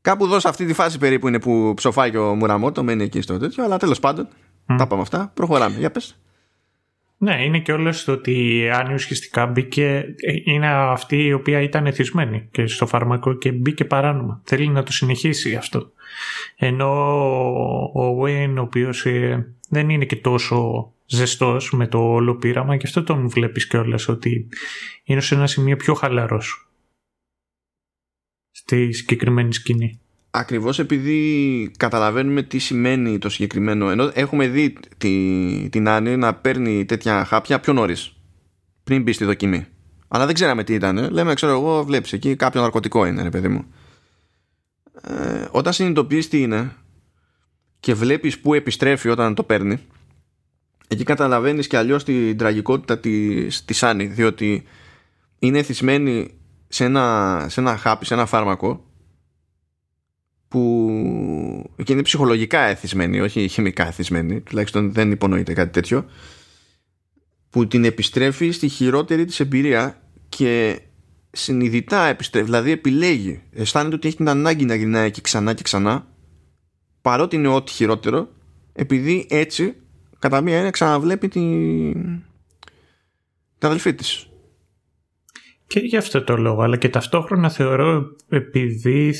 Κάπου εδώ σε αυτή τη φάση περίπου είναι που ψοφάει και ο Μουραμότο, μένει εκεί στο τέτοιο, αλλά τέλος πάντων, τα πάμε αυτά, προχωράμε. Για πες. Ναι, είναι και όλες το ότι η Άννη ουσιαστικά μπήκε, είναι αυτή η οποία ήταν εθισμένη και στο φάρμακο και μπήκε παράνομα. Θέλει να το συνεχίσει αυτό. Ενώ ο Wayne, ο οποίος δεν είναι και τόσο ζεστός με το όλο πείραμα, και αυτό τον βλέπεις κιόλας ότι είναι σε ένα σημείο πιο χαλαρός στη συγκεκριμένη σκηνή. Ακριβώς επειδή καταλαβαίνουμε τι σημαίνει το συγκεκριμένο, ενώ έχουμε δει την Άννη να παίρνει τέτοια χάπια πιο νωρίς, πριν μπει στη δοκιμή, αλλά δεν ξέραμε τι ήταν. Λέμε, ξέρω εγώ, βλέπεις εκεί κάποιο ναρκωτικό είναι, ρε παιδί μου. Όταν συνειδητοποιείς τι είναι και βλέπεις που επιστρέφει όταν το παίρνει, εκεί καταλαβαίνεις και αλλιώς την τραγικότητα της Άννη, διότι είναι εθισμένη σε ένα χάπι, σε ένα φάρμακο που και είναι ψυχολογικά εθισμένη, όχι χημικά εθισμένη, τουλάχιστον δεν υπονοείται κάτι τέτοιο, που την επιστρέφει στη χειρότερη της εμπειρία και συνειδητά επιστρέφει, δηλαδή επιλέγει, αισθάνεται ότι έχει την ανάγκη να γυρνάει εκεί ξανά και ξανά, παρότι είναι ό,τι χειρότερο, επειδή έτσι κατά μία έννοια ξαναβλέπει την αδελφή της. Και γι' αυτό το λόγο, αλλά και ταυτόχρονα θεωρώ, επειδή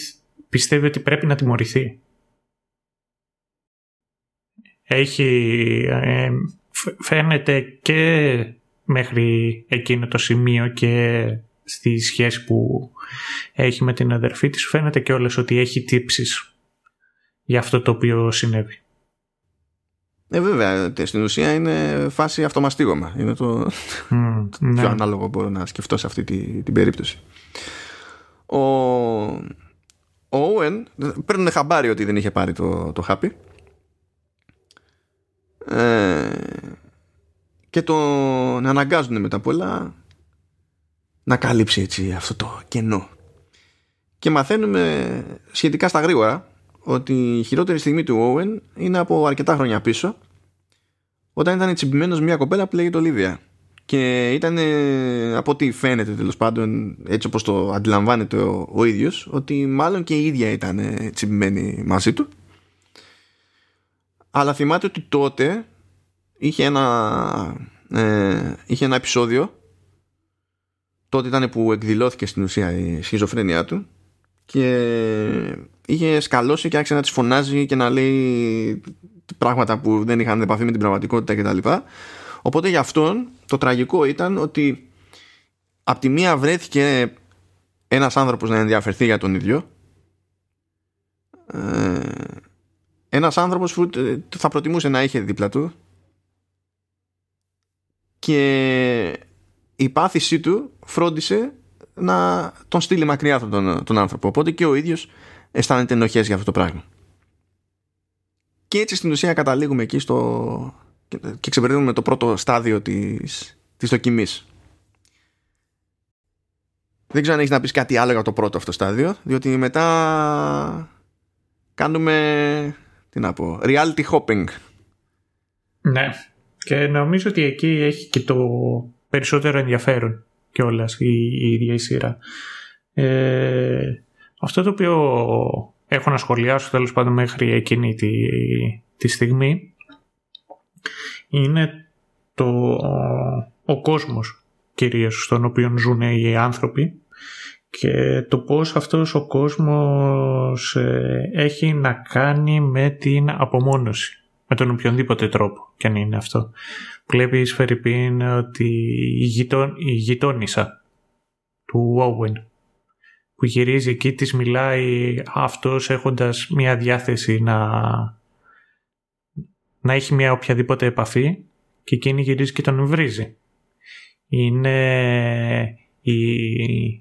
πιστεύει ότι πρέπει να τιμωρηθεί. Έχει, φαίνεται και μέχρι εκείνο το σημείο και στη σχέση που έχει με την αδερφή της, φαίνεται και όλες ότι έχει τύψεις για αυτό το οποίο συνέβη. Βέβαια, στην ουσία είναι φάση αυτομαστίγωμα. Είναι το πιο ανάλογο μπορώ να σκεφτώ σε αυτή την περίπτωση. Ο Όουεν παίρνουν χαμπάρι ότι δεν είχε πάρει το χάπι, και τον αναγκάζουν μετά πολλά να καλύψει έτσι αυτό το κενό. Και μαθαίνουμε σχετικά στα γρήγορα ότι η χειρότερη στιγμή του Όουεν είναι από αρκετά χρόνια πίσω, όταν ήταν τσιμπημένος μια κοπέλα που λέγεται Ολίβια. Και ήταν, από ό,τι φαίνεται τέλος πάντων, έτσι όπως το αντιλαμβάνεται ο ίδιος, ότι μάλλον και η ίδια ήταν τσιμπημένη μαζί του. Αλλά θυμάται ότι τότε είχε ένα επεισόδιο, τότε ήταν που εκδηλώθηκε στην ουσία η σχιζοφρένειά του, και είχε σκαλώσει και άρχισε να της φωνάζει και να λέει πράγματα που δεν είχαν επαφή με την πραγματικότητα κτλ. Οπότε για αυτόν το τραγικό ήταν ότι απ' τη μία βρέθηκε ένας άνθρωπος να ενδιαφερθεί για τον ίδιο, ένας άνθρωπος που θα προτιμούσε να είχε δίπλα του, και η πάθησή του φρόντισε να τον στείλει μακριά τον άνθρωπο, οπότε και ο ίδιος αισθάνεται ενοχές για αυτό το πράγμα. Και έτσι στην ουσία καταλήγουμε εκεί στο... και ξεπερνούμε το πρώτο στάδιο της δοκιμής. Δεν ξέρω αν έχεις να πεις κάτι άλλο για το πρώτο αυτό στάδιο, διότι μετά κάνουμε, τι να πω, reality hopping. Ναι, και νομίζω ότι εκεί έχει και το περισσότερο ενδιαφέρον κιόλας η ίδια η σειρά. Αυτό το οποίο έχω να σχολιάσω τέλος πάντων μέχρι εκείνη τη στιγμή είναι ο κόσμος κυρίως στον οποίο ζουν οι άνθρωποι και το πώς αυτός ο κόσμος έχει να κάνει με την απομόνωση με τον οποιονδήποτε τρόπο και αν είναι αυτό. Βλέπεις φερειπίν ότι η γειτόνισσα του Owen που γυρίζει εκεί της μιλάει αυτός έχοντας μια διάθεση να έχει μια οποιαδήποτε επαφή και εκείνη γυρίζει και τον βρίζει. Είναι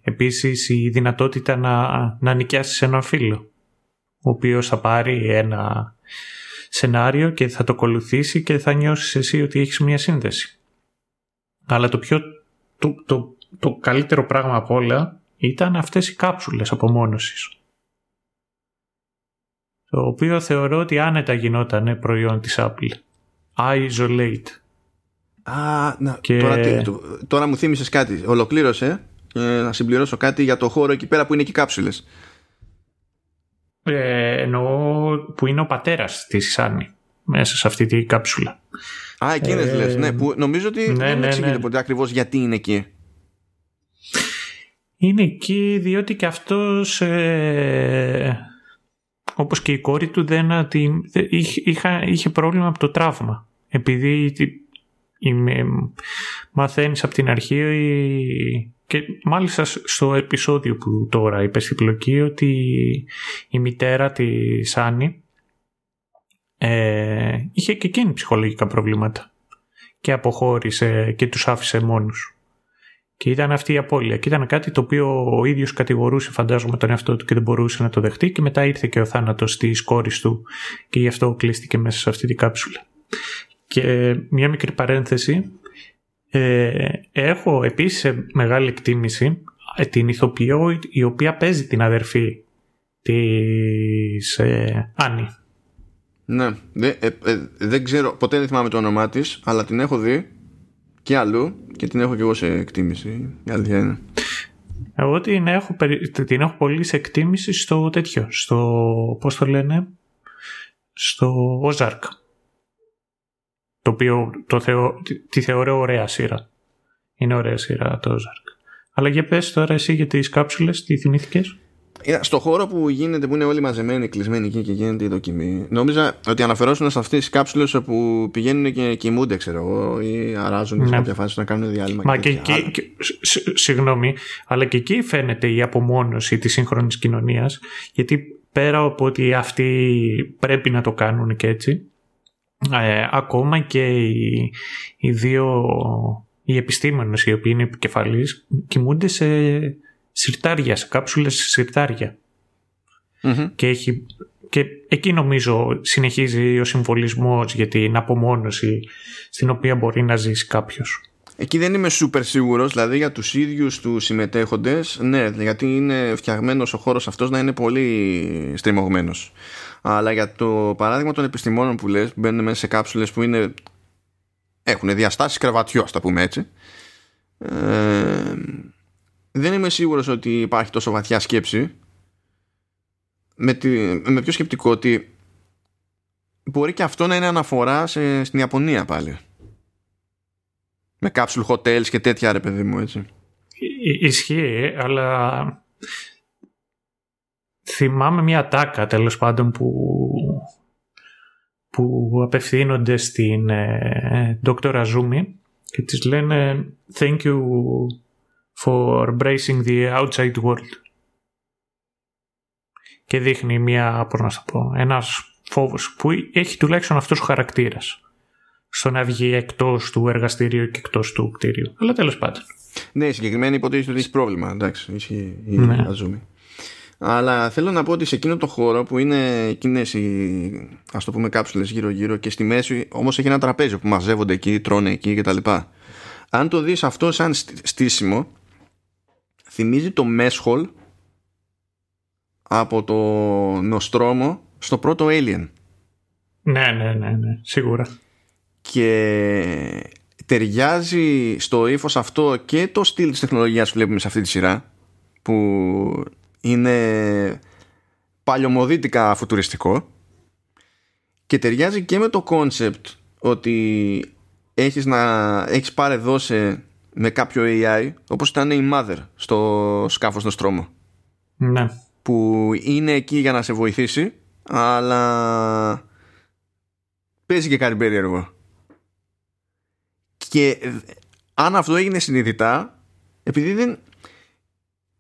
επίσης η δυνατότητα να νοικιάσεις ένα φίλο ο οποίος θα πάρει ένα σενάριο και θα το ακολουθήσει και θα νιώσεις εσύ ότι έχεις μια σύνδεση. Αλλά το καλύτερο πράγμα απ' όλα ήταν αυτές οι κάψουλες απομόνωσης, το οποίο θεωρώ ότι άνετα γινόταν προϊόν της Apple. Isolate. Και... τώρα μου θύμισες κάτι. Ολοκλήρωσε να συμπληρώσω κάτι για το χώρο εκεί πέρα που είναι και οι κάψουλες. Εννοώ που είναι ο πατέρας της Σάνι μέσα σε αυτή την κάψουλα. Α, εκείνες λες, ναι, που νομίζω ότι δεν εξηγείται ποτέ ακριβώς γιατί είναι εκεί. Είναι εκεί διότι και αυτός, όπως και η κόρη του, είχε πρόβλημα από το τραύμα. Επειδή μαθαίνεις από την αρχή και μάλιστα στο επεισόδιο που τώρα είπε στην πλοκή ότι η μητέρα της Άννη είχε και εκείνη ψυχολογικά προβλήματα και αποχώρησε και τους άφησε μόνους. Και ήταν αυτή η απώλεια. Και ήταν κάτι το οποίο ο ίδιος κατηγορούσε, φαντάζομαι, τον εαυτό του και δεν μπορούσε να το δεχτεί. Και μετά ήρθε και ο θάνατος της κόρης του και γι' αυτό κλείστηκε μέσα σε αυτή την κάψουλα. Και μια μικρή παρένθεση. Έχω επίσης μεγάλη εκτίμηση την ηθοποιό η οποία παίζει την αδερφή της Άννη. Ναι, δεν ξέρω, ποτέ δεν θυμάμαι το όνομά της, αλλά την έχω δει και αλλού και την έχω και εγώ σε εκτίμηση. Εγώ την έχω πολύ σε εκτίμηση στο τέτοιο, πώς το λένε, στο Ozark, το οποίο τη θεωρώ ωραία σειρά. Είναι ωραία σειρά το Ozark. Αλλά για πες τώρα εσύ για τις κάψουλες, τι θυμήθηκες? Στο χώρο που γίνεται, που είναι όλοι μαζεμένοι, κλεισμένοι εκεί και γίνεται η δοκιμή, νόμιζα ότι αναφερόσουν σε αυτές τις κάψουλες όπου πηγαίνουν και κοιμούνται, ξέρω εγώ, ή αράζουν σε κάποια φάση να κάνουν διάλειμμα. Μα και συγγνώμη, αλλά και εκεί φαίνεται η απομόνωση της σύγχρονης κοινωνίας, γιατί πέρα από ότι αυτοί πρέπει να το κάνουν και έτσι, ακόμα και οι δύο οι επιστήμονες οι οποίοι είναι επικεφαλής κοιμούνται σε συρτάρια, σε κάψουλες συρτάρια. Mm-hmm. Και εκεί νομίζω συνεχίζει ο συμβολισμός για την απομόνωση στην οποία μπορεί να ζήσει κάποιος. Εκεί δεν είμαι σούπερ σίγουρος, δηλαδή για τους ίδιους τους συμμετέχοντες, ναι, γιατί είναι φτιαγμένος ο χώρος αυτός να είναι πολύ στριμωγμένος. Αλλά για το παράδειγμα των επιστημόνων που λες, μπαίνουν μέσα σε κάψουλες που είναι, έχουν διαστάσεις κρεβατιού, τα πούμε έτσι, δεν είμαι σίγουρος ότι υπάρχει τόσο βαθιά σκέψη, με πιο σκεπτικό ότι μπορεί και αυτό να είναι αναφορά στην Ιαπωνία πάλι, με κάψουλ hotels και τέτοια, ρε παιδί μου, έτσι. Ισχύει, αλλά θυμάμαι μια τάκα τέλος πάντων που απευθύνονται στην Dr. Azumi και της λένε «Thank you for bracing the outside world. Και δείχνει μια, πώς να το πω, ένας φόβος που έχει τουλάχιστον αυτός ο χαρακτήρας στο να βγει εκτός του εργαστηρίου και εκτός του κτίριου. Αλλά τέλος πάντων. Ναι, συγκεκριμένα υποτίθεται ότι έχει πρόβλημα. Εντάξει, ισχύει η Azumi. Αλλά θέλω να πω ότι σε εκείνο το χώρο που είναι εκείνες οι, ας το πούμε, κάψουλες γύρω-γύρω και στη μέση όμως έχει ένα τραπέζι που μαζεύονται εκεί, τρώνε εκεί κτλ. Αν το δεις αυτό σαν στήσιμο, θυμίζει το mess hall από το Νοστρόμο στο πρώτο Alien. Ναι, σίγουρα. Και ταιριάζει στο ύφος αυτό και το στυλ της τεχνολογίας που βλέπουμε σε αυτή τη σειρά, που είναι παλιωμοδίτικα φουτουριστικό, και ταιριάζει και με το κόνσεπτ ότι έχεις παρεδώσει με κάποιο AI, όπως ήταν η Mother στο σκάφος Νοστρόμο. Ναι. Που είναι εκεί για να σε βοηθήσει, αλλά παίζει και κάτι περίεργο. Και αν αυτό έγινε συνειδητά, επειδή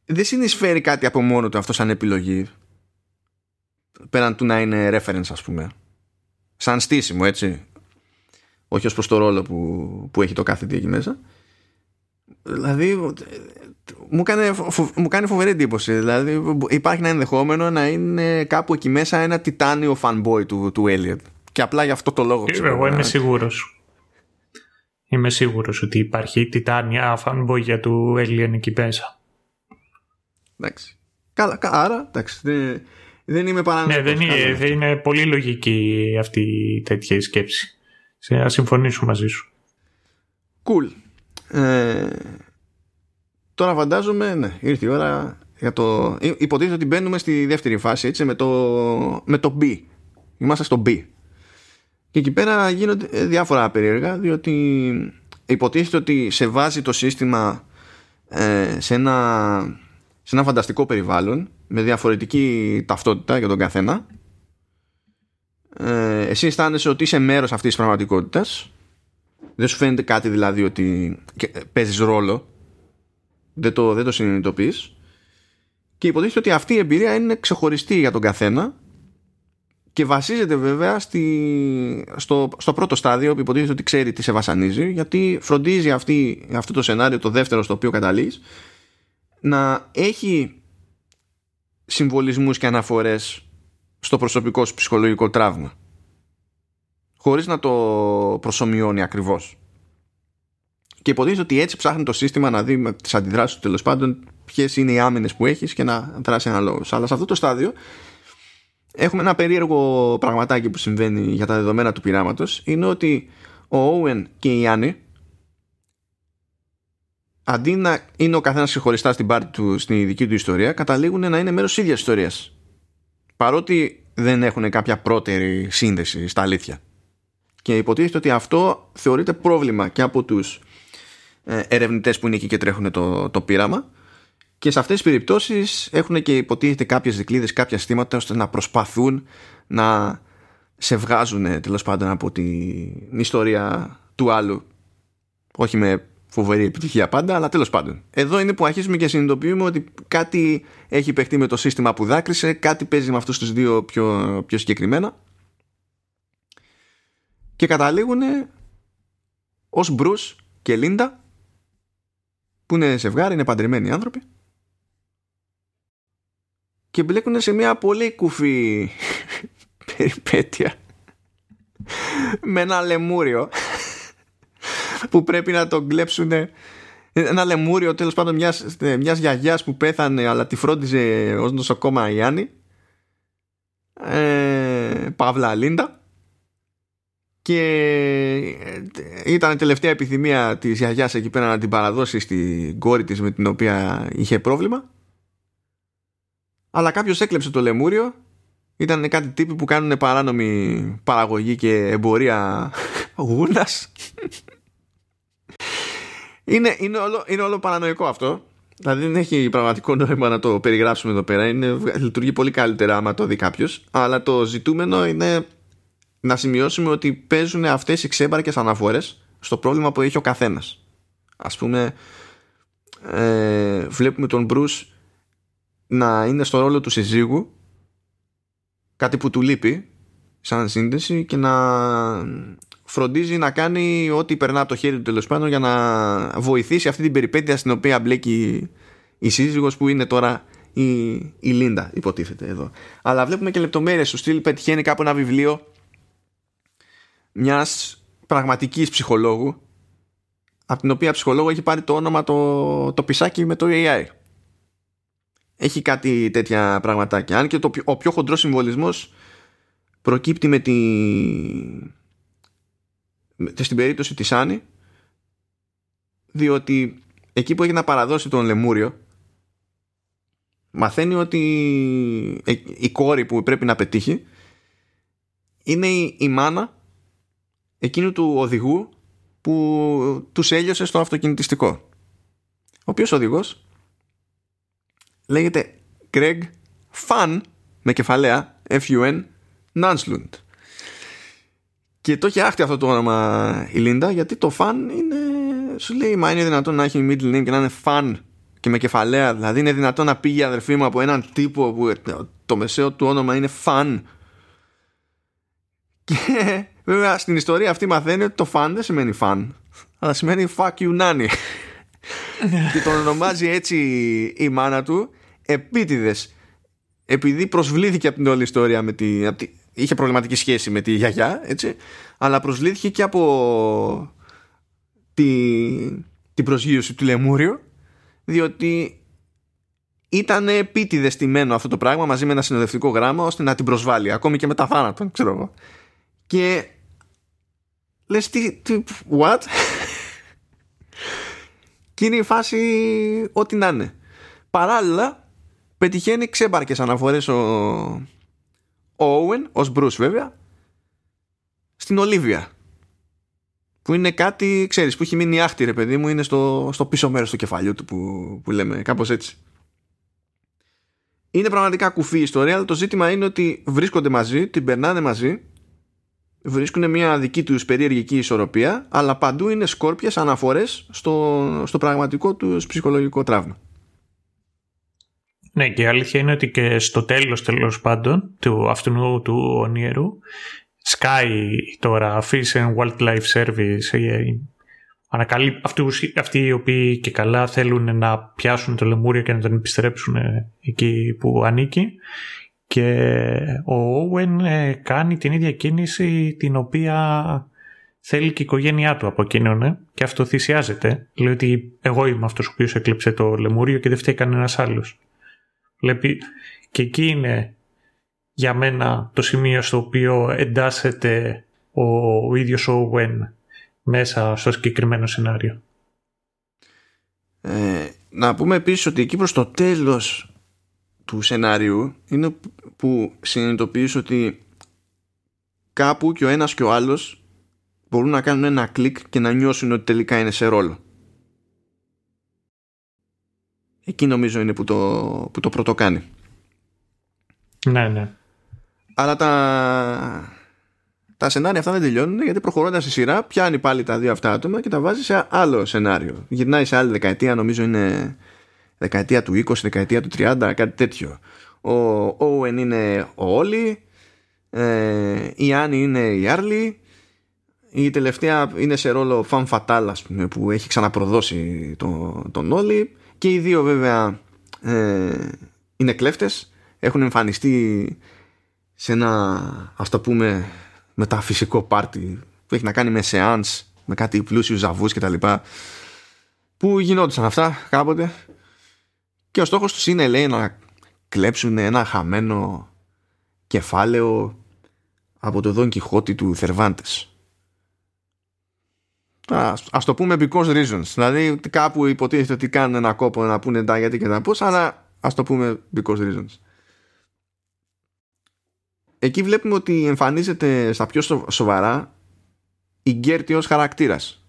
δεν συνεισφέρει κάτι από μόνο του αυτό σαν επιλογή, πέραν του να είναι reference, ας πούμε, σαν στήσιμο, έτσι, όχι ως προς το ρόλο που έχει το κάθε τι εκεί μέσα. Δηλαδή μου κάνει φοβερή εντύπωση. Δηλαδή υπάρχει ένα ενδεχόμενο να είναι κάπου εκεί μέσα ένα τιτάνιο fanboy του Elliot, και απλά για αυτό το λόγο εγώ είμαι σίγουρος. Είμαι σίγουρος ότι υπάρχει τιτάνια fanboy του Alien εκεί μέσα. Εντάξει. Καλά, άρα εντάξει, δεν είμαι παράνομος. Ναι, δεν είναι πολύ λογική αυτή η τέτοια σκέψη. Ας συμφωνήσω μαζί σου. Κουλ. Τώρα φαντάζομαι, ναι, ήρθε η ώρα για το... Υποτίθεται ότι μπαίνουμε στη δεύτερη φάση, έτσι, με το B. Είμαστε στο B. Και εκεί πέρα γίνονται διάφορα περίεργα, διότι υποτίθεται ότι σε βάζει το σύστημα σε ένα φανταστικό περιβάλλον με διαφορετική ταυτότητα για τον καθένα. Εσύ αισθάνεσαι ότι είσαι μέρος αυτής της πραγματικότητας. Δεν σου φαίνεται κάτι δηλαδή ότι παίζεις ρόλο. Δεν το συνειδητοποιείς. Και υποτίθεται ότι αυτή η εμπειρία είναι ξεχωριστή για τον καθένα. Και βασίζεται βέβαια στο πρώτο στάδιο που υποτίθεται ότι ξέρει τι σε βασανίζει, γιατί φροντίζει αυτό το σενάριο, το δεύτερο στο οποίο καταλήγεις, να έχει συμβολισμούς και αναφορές στο προσωπικό σου ψυχολογικό τραύμα, χωρίς να το προσομοιώνει ακριβώς. Και υποτίθεται ότι έτσι ψάχνει το σύστημα να δει με τις αντιδράσεις του, τέλος πάντων, ποιες είναι οι άμυνες που έχεις και να δράσει αναλόγως. Αλλά σε αυτό το στάδιο έχουμε ένα περίεργο πραγματάκι που συμβαίνει για τα δεδομένα του πειράματος. Είναι ότι ο Owen και η Άννη, αντί να είναι ο καθένας ξεχωριστά στην πάρτι του, στην δική του ιστορία, καταλήγουν να είναι μέρος ίδιας ιστορίας, παρότι δεν έχουν κάποια πρώτερη σύνδεση στα αλήθεια. Και υποτίθεται ότι αυτό θεωρείται πρόβλημα και από τους ερευνητές που είναι εκεί και τρέχουν το πείραμα. Και σε αυτές τις περιπτώσεις έχουν και υποτίθεται κάποιες δικλείδες, κάποια συστήματα, ώστε να προσπαθούν να σε βγάζουν, τέλος πάντων, από την ιστορία του άλλου. Όχι με φοβερή επιτυχία πάντα, αλλά τέλος πάντων. Εδώ είναι που αρχίζουμε και συνειδητοποιούμε ότι κάτι έχει παιχτεί με το σύστημα που δάκρυσε, κάτι παίζει με αυτούς τους δύο πιο συγκεκριμένα. Και καταλήγουν ως Μπρους και Λίντα, που είναι ζευγάρι, είναι παντρεμένοι άνθρωποι, και μπλέκουν σε μια πολύ κουφή περιπέτεια με ένα λεμούριο που πρέπει να τον κλέψουν. Ένα λεμούριο, τέλος πάντων, μιας γιαγιάς που πέθανε, αλλά τη φρόντιζε ως νοσοκόμα η Άννη, Παύλα Λίντα, και ήταν η τελευταία επιθυμία της γιαγιάς εκεί πέρα να την παραδώσει στην κόρη της, με την οποία είχε πρόβλημα. Αλλά κάποιος έκλεψε το λεμούριο. Ήταν κάτι τύποι που κάνουν παράνομη παραγωγή και εμπορία γούνας. Είναι όλο παρανοϊκό αυτό. Δηλαδή δεν έχει πραγματικό νόημα να το περιγράψουμε εδώ πέρα. Λειτουργεί πολύ καλύτερα άμα το δει κάποιος. Αλλά το ζητούμενο είναι να σημειώσουμε ότι παίζουν αυτές οι ξέμπαρκες αναφορές στο πρόβλημα που έχει ο καθένας. Ας πούμε, βλέπουμε τον Bruce να είναι στο ρόλο του συζύγου, κάτι που του λείπει σαν σύνδεση, και να φροντίζει να κάνει ό,τι περνά από το χέρι του, τέλος πάντων, για να βοηθήσει αυτή την περιπέτεια στην οποία μπλέκει η σύζυγος που είναι τώρα η Λίντα, υποτίθεται εδώ. Αλλά βλέπουμε και λεπτομέρειες του στυλ, πετυχαίνει κάπου ένα βιβλίο μιας πραγματικής ψυχολόγου, από την οποία ψυχολόγο έχει πάρει το όνομα το πισάκι με το AI. Έχει κάτι τέτοια πραγματάκια. Αν και ο πιο χοντρός συμβολισμός προκύπτει στην περίπτωση της Άννη, διότι εκεί που έχει να παραδώσει τον Λεμούριο, μαθαίνει ότι η κόρη που πρέπει να πετύχει είναι η μάνα εκείνου του οδηγού που τους έλειωσε στο αυτοκινητιστικό, ο οποίος οδηγός λέγεται Greg Fun, με κεφαλαία F-U-N Nanslund, και το έχει άχτη αυτό το όνομα η Λίντα, γιατί το Fun είναι, σου λέει, μα είναι δυνατόν να έχει middle name και να είναι Fun και με κεφαλαία, δηλαδή είναι δυνατόν να πήγε η αδερφή μου από έναν τύπο που το μεσαίο του όνομα είναι Fun? Και βέβαια στην ιστορία αυτή μαθαίνει ότι το Fun δεν σημαίνει Fun, αλλά σημαίνει Fuck you nanny. Και τον ονομάζει έτσι η μάνα του επίτηδες, επειδή προσβλήθηκε από την όλη ιστορία είχε προβληματική σχέση με τη γιαγιά, έτσι, αλλά προσβλήθηκε και από την προσγείωση του Λεμούριου, διότι ήταν επίτηδες τιμένο αυτό το πράγμα μαζί με ένα συνοδευτικό γράμμα ώστε να την προσβάλλει ακόμη και μετά θάνατον, ξέρω εγώ. Και λες τι what? Και είναι η φάση ό,τι να είναι. Παράλληλα πετυχαίνει ξέμπαρκες αναφορές ο Owen ως Bruce, βέβαια, στην Olivia, που είναι κάτι, ξέρεις, που έχει μείνει άχτη, ρε παιδί μου, είναι στο πίσω μέρος του κεφαλιού του που λέμε, κάπως έτσι. Είναι πραγματικά κουφή η ιστορία, αλλά το ζήτημα είναι ότι βρίσκονται μαζί, την περνάνε μαζί, βρίσκουν μια δική τους περίεργική ισορροπία, αλλά παντού είναι σκόρπιες αναφορές στο πραγματικό τους ψυχολογικό τραύμα. Ναι, και η αλήθεια είναι ότι και στο τέλος πάντων του αυτού του ονείρου σκάει τώρα Fish and Wildlife Service, ανακαλεί αυτοί οι οποίοι και καλά θέλουν να πιάσουν το λεμούριο και να τον επιστρέψουν εκεί που ανήκει, και ο Owen κάνει την ίδια κίνηση την οποία θέλει και η οικογένειά του από εκείνον, και αυτοθυσιάζεται, λέει ότι εγώ είμαι αυτός ο οποίος έκλεψε το λεμούριο και δεν φταίει κανένας άλλος. Βλέπει, και εκεί είναι για μένα το σημείο στο οποίο εντάσσεται ο ίδιος ο Owen μέσα στο συγκεκριμένο σενάριο. Να πούμε επίσης ότι εκεί προς το τέλος του σενάριου είναι που συνειδητοποιείς ότι κάπου και ο ένας και ο άλλος μπορούν να κάνουν ένα κλικ και να νιώσουν ότι τελικά είναι σε ρόλο. Εκεί νομίζω είναι που το πρώτο κάνει. Ναι, ναι. Αλλά τα σενάρια αυτά δεν τελειώνουν, γιατί προχωρώντας στη σειρά πιάνει πάλι τα δύο αυτά άτομα και τα βάζει σε άλλο σενάριο. Γυρνάει σε άλλη δεκαετία, νομίζω είναι δεκαετία του 20, δεκαετία του 30, κάτι τέτοιο. Ο Owen είναι ο Όλι, η Άννη είναι η Άρλι, η τελευταία είναι σε ρόλο Femme Fatale, ας πούμε, που έχει ξαναπροδώσει τον Όλι, και οι δύο βέβαια είναι κλέφτες, έχουν εμφανιστεί σε ένα, ας το πούμε, μεταφυσικό πάρτι που έχει να κάνει με σεάνς, με κάτι πλούσιους ζαβούς και τα λοιπά, που γινόντουσαν αυτά κάποτε, και ο στόχος τους είναι, λέει, να κλέψουν ένα χαμένο κεφάλαιο από το Don Quixote του Cervantes. Ας το πούμε because reasons. Δηλαδή κάπου υποτίθεται ότι κάνουν ένα κόπο να πούνε τα γιατί και τα πώς, αλλά ας το πούμε because reasons. Εκεί βλέπουμε ότι εμφανίζεται στα πιο σοβαρά η GRTA ως χαρακτήρας,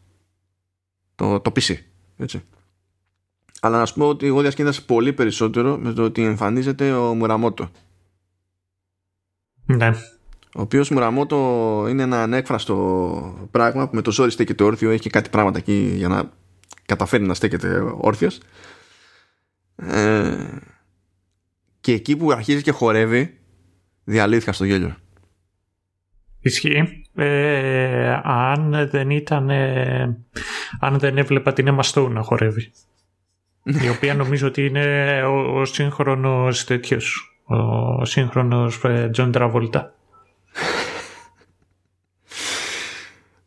το PC, έτσι. Αλλά να σου πω ότι εγώ διασκέδασα πολύ περισσότερο με το ότι εμφανίζεται ο Μουραμότο. Ναι. Ο οποίος Μουραμότο είναι ένα ανέκφραστο πράγμα που με το ζόριστη και το όρθιο έχει και κάτι πράγματα εκεί για να καταφέρει να στέκεται όρθιος. Και εκεί που αρχίζει και χορεύει, διαλύθηκα στο γέλιο. Ισχύει. Αν δεν ήταν, αν δεν έβλεπα την Emma Stone να χορεύει, η οποία νομίζω ότι είναι ο σύγχρονος τέτοιος, ο σύγχρονος John Travolta.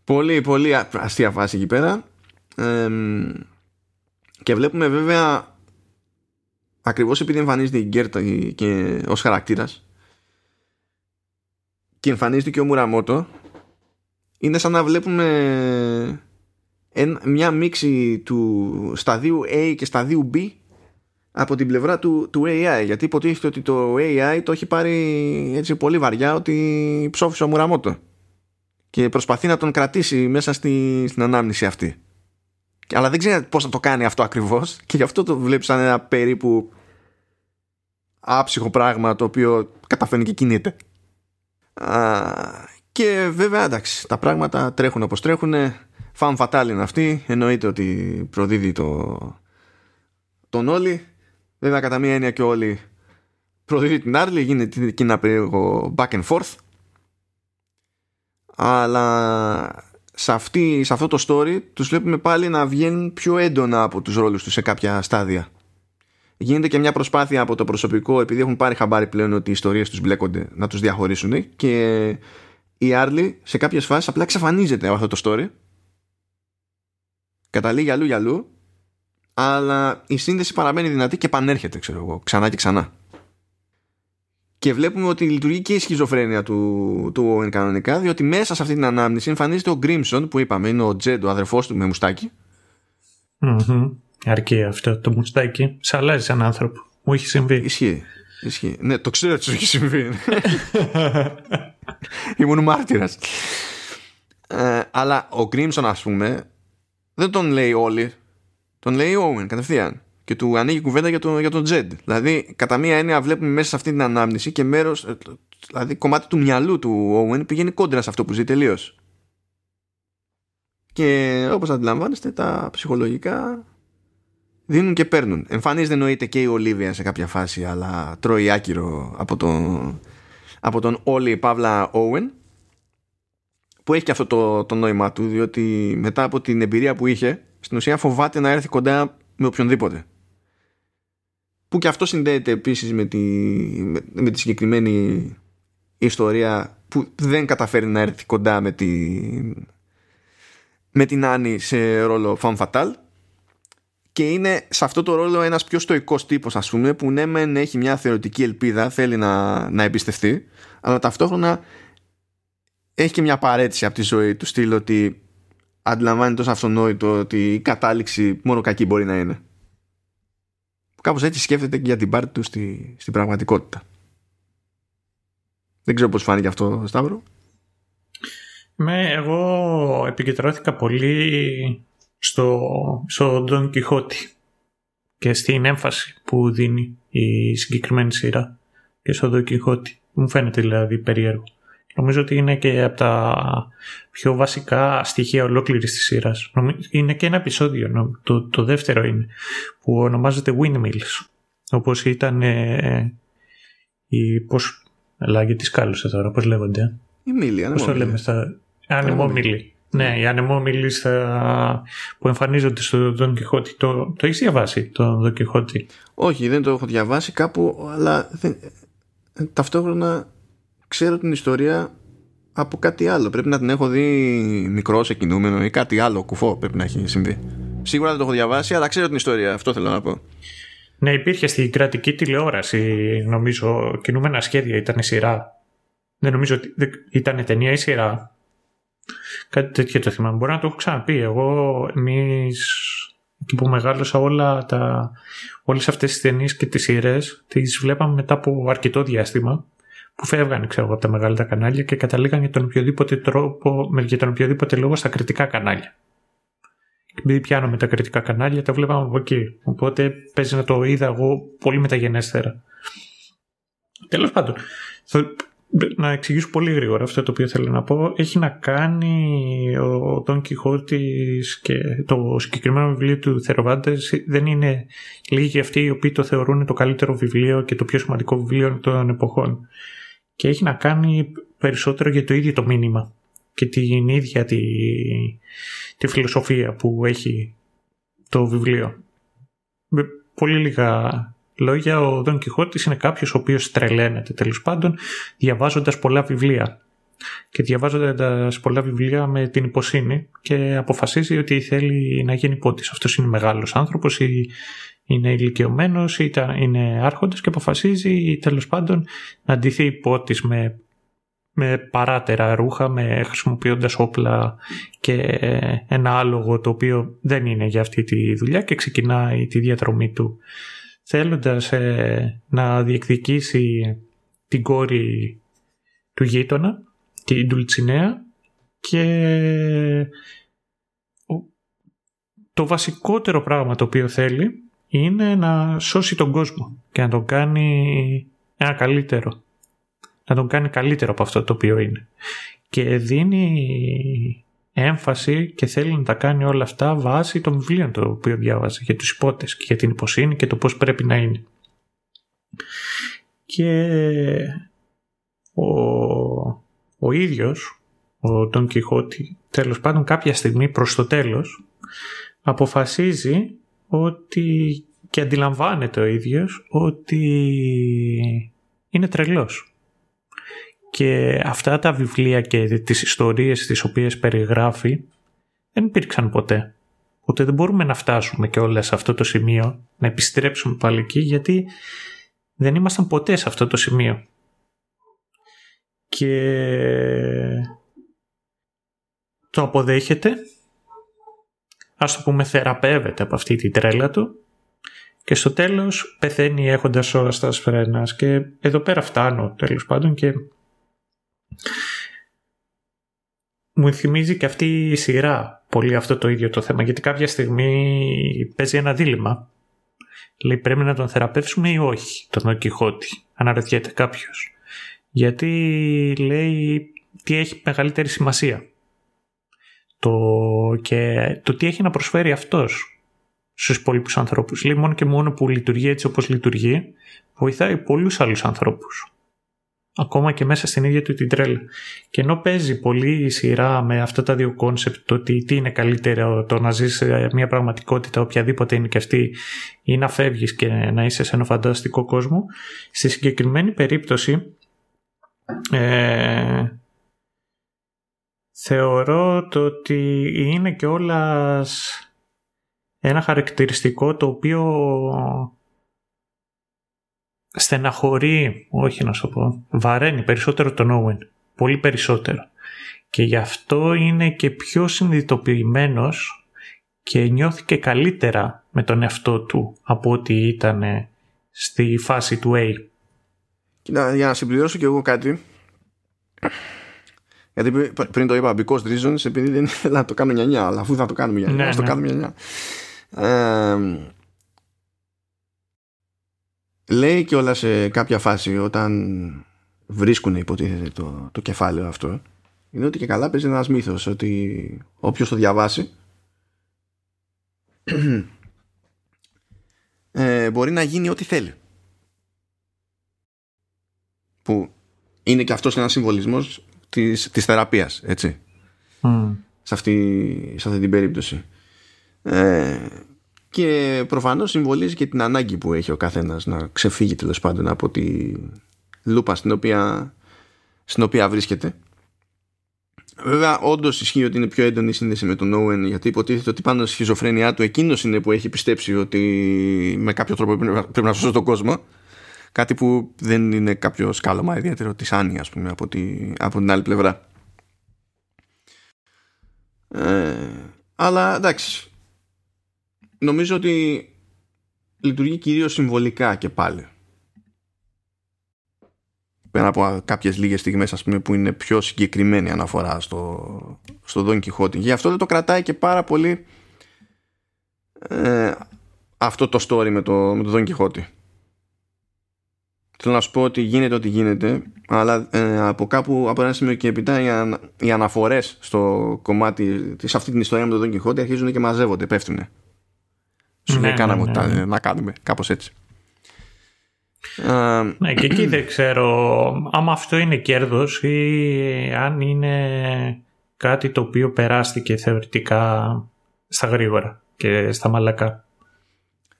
Πολύ πολύ αστεία φάση εκεί πέρα. Και βλέπουμε βέβαια, ακριβώς επειδή εμφανίζεται η GRTA και ως χαρακτήρας και εμφανίζεται και ο Μουραμότο, είναι σαν να βλέπουμε μια μίξη του σταδίου A και σταδίου B από την πλευρά του AI, γιατί υποτίθεται ότι το AI το έχει πάρει έτσι πολύ βαριά ότι ψόφισε ο Μουραμότο και προσπαθεί να τον κρατήσει μέσα στην ανάμνηση αυτή, αλλά δεν ξέρει πώς να το κάνει αυτό ακριβώς, και γι' αυτό το βλέπει σαν ένα περίπου άψυχο πράγμα το οποίο καταφέρνει και κινείται. Και βέβαια, εντάξει, τα πράγματα τρέχουν όπως τρέχουν. Φαν φατάλ είναι αυτή, εννοείται ότι προδίδει τον Όλη. Βέβαια κατά μία έννοια και Όλη προδίδει την Άρλη, γίνεται και ένα περίεργο back and forth. Αλλά σε αυτό το story τους βλέπουμε πάλι να βγαίνουν πιο έντονα από τους ρόλους τους σε κάποια στάδια. Γίνεται και μια προσπάθεια από το προσωπικό, επειδή έχουν πάρει χαμπάρι πλέον ότι οι ιστορίες τους μπλέκονται, να τους διαχωρίσουν, και η Άρλη σε κάποιες φάσεις απλά εξαφανίζεται από αυτό το story, καταλήγει αλλού για αλλού, αλλά η σύνδεση παραμένει δυνατή και επανέρχεται, ξέρω εγώ, ξανά και ξανά. Και βλέπουμε ότι λειτουργεί και η σχιζοφρένεια του Owen κανονικά, διότι μέσα σε αυτή την ανάμνηση εμφανίζεται ο Grimson που είπαμε, είναι ο Τζέντ, ο αδερφός του με μουστάκι. Αρκεί αυτό το μουστάκι, σε αλλάζει σαν άνθρωπο. Μου είχε συμβεί. Ισχύει. Ναι, το ξέρω ότι σου είχε συμβεί. Ήμουν μάρτυρας. Αλλά ο Grimson, ας πούμε, δεν τον λέει όλοι, τον λέει ο Owen κατευθείαν. Και του ανοίγει κουβέντα για τον Τζεντ. Δηλαδή, κατά μία έννοια, βλέπουμε μέσα σε αυτή την ανάμνηση και μέρος, δηλαδή κομμάτι του μυαλού του Owen πηγαίνει κόντρα σε αυτό που ζει τελείως. Και όπως αντιλαμβάνεστε, τα ψυχολογικά δίνουν και παίρνουν. Εμφανίζεται εννοείται και η Ολίβια σε κάποια φάση, αλλά τρώει άκυρο από τον Όλι Παύλα Owen, που έχει και αυτό το νόημα του, διότι μετά από την εμπειρία που είχε, στην ουσία φοβάται να έρθει κοντά με οποιονδήποτε. Που και αυτό συνδέεται επίσης με τη συγκεκριμένη ιστορία που δεν καταφέρει να έρθει κοντά με την Άννη σε ρόλο femme fatale, και είναι σε αυτό το ρόλο ένας πιο στοικός τύπος, ας πούμε, που ναι μεν έχει μια θεωρητική ελπίδα, θέλει να εμπιστευτεί, αλλά ταυτόχρονα έχει και μια παρέτηση από τη ζωή του στυλ ότι αντιλαμβάνει τόσο αυτονόητο ότι η κατάληξη μόνο κακή μπορεί να είναι. Κάπως έτσι σκέφτεται και για την πάρτη του στην πραγματικότητα. Δεν ξέρω πώς φάνηκε αυτό, Σταύρο. Εγώ επικεντρώθηκα πολύ στο Don Quixote και στην έμφαση που δίνει η συγκεκριμένη σειρά και στο Don Quixote. Μου φαίνεται δηλαδή περίεργο. Νομίζω ότι είναι και από τα πιο βασικά στοιχεία ολόκληρης της σειράς. Είναι και ένα επεισόδιο, το δεύτερο είναι, που ονομάζεται Windmills. Όπως ήταν πώς λέγεται, τις κάλωσε τώρα, πώς λέγονται. Η μήλη, ανεμόμηλη. Ανεμόμηλη. Ναι, οι ανεμόμηλοι που εμφανίζονται στο Don Quixote. Το έχεις διαβάσει το Don Quixote? Όχι, δεν το έχω διαβάσει κάπου, αλλά ταυτόχρονα ξέρω την ιστορία από κάτι άλλο. Πρέπει να την έχω δει μικρό σε κινούμενο ή κάτι άλλο κουφό πρέπει να έχει συμβεί. Σίγουρα δεν το έχω διαβάσει, αλλά ξέρω την ιστορία. Αυτό θέλω να πω. Ναι, υπήρχε στην κρατική τηλεόραση, νομίζω. Κινούμενα σχέδια ήταν η σειρά. Δεν νομίζω ότι ήταν ταινία ή σειρά. Κάτι τέτοιο το θυμάμαι. Μπορώ να το έχω ξαναπεί. Εγώ, εμείς εκεί που μεγάλωσα, όλες αυτές τις ταινίες και τις σειρές τις βλέπαμε μετά από αρκετό διάστημα, που φεύγανε, ξέρω, από τα μεγάλα τα κανάλια και καταλήγαν για τον οποιοδήποτε λόγο στα κριτικά κανάλια. Επειδή πιάνομαι τα κριτικά κανάλια, τα βλέπαμε από εκεί. Οπότε παίζει να το είδα εγώ πολύ μεταγενέστερα. Τέλος πάντων, να εξηγήσω πολύ γρήγορα αυτό το οποίο θέλω να πω. Έχει να κάνει ο Don Quixote και το συγκεκριμένο βιβλίο του Cervantes. Δεν είναι λίγοι αυτοί οι οποίοι το θεωρούν το καλύτερο βιβλίο και το πιο σημαντικό βιβλίο των εποχών. Και έχει να κάνει περισσότερο για το ίδιο το μήνυμα και την ίδια τη φιλοσοφία που έχει το βιβλίο. Με πολύ λίγα λόγια, ο Δον Κιχώτης είναι κάποιος ο οποίος τρελαίνεται, τέλος πάντων, διαβάζοντας πολλά βιβλία. Και διαβάζοντας πολλά βιβλία με την υποσύνη, και αποφασίζει ότι θέλει να γίνει πότης. Αυτός είναι μεγάλος άνθρωπος ή είναι ηλικιωμένος ή είναι άρχοντας και αποφασίζει, τέλος πάντων, να ντυθεί πότης με παράτερα ρούχα, χρησιμοποιώντας όπλα και ένα άλογο το οποίο δεν είναι για αυτή τη δουλειά, και ξεκινάει τη διαδρομή του θέλοντας να διεκδικήσει την κόρη του γείτονα, την Ντουλτσινέα, και το βασικότερο πράγμα το οποίο θέλει είναι να σώσει τον κόσμο και να τον κάνει ένα καλύτερο. Να τον κάνει καλύτερο από αυτό το οποίο είναι. Και δίνει έμφαση και θέλει να τα κάνει όλα αυτά βάσει των βιβλίων το οποίο διάβαζε για τους υπότες και για την υποσύνη και το πώς πρέπει να είναι. Και ο ίδιος, ο Ντον Κιχώτη, τέλος πάντων κάποια στιγμή προς το τέλος, αποφασίζει ότι, και αντιλαμβάνεται ο ίδιος, ότι είναι τρελός. Και αυτά τα βιβλία και τις ιστορίες τις οποίες περιγράφει δεν υπήρξαν ποτέ. Οπότε δεν μπορούμε να φτάσουμε και όλα σε αυτό το σημείο, να επιστρέψουμε πάλι εκεί, γιατί δεν ήμασταν ποτέ σε αυτό το σημείο. Και το αποδέχεται, ας το πούμε θεραπεύεται από αυτή την τρέλα του, και στο τέλος πεθαίνει έχοντας όλα στα σφρένας. Και εδώ πέρα φτάνω, τέλος πάντων, και μου θυμίζει και αυτή η σειρά πολύ αυτό το ίδιο το θέμα, γιατί κάποια στιγμή παίζει ένα δίλημμα. Λέει, πρέπει να τον θεραπεύσουμε ή όχι τον Ντον Κιχώτη, αναρωτιέται κάποιος, γιατί λέει τι έχει μεγαλύτερη σημασία, και το τι έχει να προσφέρει αυτός στους υπόλοιπους ανθρώπους. Λέει, μόνο και μόνο που λειτουργεί έτσι όπως λειτουργεί βοηθάει πολλούς άλλους ανθρώπους, ακόμα και μέσα στην ίδια του την τρέλα. Και ενώ παίζει πολύ η σειρά με αυτά τα δύο κόνσεπτ, το ότι τι είναι καλύτερο, το να ζεις μια πραγματικότητα οποιαδήποτε είναι και αυτή, ή να φεύγεις και να είσαι σε ένα φανταστικό κόσμο, στη συγκεκριμένη περίπτωση θεωρώ το ότι είναι κιόλας ένα χαρακτηριστικό το οποίο στεναχωρεί, όχι να σου πω, βαραίνει περισσότερο τον Owen, πολύ περισσότερο, και γι' αυτό είναι και πιο συνειδητοποιημένος και νιώθηκε καλύτερα με τον εαυτό του από ό,τι ήταν στη φάση του A. Για να συμπληρώσω και εγώ κάτι, γιατί πριν το είπα because reasons, επειδή δεν ήθελα να το κάνω νιανιά, αλλά αφού θα το κάνουμε νιανιά, ναι, το κάνουμε νιανιά. Λέει και όλα σε κάποια φάση, όταν βρίσκουν υποτίθεται το κεφάλαιο αυτό, είναι ότι και καλά παίζει ένας μύθος ότι όποιος το διαβάσει μπορεί να γίνει ό,τι θέλει, που είναι και αυτός ένας συμβολισμός της θεραπείας, έτσι, σε αυτή την περίπτωση. Και προφανώς συμβολίζει και την ανάγκη που έχει ο καθένας να ξεφύγει, τέλος πάντων, από τη λούπα στην οποία βρίσκεται. Βέβαια, όντως ισχύει ότι είναι πιο έντονη η σύνδεση με τον Owen, γιατί υποτίθεται ότι πάνω στη σχιζοφρένειά του εκείνος είναι που έχει πιστέψει ότι με κάποιο τρόπο πρέπει να σώσει τον κόσμο. Κάτι που δεν είναι κάποιο σκάλωμα ιδιαίτερο της Άννη, ας πούμε, από την άλλη πλευρά. Αλλά εντάξει, νομίζω ότι λειτουργεί κυρίως συμβολικά και πάλι, πέρα από κάποιες λίγες στιγμές, ας πούμε, που είναι πιο συγκεκριμένη αναφορά στο Don Quixote. Γι' αυτό δεν το κρατάει και πάρα πολύ αυτό το story με το Don Quixote. Θέλω να σου πω ότι γίνεται ό,τι γίνεται, αλλά από κάπου, από ένα σημείο και επιτά, οι αναφορές στο κομμάτι, σε αυτή την ιστορία με τον Don Quixote, αρχίζουν και μαζεύονται, πέφτουνε. Σου λέει, κάναμε να κάνουμε, κάπως έτσι. Ναι, και εκεί δεν ξέρω άμα αυτό είναι κέρδος ή αν είναι κάτι το οποίο περάστηκε θεωρητικά στα γρήγορα και στα μαλακά.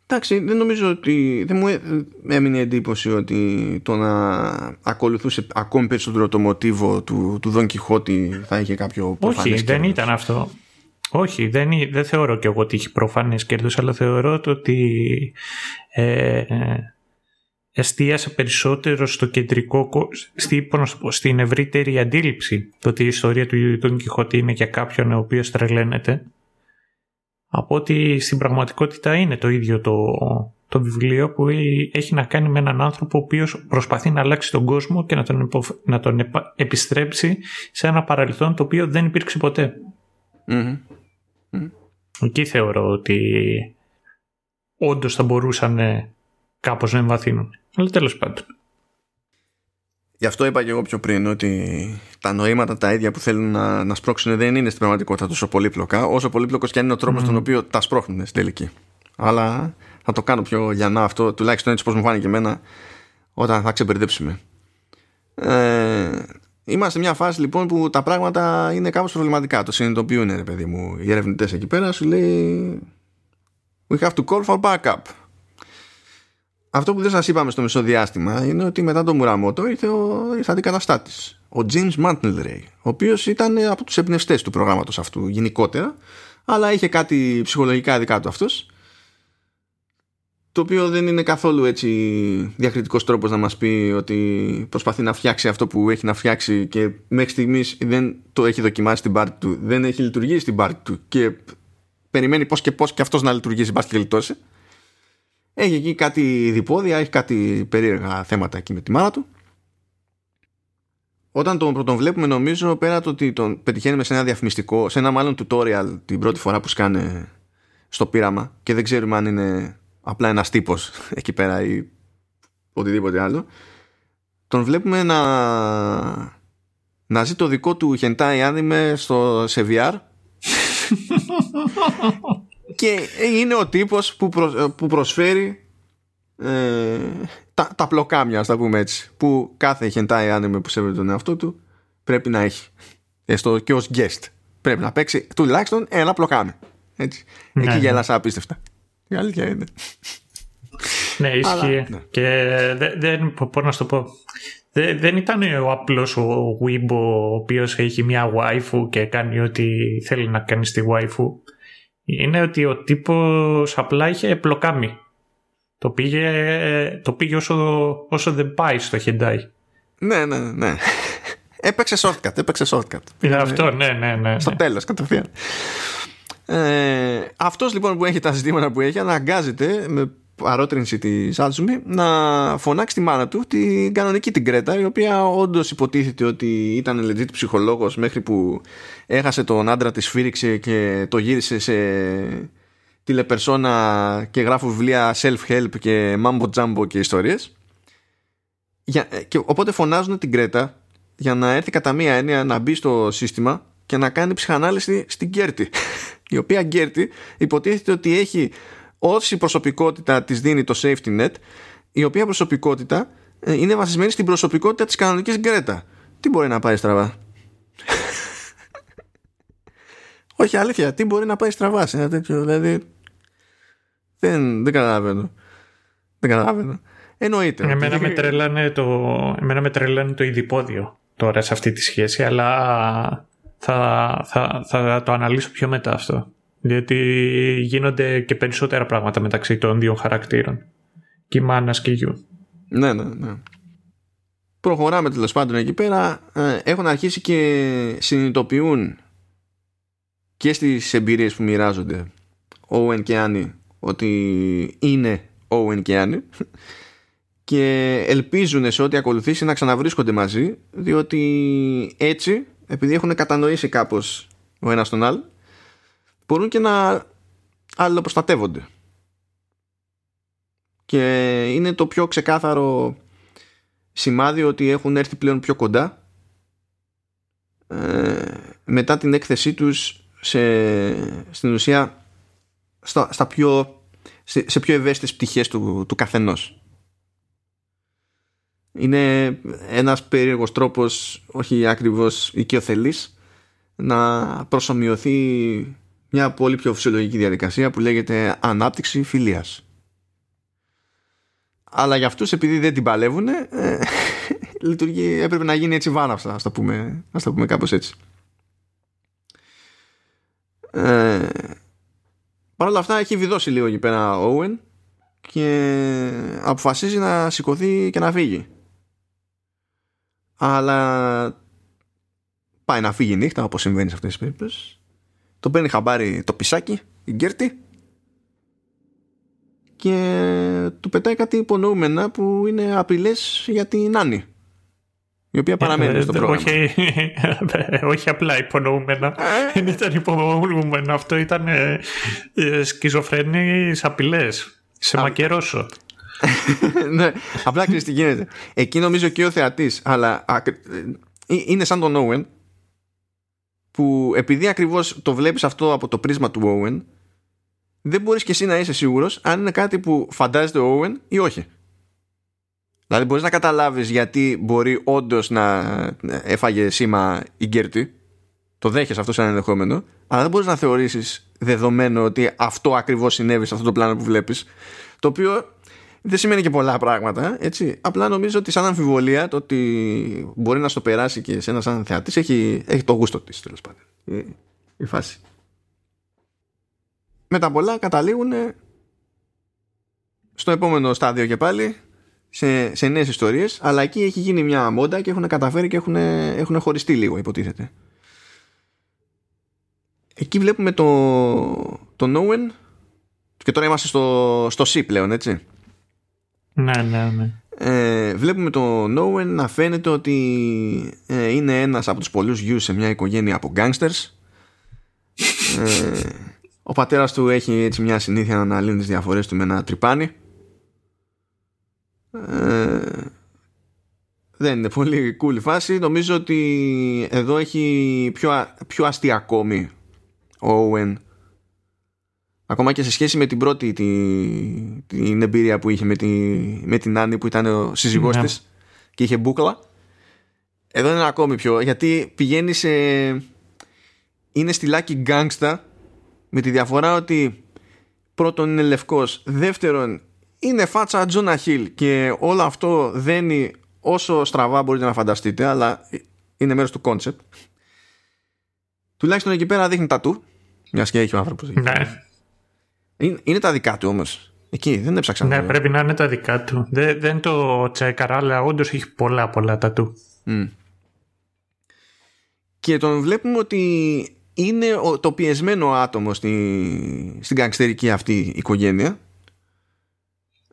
Εντάξει, δεν νομίζω ότι, δεν μου έμεινε εντύπωση ότι το να ακολουθούσε ακόμη περισσότερο το μοτίβο του Δον Κιχώτη θα είχε κάποιο προφανές κέρδος. Όχι, δεν ήταν αυτό. Όχι, δεν θεωρώ και εγώ ότι είχε προφανές κέρδος, αλλά θεωρώ ότι εστίασε περισσότερο στο κεντρικό, στην ευρύτερη αντίληψη το ότι η ιστορία του Δον Κιχώτη είναι για κάποιον ο οποίος τρελαίνεται, από ότι στην πραγματικότητα είναι το ίδιο το βιβλίο που έχει να κάνει με έναν άνθρωπο ο οποίος προσπαθεί να αλλάξει τον κόσμο και να τον επιστρέψει σε ένα παρελθόν το οποίο δεν υπήρξε ποτέ. Mm-hmm. Mm-hmm. Εκεί θεωρώ ότι όντως θα μπορούσαν κάπως να εμβαθύνουν, αλλά τέλος πάντων. Γι' αυτό είπα και εγώ πιο πριν ότι τα νοήματα τα ίδια που θέλουν να σπρώξουν δεν είναι στην πραγματικότητα τόσο πολύπλοκα, όσο πολύπλοκος και αν είναι ο τρόπος τον οποίο τα σπρώχνουν στην τελική. Αλλά θα το κάνω πιο λιανά αυτό, τουλάχιστον έτσι πως μου φάνηκε εμένα, όταν θα ξεμπερδέψουμε. Είμαστε μια φάση λοιπόν που τα πράγματα είναι κάπως προβληματικά. Το συνειδητοποιούν, ρε παιδί μου, οι ερευνητές εκεί πέρα. Σου λέει we have to call for backup. Αυτό που δεν σας είπαμε στο μεσοδιάστημα είναι ότι μετά τον Μουράμοτο ήρθε αντικαταστάτης, ο James Mantley, ο οποίος ήταν από τους εμπνευστές του προγράμματος αυτού γενικότερα, αλλά είχε κάτι ψυχολογικά δικά του αυτός, το οποίο δεν είναι καθόλου έτσι διακριτικός τρόπος να μας πει ότι προσπαθεί να φτιάξει αυτό που έχει να φτιάξει και μέχρι στιγμής δεν το έχει δοκιμάσει στην πάρτη του, δεν έχει λειτουργήσει στην πάρτη του και περιμένει πώς και πώς και αυτός να λειτουργήσει, μπας και λιτώσει. Έχει εκεί κάτι διπόδια, έχει κάτι περίεργα θέματα εκεί με τη μάνα του. Όταν τον πρωτοβλέπουμε, νομίζω, πέρα το ότι τον πετυχαίνουμε σε ένα διαφημιστικό, σε ένα μάλλον tutorial την πρώτη φορά που σκάνε στο πείραμα και δεν ξέρουμε αν είναι απλά ένας τύπος εκεί πέρα ή οτιδήποτε άλλο, τον βλέπουμε να ζει το δικό του hentai άνιμε σε VR. Και είναι ο τύπος που προσφέρει τα πλοκάμια, ας τα πούμε έτσι, που κάθε hentai άνιμε που σέβεται τον εαυτό του πρέπει να έχει. Έστω και ως guest πρέπει να παίξει τουλάχιστον ένα πλοκάμι. Έτσι. Ναι, εκεί γέλασα απίστευτα. Η αλήθεια είναι. Ναι, ισχύει. Ναι. Και δεν μπορώ να σου το πω. Δεν ήταν ο απλός ο Weibo ο οποίος έχει μια waifu και κάνει ό,τι θέλει να κάνει στη waifu. Είναι ότι ο τύπος απλά είχε πλοκάμι. Το πήγε όσο δεν πάει στο hentai. Ναι. Έπαιξε shortcut. Είναι αυτό, ναι. Στο τέλος κατευθείαν. Αυτός λοιπόν που έχει τα ζητήματα που έχει, αναγκάζεται με παρότρινση της Azumi να φωνάξει τη μάνα του, την κανονική την Κρέτα, η οποία όντως υποτίθεται ότι ήταν legit ψυχολόγος μέχρι που έχασε τον άντρα της, σφύριξε και το γύρισε σε τηλεπερσόνα και γράφει βιβλία self-help και mambo jumbo και ιστορίες. Και οπότε φωνάζουν την Κρέτα για να έρθει κατά μία έννοια να μπει στο σύστημα και να κάνει ψυχανάλυση στην Κέρτη, η οποία Κέρτη υποτίθεται ότι έχει όση προσωπικότητα της δίνει το safety net, η οποία προσωπικότητα είναι βασισμένη στην προσωπικότητα της κανονικής Γκρέτα. Τι μπορεί να πάει στραβά? Όχι, αλήθεια, τι μπορεί να πάει στραβά σε ένα τέτοιο, δηλαδή δεν καταλαβαίνω. Εννοείται. Εμένα με τρελάνε το ειδιπόδιο τώρα σε αυτή τη σχέση, αλλά θα το αναλύσω πιο μετά αυτό, διότι γίνονται και περισσότερα πράγματα μεταξύ των δύο χαρακτήρων, και η μάνας και η γιου. Ναι. Προχωράμε τέλος πάντων εκεί πέρα. Έχουν αρχίσει και συνειδητοποιούν και στις εμπειρίες που μοιράζονται Owen και Annie ότι είναι Owen και Annie, και ελπίζουν σε ό,τι ακολουθήσει να ξαναβρίσκονται μαζί, διότι έτσι, επειδή έχουν κατανοήσει κάπως ο ένας τον άλλο, μπορούν και να αλληλοπροστατεύονται. Και είναι το πιο ξεκάθαρο σημάδι ότι έχουν έρθει πλέον πιο κοντά μετά την έκθεσή τους στην ουσία σε πιο ευαίσθητες πτυχές του καθενός. Είναι ένας περίεργος τρόπος, όχι ακριβώς οικειοθελής, να προσομοιωθεί μια πολύ πιο φυσιολογική διαδικασία που λέγεται ανάπτυξη φιλίας. Αλλά για αυτούς, επειδή δεν την παλεύουν, έπρεπε να γίνει έτσι βάναυστα, ας το πούμε κάπως έτσι. Παρ' όλα αυτά έχει βιδώσει λίγο εκεί πέρα ο Owen και αποφασίζει να σηκωθεί και να φύγει. Αλλά πάει να φύγει νύχτα, όπως συμβαίνει σε αυτές τις περιπτώσεις. Το παίρνει χαμπάρι το πισάκι, η Γκέρτη, και του πετάει κάτι υπονοούμενα που είναι απειλές για την Άννη, η οποία παραμένει στο πρόγραμμα. Όχι απλά υπονοούμενα. Δεν ήταν υπονοούμενα. Αυτό ήταν σχιζοφρενείς απειλές. Σε μακερώσω. Ναι, απλά ξέρεις τι γίνεται. Εκεί νομίζω και ο θεατής, αλλά είναι σαν τον Owen, που επειδή ακριβώς το βλέπεις αυτό από το πρίσμα του Owen, δεν μπορείς και εσύ να είσαι σίγουρος αν είναι κάτι που φαντάζεται ο Owen ή όχι. Δηλαδή μπορείς να καταλάβεις γιατί μπορεί όντως να έφαγε σήμα η Γκέρτη, το δέχεσαι αυτό σαν ενδεχόμενο, αλλά δεν μπορείς να θεωρήσεις δεδομένο ότι αυτό ακριβώς συνέβη σε αυτό το πλάνο που βλέπεις, το οποίο δεν σημαίνει και πολλά πράγματα, έτσι. Απλά νομίζω ότι σαν αμφιβολία, το ότι μπορεί να στο περάσει και σε ένα σαν θεατής, έχει το γούστο της, τέλος πάντων, η φάση. Μετά πολλά καταλήγουν στο επόμενο στάδιο και πάλι, σε νέες ιστορίες, αλλά εκεί έχει γίνει μια μόντα και έχουν καταφέρει και έχουν χωριστεί λίγο, υποτίθεται. Εκεί βλέπουμε τον Owen, και τώρα είμαστε στο C πλέον, έτσι. Ναι. Βλέπουμε τον Owen να φαίνεται ότι είναι ένας από τους πολλούς γιους σε μια οικογένεια από gangsters. Ο πατέρας του έχει έτσι μια συνήθεια να αναλύνει τις διαφορές του με ένα τρυπάνι. Δεν είναι πολύ cool η φάση. Νομίζω ότι εδώ έχει πιο αστεία ακόμη ο Owen, ακόμα και σε σχέση με την πρώτη την εμπειρία που είχε με την Άννη, που ήταν ο σύζυγός της και είχε μπούκλα. Εδώ είναι ακόμη πιο, γιατί πηγαίνει είναι στυλάκι γκάγκστα, με τη διαφορά ότι πρώτον είναι λευκός, δεύτερον είναι φάτσα Jonah Hill, και όλο αυτό δένει όσο στραβά μπορείτε να φανταστείτε, αλλά είναι μέρος του κόνσεπτ. Τουλάχιστον εκεί πέρα δείχνει τατού, μιας και έχει ο άνθρωπος. Ναι. Είναι τα δικά του όμως. Εκεί δεν έψαξα. Ναι, πρέπει να είναι τα δικά του. Δεν το τσέκαρα, αλλά όντως έχει πολλά τατού. Και τον βλέπουμε ότι είναι το πιεσμένο άτομο στην καγκστερική αυτή η οικογένεια.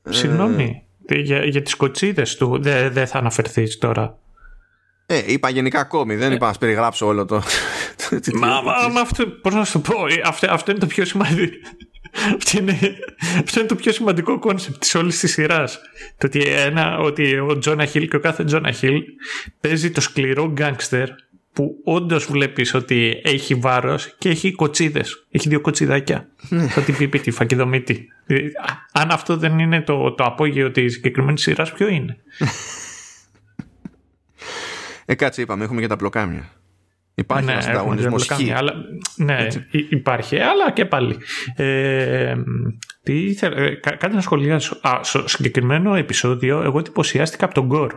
Συγγνώμη, για τις κοτσίδες του δεν θα αναφερθείς τώρα? Είπα γενικά ακόμη, δεν είπα να περιγράψω όλο το... Μα αυτό, πώς να σου πω, αυτό είναι το πιο σημαντικό. Αυτό είναι το πιο σημαντικό κόνσεπτ της όλης της σειράς. Το ότι ο Jonah Hill, και ο κάθε Jonah Hill παίζει το σκληρό γκάγκστερ που όντως βλέπεις ότι έχει βάρος και έχει κοτσίδες. Έχει δύο κοτσιδάκια. Θα την πίπη τη φακεδομήτη. Αν αυτό δεν είναι το απόγειο της συγκεκριμένης σειράς, ποιο είναι? Κάτσε, είπαμε, έχουμε και τα πλοκάμια. Υπάρχει ένας ανταγωνισμός χ. Ναι, υπάρχει, αλλά και πάλι. Κάτι να σχολιάσω. Στο συγκεκριμένο επεισόδιο, εγώ εντυπωσιάστηκα από τον γκορ.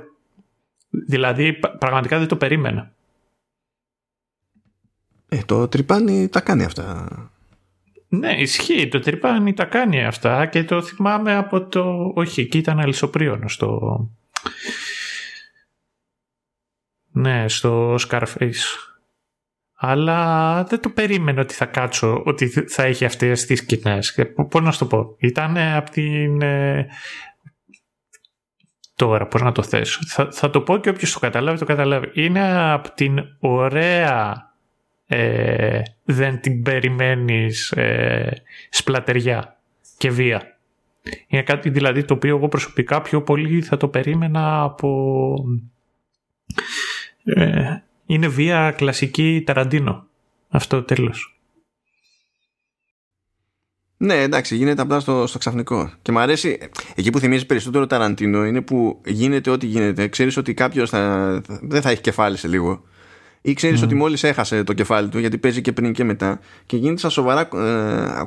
Δηλαδή, πραγματικά δεν το περίμενα. Το τρυπάνι τα κάνει αυτά. Ναι, ισχύει. Το τρυπάνι τα κάνει αυτά, και το θυμάμαι από το... Όχι, εκεί ήταν αλυσοπρίωνος το... Ναι, στο Scarface. Αλλά δεν το περίμενα ότι θα κάτσω, ότι θα έχει αυτές τις σκηνές. Πώς να σου το πω. Ήταν από την... Τώρα, πώς να το θέσω. Θα το πω, και όποιος το καταλάβει, το καταλάβει. Είναι από την ωραία... δεν την περιμένεις σπλατεριά και βία. Είναι κάτι δηλαδή το οποίο εγώ προσωπικά πιο πολύ θα το περίμενα από... είναι βία κλασική Ταραντίνο. Αυτό τέλος. Ναι, εντάξει, γίνεται απλά στο ξαφνικό. Και μου αρέσει, εκεί που θυμίζει περισσότερο Ταραντίνο είναι που γίνεται ό,τι γίνεται. Ξέρεις ότι κάποιος δεν θα έχει κεφάλι σε λίγο. Ή ξέρεις ότι μόλις έχασε το κεφάλι του, γιατί παίζει και πριν και μετά. Και γίνεται σαν σοβαρά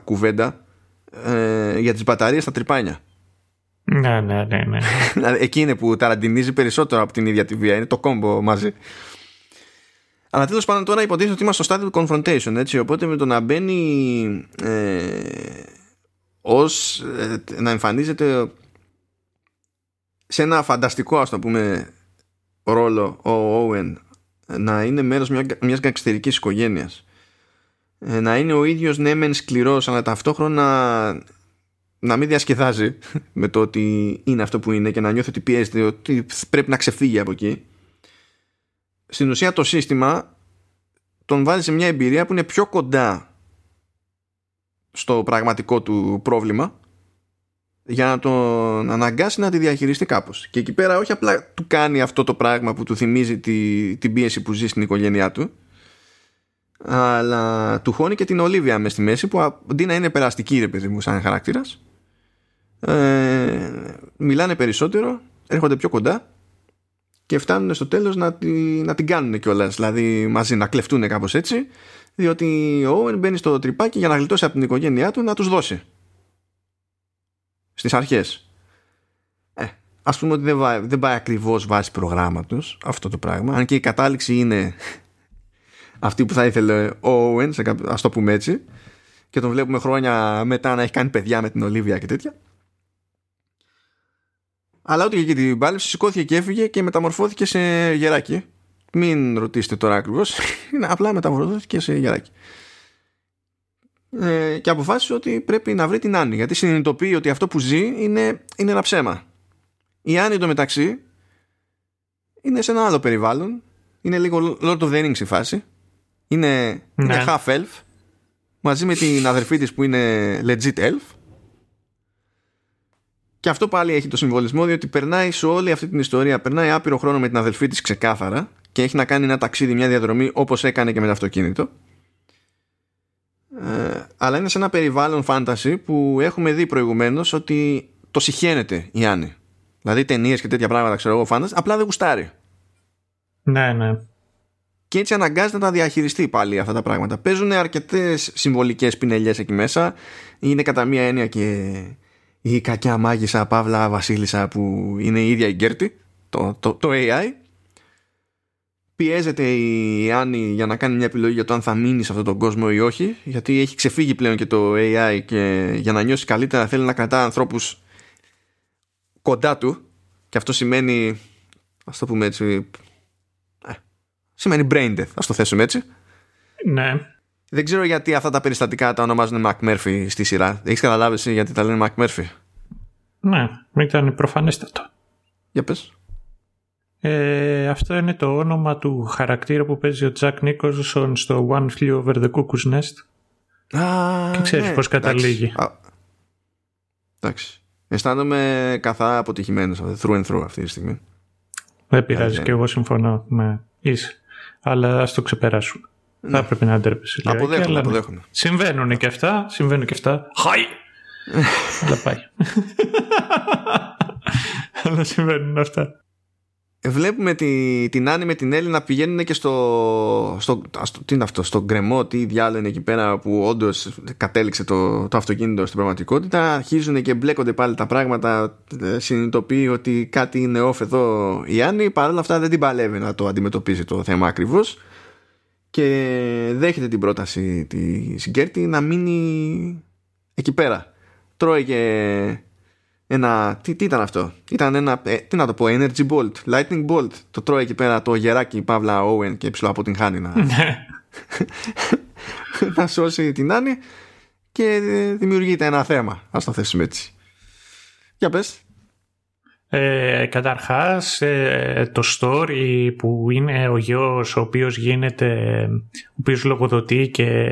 κουβέντα για τις μπαταρίες στα τρυπάνια. Ναι. Εκεί είναι που ταραντινίζει περισσότερο από την ίδια τη βία. Είναι το κόμπο μαζί. Αλλά τέλος πάντων, τώρα υποτίθεται ότι είμαστε στο στάδιο του confrontation, έτσι. Οπότε με το να μπαίνει να εμφανίζεται σε ένα φανταστικό, ας το πούμε, ρόλο ο Owen, να είναι μέρος μιας γκαγκστερικής οικογένειας, να είναι ο ίδιος ναι μεν σκληρός, αλλά ταυτόχρονα να μην διασκεδάζει με το ότι είναι αυτό που είναι και να νιώθει ότι πιέζεται, ότι πρέπει να ξεφύγει από εκεί. Στην ουσία το σύστημα τον βάζει σε μια εμπειρία που είναι πιο κοντά στο πραγματικό του πρόβλημα, για να τον αναγκάσει να τη διαχειριστεί κάπως. Και εκεί πέρα όχι απλά του κάνει αυτό το πράγμα που του θυμίζει την πίεση που ζει στην οικογένειά του, αλλά του χώνει και την Ολίβια μες στη μέση, που αντί να είναι περαστική, ρε παιδί μου, σαν χαρακτήρας, μιλάνε περισσότερο, έρχονται πιο κοντά και φτάνουν στο τέλος να την κάνουν κιόλας, δηλαδή μαζί να κλεφτούν κάπως έτσι, διότι ο Owen μπαίνει στο τρυπάκι για να γλιτώσει από την οικογένειά του, να τους δώσει στις αρχές. Ας πούμε ότι δεν πάει ακριβώς βάσει προγράμματος αυτό το πράγμα, αν και η κατάληξη είναι αυτή που θα ήθελε ο Owen, ας το πούμε έτσι, και τον βλέπουμε χρόνια μετά να έχει κάνει παιδιά με την Ολίβια και τέτοια. Αλλά ό,τι και την πάλεψη, σηκώθηκε και έφυγε και μεταμορφώθηκε σε γεράκι. Μην ρωτήσετε τώρα ακριβώς, απλά μεταμορφώθηκε σε γεράκι. Και αποφάσισε ότι πρέπει να βρει την Άννη, γιατί συνειδητοποιεί ότι αυτό που ζει είναι ένα ψέμα. Η Άννη εντωμεταξύ είναι σε ένα άλλο περιβάλλον. Είναι λίγο Lord of the Rings η φάση. Είναι half elf, μαζί με την αδερφή της που είναι legit elf. Και αυτό πάλι έχει το συμβολισμό, διότι περνάει σε όλη αυτή την ιστορία, περνάει άπειρο χρόνο με την αδελφή της ξεκάθαρα, και έχει να κάνει ένα ταξίδι, μια διαδρομή, όπως έκανε και με το αυτοκίνητο. Αλλά είναι σε ένα περιβάλλον φάνταση που έχουμε δει προηγουμένως ότι το συχαίνεται η Άννη. Δηλαδή ταινίες και τέτοια πράγματα, ξέρω εγώ, φάνταση, απλά δεν γουστάρει. Ναι. Και έτσι αναγκάζεται να τα διαχειριστεί πάλι αυτά τα πράγματα. Παίζουν αρκετές συμβολικές πινελιές εκεί μέσα. Είναι κατά μία έννοια και η κακιά μάγισσα Παύλα Βασίλισσα, που είναι η ίδια η Γκέρτη, το AI. Πιέζεται η Άννη για να κάνει μια επιλογή για το αν θα μείνει σε αυτόν τον κόσμο ή όχι, γιατί έχει ξεφύγει πλέον και το AI, και για να νιώσει καλύτερα θέλει να κρατά ανθρώπους κοντά του, και αυτό σημαίνει, ας το πούμε έτσι, σημαίνει brain death, ας το θέσουμε έτσι. Ναι. Δεν ξέρω γιατί αυτά τα περιστατικά τα ονομάζουν McMurphy στη σειρά. Έχεις καταλάβει εσύ γιατί τα λένε McMurphy? Ναι, ήταν προφανέστατο. Για πες. Αυτό είναι το όνομα του χαρακτήρα που παίζει ο Jack Nicholson στο One Flew Over the Cuckoo's Nest. Και ξέρεις πώς καταλήγει. Εντάξει. Αισθάνομαι καθαρά αποτυχημένος through and through αυτή τη στιγμή. Δεν πειράζει, και εγώ συμφωνώ με είσαι. Αλλά ας το ξεπεράσουμε. Ναι. Θα πρέπει να ντρέπεσαι. Αποδέχομαι. Συμβαίνουν και αυτά. Χάι! Αλλά πάει. Αλλά συμβαίνουν αυτά. Βλέπουμε την Άννη με την Έλλη να πηγαίνουν και στο γκρεμό, τι διάλογο είναι εκεί πέρα που όντως κατέληξε το αυτοκίνητο στην πραγματικότητα. Αρχίζουν και μπλέκονται πάλι τα πράγματα. Συνειδητοποιεί ότι κάτι είναι off εδώ η Άννη. Παρ' όλα αυτά δεν την παλεύει να το αντιμετωπίσει το θέμα ακριβώς, και δέχεται την πρόταση της Γκέρτη να μείνει εκεί πέρα. Τρώει και ένα... Τι ήταν αυτό? Ήταν ένα... τι να το πω? Energy Bolt, Lightning Bolt. Το τρώει εκεί πέρα το γεράκι Παύλα Owen και ψηλό από την Χάνη να σώσει την Άννη, και δημιουργείται ένα θέμα. Ας το θέσουμε έτσι. Για πες. Καταρχάς το story που είναι ο γιος, ο οποίος λογοδοτεί και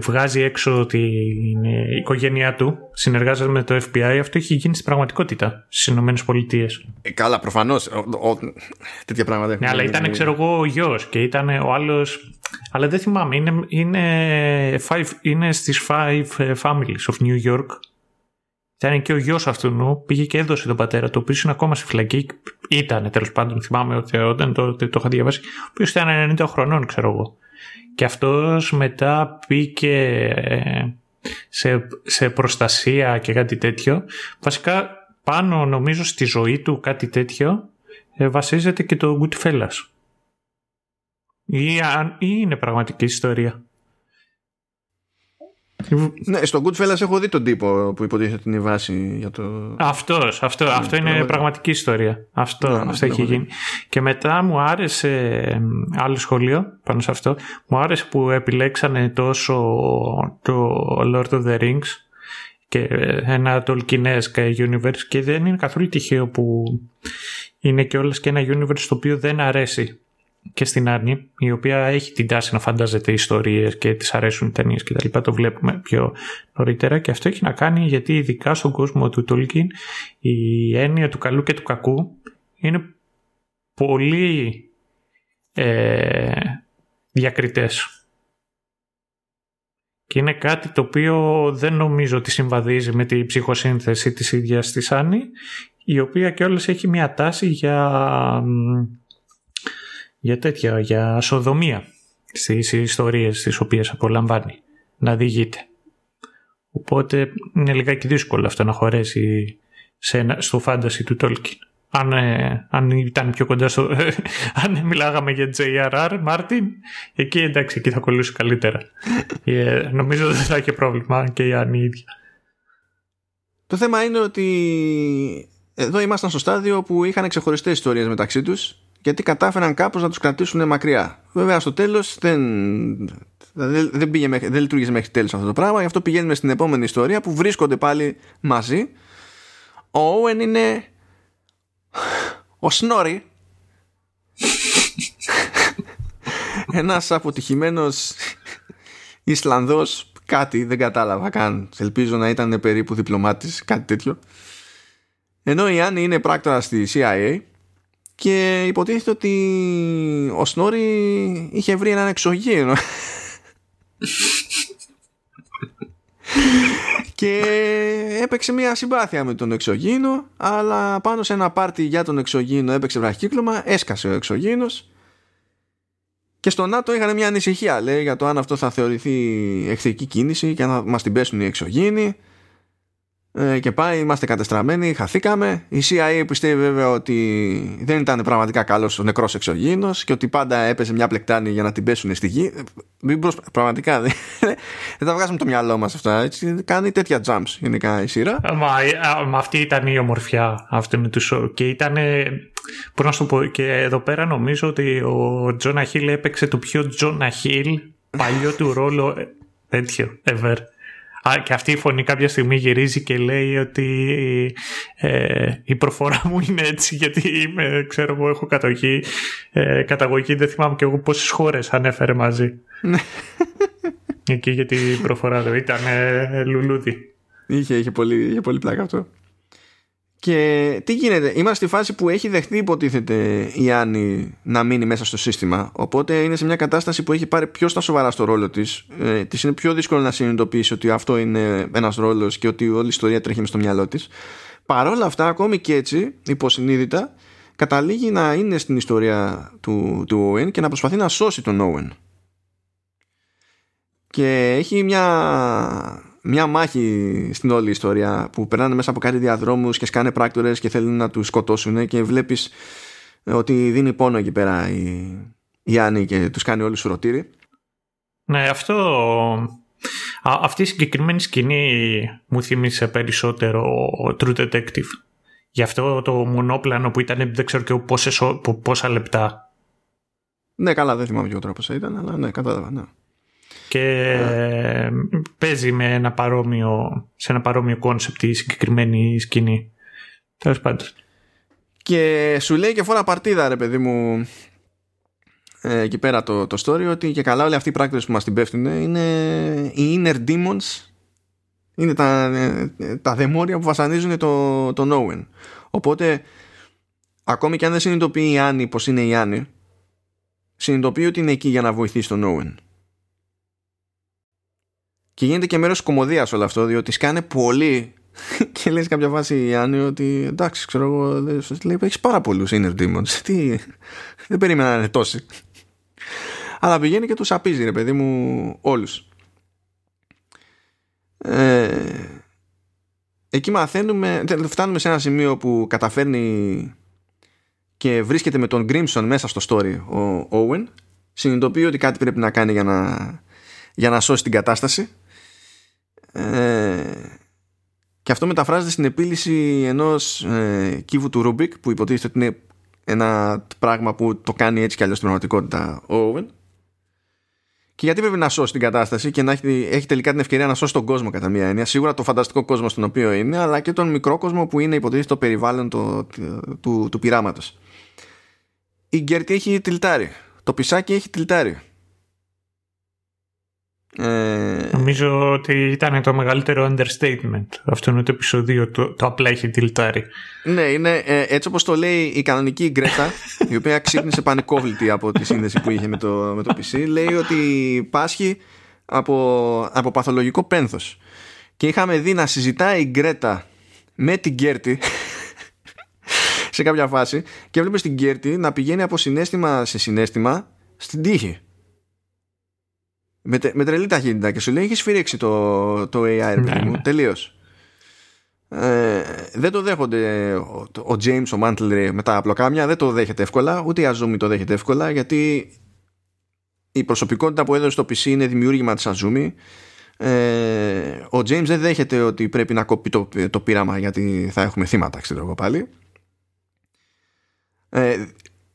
βγάζει έξω την οικογένειά του, συνεργάζεται με το FBI, αυτό έχει γίνει στην πραγματικότητα στις Ηνωμένες Πολιτείες. Καλά, προφανώς. Τέτοια πράγματα. Ναι, αλλά ήταν, ξέρω εγώ, ο γιος και ήταν ο άλλος. Αλλά δεν θυμάμαι. Είναι στις Five Families of New York. Ήταν και ο γιος αυτού, πήγε και έδωσε τον πατέρα, το οποίο είναι ακόμα στη φυλακή. Ήταν, τέλος πάντων, θυμάμαι ότι όταν το είχα διαβάσει, ο οποίος ήταν 90 χρονών, ξέρω εγώ. Και αυτός μετά πήγε σε προστασία και κάτι τέτοιο. Βασικά πάνω, νομίζω, στη ζωή του κάτι τέτοιο βασίζεται και το Goodfellas. Ή είναι πραγματική ιστορία. Ναι, στο Goodfellas έχω δει τον τύπο που υποτίθεται την βάση για το... Αυτό είναι πραγματική ιστορία. Αυτό έχει γίνει. Και μετά μου άρεσε άλλο σχολείο πάνω σε αυτό. Μου άρεσε που επιλέξανε τόσο το Lord of the Rings και ένα τολκινές universe, και δεν είναι καθόλου τυχαίο που είναι και όλες και ένα universe το οποίο δεν αρέσει και στην Άρνη, η οποία έχει την τάση να φαντάζεται ιστορίες και της αρέσουν οι ταινίες και τα λοιπά, το βλέπουμε πιο νωρίτερα, και αυτό έχει να κάνει γιατί ειδικά στον κόσμο του Tolkien η έννοια του καλού και του κακού είναι πολύ διακριτές και είναι κάτι το οποίο δεν νομίζω ότι συμβαδίζει με την ψυχοσύνθεση της ίδιας της Άννη, η οποία κιόλας έχει μια τάση για σοδομία στις ιστορίες τις οποίες απολαμβάνει να διηγείται. Οπότε είναι λιγάκι δύσκολο αυτό να χωρέσει στο φάνταση του Tolkien. Αν ήταν πιο κοντά αν μιλάγαμε για J.R.R. Μάρτιν, εκεί εντάξει, εκεί θα κολλούσε καλύτερα. Νομίζω δεν θα είχε πρόβλημα και η Άννη η ίδια. Το θέμα είναι ότι εδώ ήμασταν στο στάδιο που είχαν ξεχωριστές ιστορίες μεταξύ τους, γιατί κατάφεραν κάπως να τους κρατήσουν μακριά. Βέβαια στο τέλος δεν λειτουργήσε μέχρι τέλος αυτό το πράγμα, γι' αυτό πηγαίνουμε στην επόμενη ιστορία που βρίσκονται πάλι μαζί. Ο Owen είναι ο Snorri, ένας αποτυχημένος Ισλανδός, κάτι δεν κατάλαβα καν, ελπίζω να ήταν περίπου διπλωμάτης, κάτι τέτοιο, ενώ η Άννη είναι πράκτορα στη CIA. Και υποτίθεται ότι ο Snorri είχε βρει έναν εξωγήινο και έπαιξε μια συμπάθεια με τον εξωγήινο, αλλά πάνω σε ένα πάρτι για τον εξωγήινο έπαιξε βραχυκύκλωμα, έσκασε ο εξωγήινος και στο ΝΑΤΟ είχαν μια ανησυχία, λέει, για το αν αυτό θα θεωρηθεί εχθρική κίνηση και αν μας την πέσουν οι εξωγήινοι. Και πάει, είμαστε κατεστραμμένοι, χαθήκαμε. Η CIA πιστεύει βέβαια ότι δεν ήταν πραγματικά καλός ο νεκρός εξωγήινος και ότι πάντα έπαιζε μια πλεκτάνη για να την πέσουν στη γη. Πραγματικά δεν τα βγάζουμε το μυαλό μας αυτά. Έτσι. Κάνει τέτοια jumps γενικά η σειρά. Μα αυτή ήταν η ομορφιά αυτού του show. Και ήταν, πώς να σου πω, και εδώ πέρα νομίζω ότι ο Jonah Hill έπαιξε το πιο Jonah Hill παλιό του ρόλο τέτοιο ever. Και αυτή η φωνή κάποια στιγμή γυρίζει και λέει ότι η προφορά μου είναι έτσι γιατί είμαι, ξέρω εγώ, έχω καταγωγή, δεν θυμάμαι και εγώ πόσες χώρες ανέφερε μαζί. Εκεί για την προφορά του ήταν λουλούδι. Είχε πολύ πλάκα αυτό. Και τι γίνεται, είμαστε στη φάση που έχει δεχτεί, υποτίθεται, η Άννη να μείνει μέσα στο σύστημα. Οπότε είναι σε μια κατάσταση που έχει πάρει πιο στα σοβαρά στο ρόλο της. Της είναι πιο δύσκολο να συνειδητοποιήσει ότι αυτό είναι ένας ρόλος και ότι όλη η ιστορία τρέχει μες στο μυαλό της. Παρ' όλα αυτά, ακόμη και έτσι, υποσυνείδητα, καταλήγει να είναι στην ιστορία του Owen και να προσπαθεί να σώσει τον Owen. Και έχει μια μάχη στην όλη ιστορία που περνάνε μέσα από κάτι διαδρόμους και σκάνε πράκτορες και θέλουν να τους σκοτώσουν και βλέπεις ότι δίνει πόνο εκεί πέρα η Άννη και τους κάνει όλους σουρωτήρι. Ναι, αυτή η συγκεκριμένη σκηνή μου θύμισε περισσότερο True Detective. Γι' αυτό το μονόπλανο που ήταν, δεν ξέρω και πόσα λεπτά. Ναι, καλά, δεν θυμάμαι ποιο τρόπο ήταν, αλλά ναι, κατάλαβα, ναι. Και παίζει με σε ένα παρόμοιο κόνσεπτ η συγκεκριμένη σκηνή. Τέλος πάντων. Και σου λέει και φορά παρτίδα, ρε παιδί μου, εκεί πέρα το story, ότι και καλά όλοι αυτοί οι πράκτορες που μας την πέφτουν είναι οι inner demons, είναι τα δαιμόνια που βασανίζουν τον Owen. Οπότε ακόμη και αν δεν συνειδητοποιεί η Άννη πως είναι η Άννη, συνειδητοποιεί ότι είναι εκεί για να βοηθήσει τον Owen. Και γίνεται και μέρος κωμωδίας όλο αυτό, διότι σκάνε πολύ και λέει σε κάποια φάση η Άννη ότι εντάξει, ξέρω εγώ, λέει, έχεις πάρα πολλούς inner demons, τι, δεν περίμενα να είναι τόσοι. Αλλά πηγαίνει και τους απίζει, ρε παιδί μου, όλους. Εκεί μαθαίνουμε, φτάνουμε σε ένα σημείο που καταφέρνει και βρίσκεται με τον Grimson μέσα στο story ο Owen, συνειδητοποιεί ότι κάτι πρέπει να κάνει για να σώσει την κατάσταση, και αυτό μεταφράζεται στην επίλυση ενός κύβου του Ρούμπικ, που υποτίθεται ότι είναι ένα πράγμα που το κάνει έτσι κι αλλιώς στην πραγματικότητα ο Owen. Και γιατί πρέπει να σώσει την κατάσταση και να έχει τελικά την ευκαιρία να σώσει τον κόσμο, κατά μία έννοια. Σίγουρα το φανταστικό κόσμο στον οποίο είναι, αλλά και τον μικρό κόσμο που είναι υποτίθεται το περιβάλλον του πειράματος. Η Γκέρτη έχει τυλτάρει. Το πισάκι έχει τυλτάρει. Νομίζω ότι ήταν το μεγαλύτερο understatement. Αυτό είναι το επεισοδίο. Το απλά έχει τυλτάρει. Ναι, είναι έτσι όπως το λέει η κανονική Γκρέτα, η οποία ξύπνησε πανικόβλητη από τη σύνδεση που είχε με το PC. Λέει ότι πάσχει από παθολογικό πένθος. Και είχαμε δει να συζητάει η Γκρέτα με την Γκέρτη σε κάποια φάση, και βλέπουμε στην Γκέρτη να πηγαίνει από συνέστημα σε συνέστημα στην τύχη με τρελή ταχύτητα, και σου λέει έχει σφυρίξει το AI, ρε παιδί μου, τελείως. Δεν το δέχονται ο James, ο Mantle, με τα απλοκάμια, δεν το δέχεται εύκολα, ούτε η Azumi το δέχεται εύκολα, γιατί η προσωπικότητα που έδωσε στο PC είναι δημιούργημα της Azumi. Ο James δεν δέχεται ότι πρέπει να κοπεί το πείραμα, γιατί θα έχουμε θύματα, ξέρω εγώ πάλι.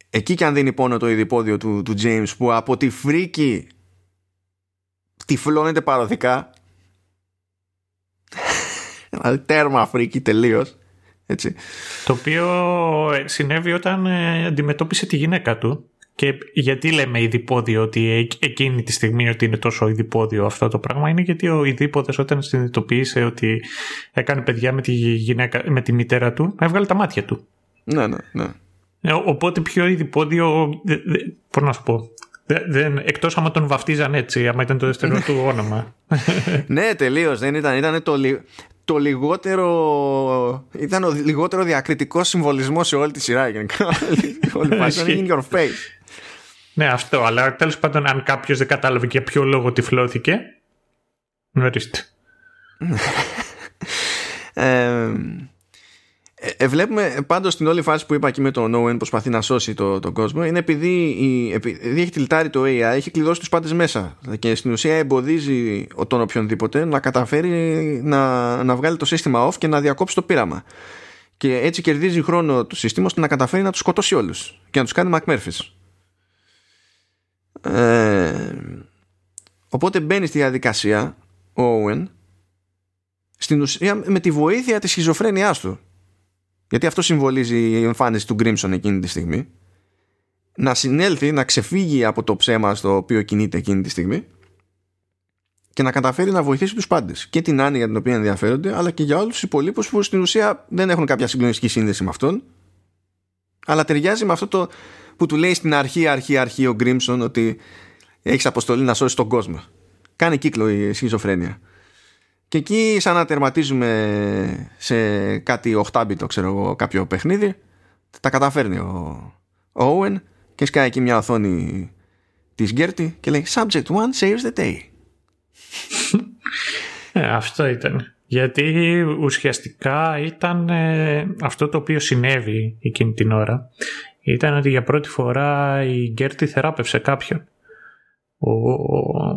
Εκεί και αν δίνει πόνο το ειδιπόδιο του James, που από τη φρίκη τυφλώνεται παροδικά. Τέρμα φρίκη τελείως. Έτσι. Το οποίο συνέβη όταν αντιμετώπισε τη γυναίκα του. Και γιατί λέμε ειδιπόδιο, ότι εκείνη τη στιγμή ότι είναι τόσο ειδιπόδιο αυτό το πράγμα, είναι γιατί ο ειδίποδες όταν συνειδητοποίησε ότι έκανε παιδιά με τη μητέρα του, έβγαλε τα μάτια του. Ναι, ναι, ναι. Οπότε πιο ειδιπόδιο, πώς να σου πω, εκτός άμα τον βαφτίζαν έτσι, άμα ήταν το δεύτερο του όνομα. Ναι, τελείως. Δεν ήταν το λιγότερο. Ήταν ο λιγότερο διακριτικός συμβολισμός σε όλη τη σειρά. Όλη φάση ήταν in your face. Ναι, αυτό. Αλλά τέλος πάντων, αν κάποιος δεν κατάλαβε για ποιο λόγο τυφλώθηκε, γνωρίστε. Βλέπουμε πάντως στην όλη φάση που είπα εκεί με τον Owen προσπαθεί να σώσει τον κόσμο, είναι επειδή έχει τυλτάρει το AI, έχει κλειδώσει τους πάντες μέσα, και στην ουσία εμποδίζει τον οποιονδήποτε να καταφέρει να βγάλει το σύστημα off και να διακόψει το πείραμα, και έτσι κερδίζει χρόνο το σύστημα ώστε να καταφέρει να τους σκοτώσει όλους και να τους κάνει McMurphys. Οπότε μπαίνει στη διαδικασία ο Owen, στην ουσία με τη βοήθεια της σχιζοφρένειάς του, γιατί αυτό συμβολίζει η εμφάνιση του Grimson εκείνη τη στιγμή, να συνέλθει, να ξεφύγει από το ψέμα στο οποίο κινείται εκείνη τη στιγμή και να καταφέρει να βοηθήσει τους πάντες. Και την Άννη, για την οποία ενδιαφέρονται, αλλά και για όλους τους υπολείπους που στην ουσία δεν έχουν κάποια συγκλονιστική σύνδεση με αυτόν, αλλά ταιριάζει με αυτό το που του λέει στην αρχή ο Grimson, ότι έχεις αποστολή να σώσεις τον κόσμο. Κάνει κύκλο η σχιζοφρένεια. Και εκεί σαν να τερματίζουμε σε κάτι οχτάμπιτο, ξέρω εγώ, κάποιο παιχνίδι, τα καταφέρνει ο Owen και σκάει εκεί μια οθόνη της Gertie και λέει Subject 1 saves the day. Αυτό ήταν. Γιατί ουσιαστικά ήταν αυτό το οποίο συνέβη εκείνη την ώρα. Ήταν ότι για πρώτη φορά η Gertie θεράπευσε κάποιον.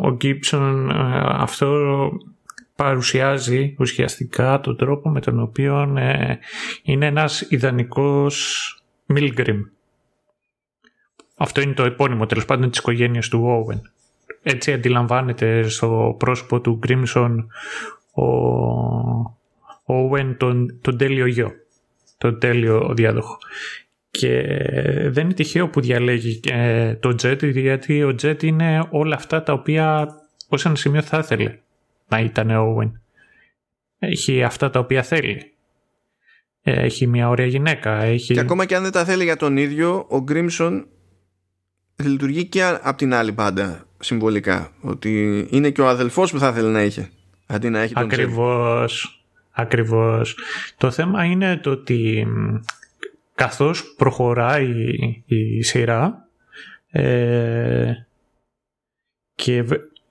Ο Gibson αυτό παρουσιάζει ουσιαστικά τον τρόπο με τον οποίο είναι ένας ιδανικός Milgrim. Αυτό είναι το επώνυμο, τέλος πάντων, της οικογένειας του Owen. Έτσι αντιλαμβάνεται στο πρόσωπο του Grimson ο Owen τον τέλειο γιο, τον τέλειο διάδοχο. Και δεν είναι τυχαίο που διαλέγει το Jet, γιατί ο Jet είναι όλα αυτά τα οποία ως ένα σημείο θα ήθελε να ήταν ο Owen. Έχει αυτά τα οποία θέλει. Έχει μια ωραία γυναίκα. Έχει... Και ακόμα και αν δεν τα θέλει για τον ίδιο, ο Grimson λειτουργεί και από την άλλη πάντα συμβολικά. Ότι είναι και ο αδελφός που θα ήθελε να είχε. Αντί να έχει τον Jet. Ακριβώς. Ακριβώς. Το θέμα είναι το ότι... καθώς προχωράει η σειρά και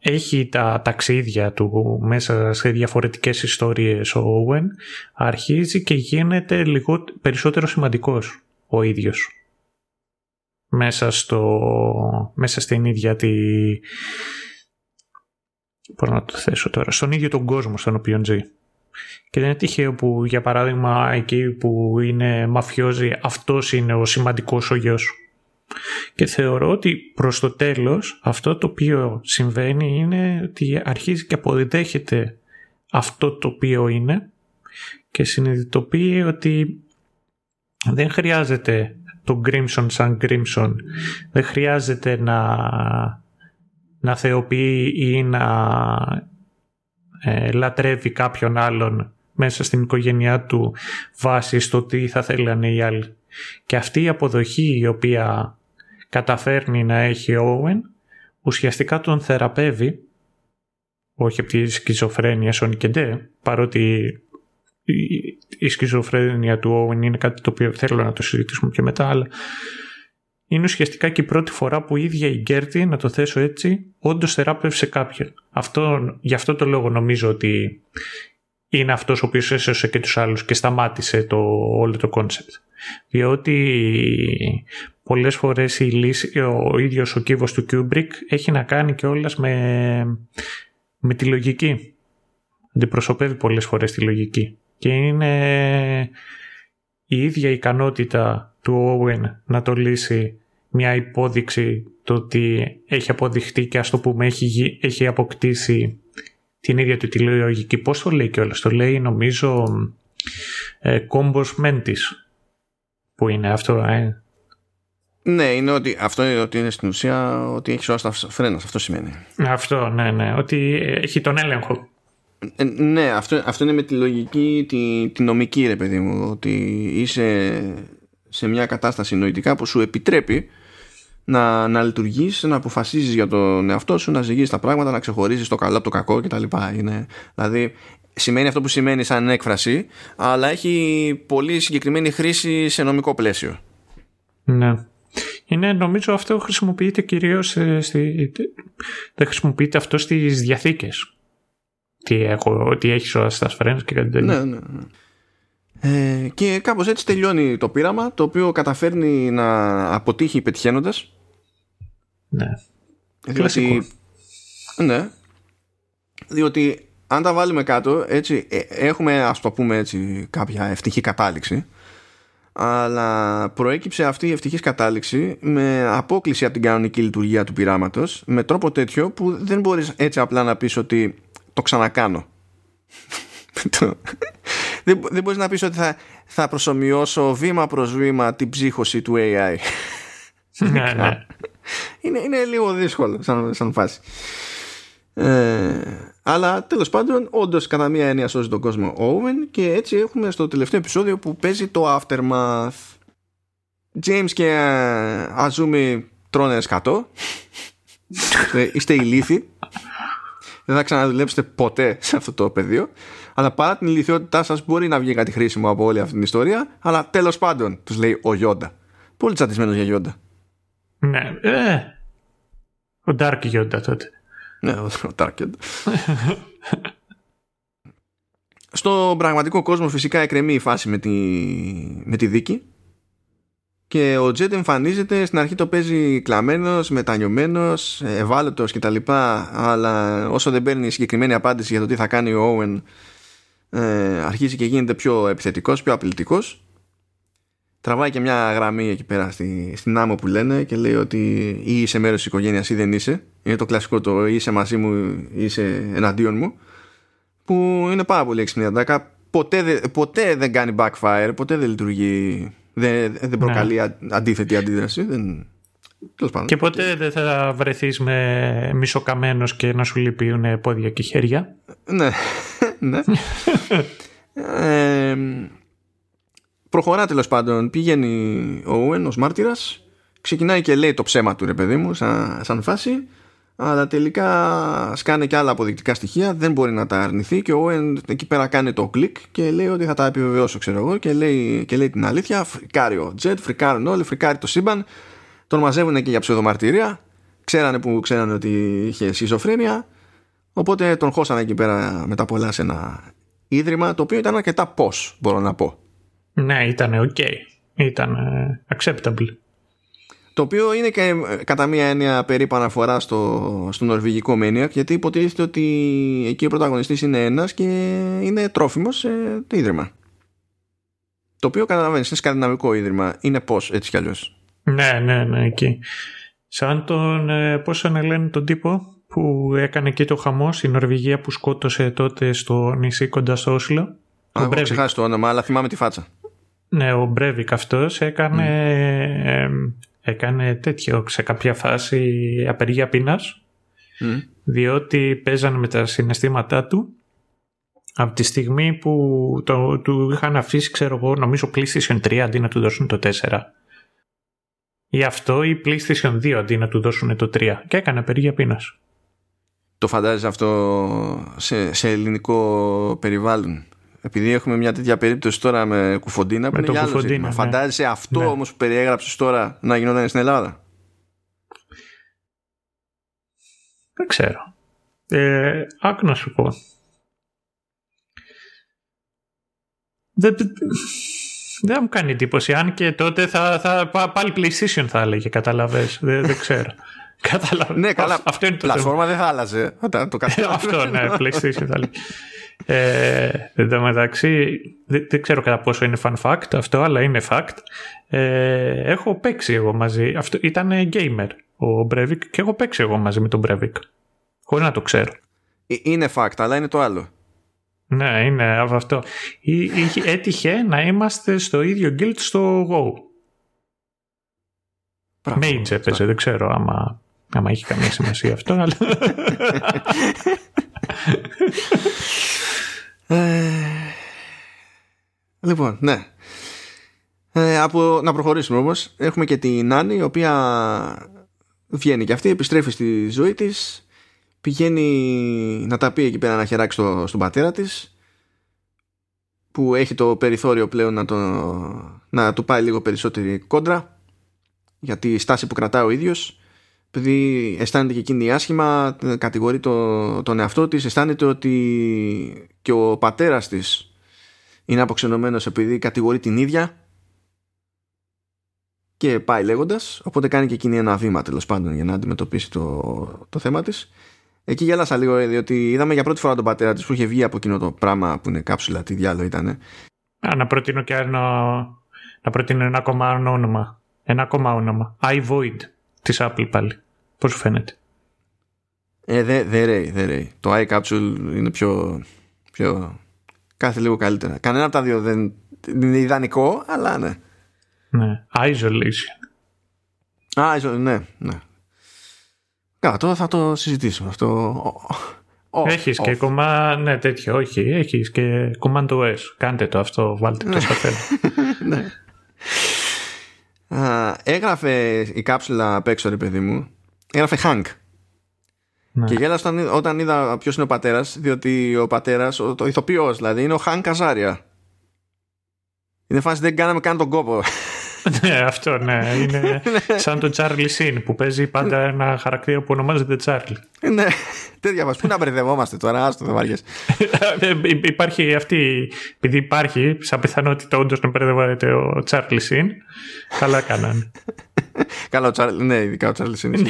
έχει τα ταξίδια του μέσα σε διαφορετικές ιστορίες ο Owen, αρχίζει και γίνεται περισσότερο σημαντικός ο ίδιος μέσα στην ίδια τη... Πώς να το θέσω τώρα, στον ίδιο τον κόσμο στον οποίο ζει. Και δεν είναι τυχαίο που, για παράδειγμα, εκεί που είναι μαφιόζι, αυτός είναι ο σημαντικός ο γιος. Και θεωρώ ότι προς το τέλος αυτό το οποίο συμβαίνει είναι ότι αρχίζει και αποδέχεται αυτό το οποίο είναι και συνειδητοποιεί ότι δεν χρειάζεται τον Grimson σαν Grimson, δεν χρειάζεται να θεοποιεί ή να... λατρεύει κάποιον άλλον μέσα στην οικογένειά του βάσει στο τι θα θέλανε οι άλλοι. Και αυτή η αποδοχή η οποία καταφέρνει να έχει ο Owen ουσιαστικά τον θεραπεύει, όχι από τη σκιζοφρένεια Sonic και Ντε, παρότι η σκιζοφρένεια του Owen είναι κάτι το οποίο θέλω να το συζητήσουμε και μετά, αλλά είναι ουσιαστικά και η πρώτη φορά που η ίδια η Gertie, να το θέσω έτσι, όντως θεράπευσε κάποιον. Γι' αυτό το λόγο νομίζω ότι είναι αυτός ο οποίος έσωσε και τους άλλους και σταμάτησε όλο το κόνσεπτ. Διότι πολλές φορές ο ίδιος ο κύβος του Kubrick έχει να κάνει κιόλας με τη λογική. Αντιπροσωπεύει πολλές φορές τη λογική. Και είναι η ίδια ικανότητα του Owen να το λύσει μια υπόδειξη το ότι έχει αποδειχτεί και ας το πούμε έχει αποκτήσει την ίδια του τη λογική. Πώς το λέει κιόλας, το λέει νομίζω κόμπος μέντης που είναι αυτό. Ναι, είναι ότι αυτό είναι, ότι είναι στην ουσία ότι έχει σωστά φρένα, αυτό σημαίνει. Αυτό, ναι, ότι έχει τον έλεγχο. Ναι, αυτό είναι με τη λογική, τη νομική ρε παιδί μου, ότι είσαι... σε μια κατάσταση νοητικά που σου επιτρέπει να λειτουργείς, να αποφασίζεις για τον εαυτό σου, να ζυγείς τα πράγματα, να ξεχωρίζεις το καλό από το κακό κτλ. Δηλαδή, σημαίνει αυτό που σημαίνει σαν έκφραση, αλλά έχει πολύ συγκεκριμένη χρήση σε νομικό πλαίσιο. Ναι. Νομίζω αυτό χρησιμοποιείται κυρίως. Δεν χρησιμοποιείται αυτό στις διαθήκες. Ότι έχει σωστά φρένες και κάτι τέτοιο. Ναι. Και κάπως έτσι τελειώνει το πείραμα, το οποίο καταφέρνει να αποτύχει πετυχαίνοντας. Ναι. Ναι. Διότι αν τα βάλουμε κάτω, έτσι, έχουμε, ας το πούμε έτσι, κάποια ευτυχή κατάληξη. Αλλά προέκυψε αυτή η ευτυχής κατάληξη με απόκληση από την κανονική λειτουργία του πειράματος, με τρόπο τέτοιο που δεν μπορείς έτσι απλά να πεις ότι το ξανακάνω. Δεν μπορείς να πεις ότι θα προσομοιώσω βήμα προς βήμα την ψύχωση του AI. Ναι. Είναι λίγο δύσκολο σαν φάση. Αλλά τέλος πάντων, όντως κατά μία έννοια σώζει τον κόσμο Owen. Και έτσι έχουμε στο τελευταίο επεισόδιο που παίζει το Aftermath. James και Azumi τρώνε σκατό. Είστε ηλίθιοι. Δεν θα ξαναδουλέψετε ποτέ σε αυτό το πεδίο. Αλλά παρά την ηλικιότητά σας μπορεί να βγει κάτι χρήσιμο από όλη αυτή την ιστορία. Αλλά τέλος πάντων, τους λέει ο Γιόντα. Πολύ τσατισμένος για Γιόντα. Ναι. Ο Dark Γιόντα τότε. Ναι, ο Dark Γιόντα. Στον πραγματικό κόσμο φυσικά εκκρεμεί η φάση με τη δίκη. Και ο Jet εμφανίζεται, στην αρχή το παίζει κλαμμένος, μετανιωμένος, ευάλωτος κτλ. Αλλά όσο δεν παίρνει συγκεκριμένη απάντηση για το τι θα κάνει ο Owen, αρχίζει και γίνεται πιο επιθετικός, πιο απειλητικός. Τραβάει και μια γραμμή εκεί πέρα στην άμμο που λένε και λέει ότι ή είσαι μέρος της οικογένειας ή δεν είσαι. Είναι το κλασικό το είσαι μαζί μου ή είσαι εναντίον μου, που είναι πάρα πολύ εξυπνιαντάκα. Ποτέ δεν κάνει backfire, ποτέ δεν λειτουργεί Δεν προκαλεί αντίθετη αντίδραση. Δεν... Και ποτέ δεν θα βρεθείς με μισοκαμένος και να σου λείπουν πόδια και χέρια. Ναι, ναι. Προχωρά, τέλος πάντων. Πηγαίνει ο Owen ως μάρτυρας. Ξεκινάει και λέει το ψέμα του, ρε παιδί μου, σαν φάση. Αλλά τελικά σκάνε και άλλα αποδεικτικά στοιχεία. Δεν μπορεί να τα αρνηθεί. Και ο Owen εκεί πέρα κάνει το κλικ και λέει ότι θα τα επιβεβαιώσω, ξέρω εγώ. Και λέει την αλήθεια. Φρικάρει ο Τζετ, φρικάρουν όλοι, φρικάρει το σύμπαν. Τον μαζεύουν και για ψευδομαρτυρία. Ξέρανε ότι είχε σχιζοφρένεια. Οπότε τον χώσανε εκεί πέρα μετά πολλά σε ένα ίδρυμα, το οποίο ήταν αρκετά πώς, μπορώ να πω. Ναι, ήταν ok. Ήταν acceptable. Το οποίο είναι και κατά μία έννοια περίπου αναφορά στο νορβηγικό Maniac, γιατί υποτίθεται ότι εκεί ο πρωταγωνιστής είναι ένας και είναι τρόφιμος σε το ίδρυμα. Το οποίο καταλαβαίνεις, είναι σκανδιναβικό ίδρυμα. Είναι πώς, έτσι κι αλλιώς. Ναι, ναι, ναι, εκεί. Σαν τον, πώς ανελένε τον τύπο που έκανε εκεί το χαμό στη Νορβηγία, που σκότωσε τότε στο νησί κοντά στο Όσλο. Έχω ξεχάσει το όνομα, αλλά θυμάμαι τη φάτσα. Ναι, ο Μπρέβικ αυτός έκανε τέτοιο σε κάποια φάση απεργία πείνας, διότι παίζανε με τα συναισθήματά του από τη στιγμή που του είχαν αφήσει, ξέρω εγώ, νομίζω PlayStation 3 αντί να του δώσουν το 4. Γι' αυτό η PlayStation 2 αντί να του δώσουν το 3, και έκανε απεργία πείνας. Το φαντάζεσαι αυτό σε ελληνικό περιβάλλον? Επειδή έχουμε μια τέτοια περίπτωση τώρα με Κουφοντίνα, που είναι για άλλο ζήτημα. Ναι. Φαντάζεσαι αυτό όμως που περιέγραψες τώρα να γινόταν στην Ελλάδα? Δεν ξέρω. Άκου να σου πω. Δεν μου κάνει εντύπωση. Αν και τότε πάλι PlayStation θα έλεγε, καταλαβες. Δεν ξέρω. Ναι, καλά. Αυτό είναι το πλατφόρμα, δεν θα άλλαζε. Αυτό, ναι, PlayStation θα έλεγε. Εν τω μεταξύ, δεν ξέρω κατά πόσο είναι fun fact αυτό, αλλά είναι fact. Έχω παίξει εγώ μαζί. Αυτό ήταν gamer ο Breivik, και έχω παίξει εγώ μαζί με τον Breivik, χωρίς να το ξέρω. Είναι fact, αλλά είναι το άλλο. Ναι, είναι αυτό. Έτυχε να είμαστε στο ίδιο guild στο WoW. Mage έπαιζε, δεν ξέρω άμα έχει καμία σημασία αυτό, αλλά... Λοιπόν, ναι. Να προχωρήσουμε όμως. Έχουμε και την Άννη, η οποία βγαίνει και αυτή, επιστρέφει στη ζωή της. Πηγαίνει να τα πει εκεί πέρα, να χεράξει στον πατέρα της, που έχει το περιθώριο πλέον να του πάει λίγο περισσότερη κόντρα για τη στάση που κρατάει ο ίδιος. Επειδή αισθάνεται και εκείνη άσχημα, κατηγορεί τον εαυτό της, αισθάνεται ότι και ο πατέρας της είναι αποξενωμένος επειδή κατηγορεί την ίδια, και πάει λέγοντας. Οπότε κάνει και εκείνη ένα βήμα, τέλος πάντων, για να αντιμετωπίσει το θέμα της. Εκεί γέλασα λίγο, διότι είδαμε για πρώτη φορά τον πατέρα της που είχε βγει από εκείνο το πράγμα που είναι κάψουλα, τι διάλογο ήτανε. Να προτείνω και ένα ακόμα όνομα. Ένα ακόμα όνομα. iVoid. Της Apple πάλι. Πώς σου φαίνεται? Δεν ρέει. Το iCapsule είναι πιο... κάθε λίγο καλύτερα. Κανένα από τα δύο δεν είναι ιδανικό, αλλά ναι. Ναι. Isolation. Ναι. Καλά, τώρα θα το συζητήσουμε αυτό. Έχεις και κομμά... Ναι, τέτοιο, όχι. Έχεις και Command OS. Κάντε το αυτό, βάλτε το στο θέμα. Ναι. Έγραφε η κάψουλα απ' έξω, ρε παιδί μου. Έγραφε Hank. Ναι. Και γέλασα όταν είδα ποιος είναι ο πατέρας, διότι ο πατέρας, το ηθοποιός δηλαδή, είναι ο Hank Azaria. Είναι φάση, δεν κάναμε καν τον κόπο. Ναι, αυτό, ναι. Είναι σαν τον Charlie Sheen που παίζει πάντα ένα χαρακτήρα που ονομάζεται Charlie. Ναι, τέτοια μας. Πού να μπερδευόμαστε τώρα, άστο, δεν βαριέσαι. Υπάρχει αυτή, επειδή υπάρχει, σαν πιθανότητα όντως να μπερδευόμαστε ο Charlie Sheen, καλά κάνανε. Καλά, ναι, ειδικά ο Charlie Sheen.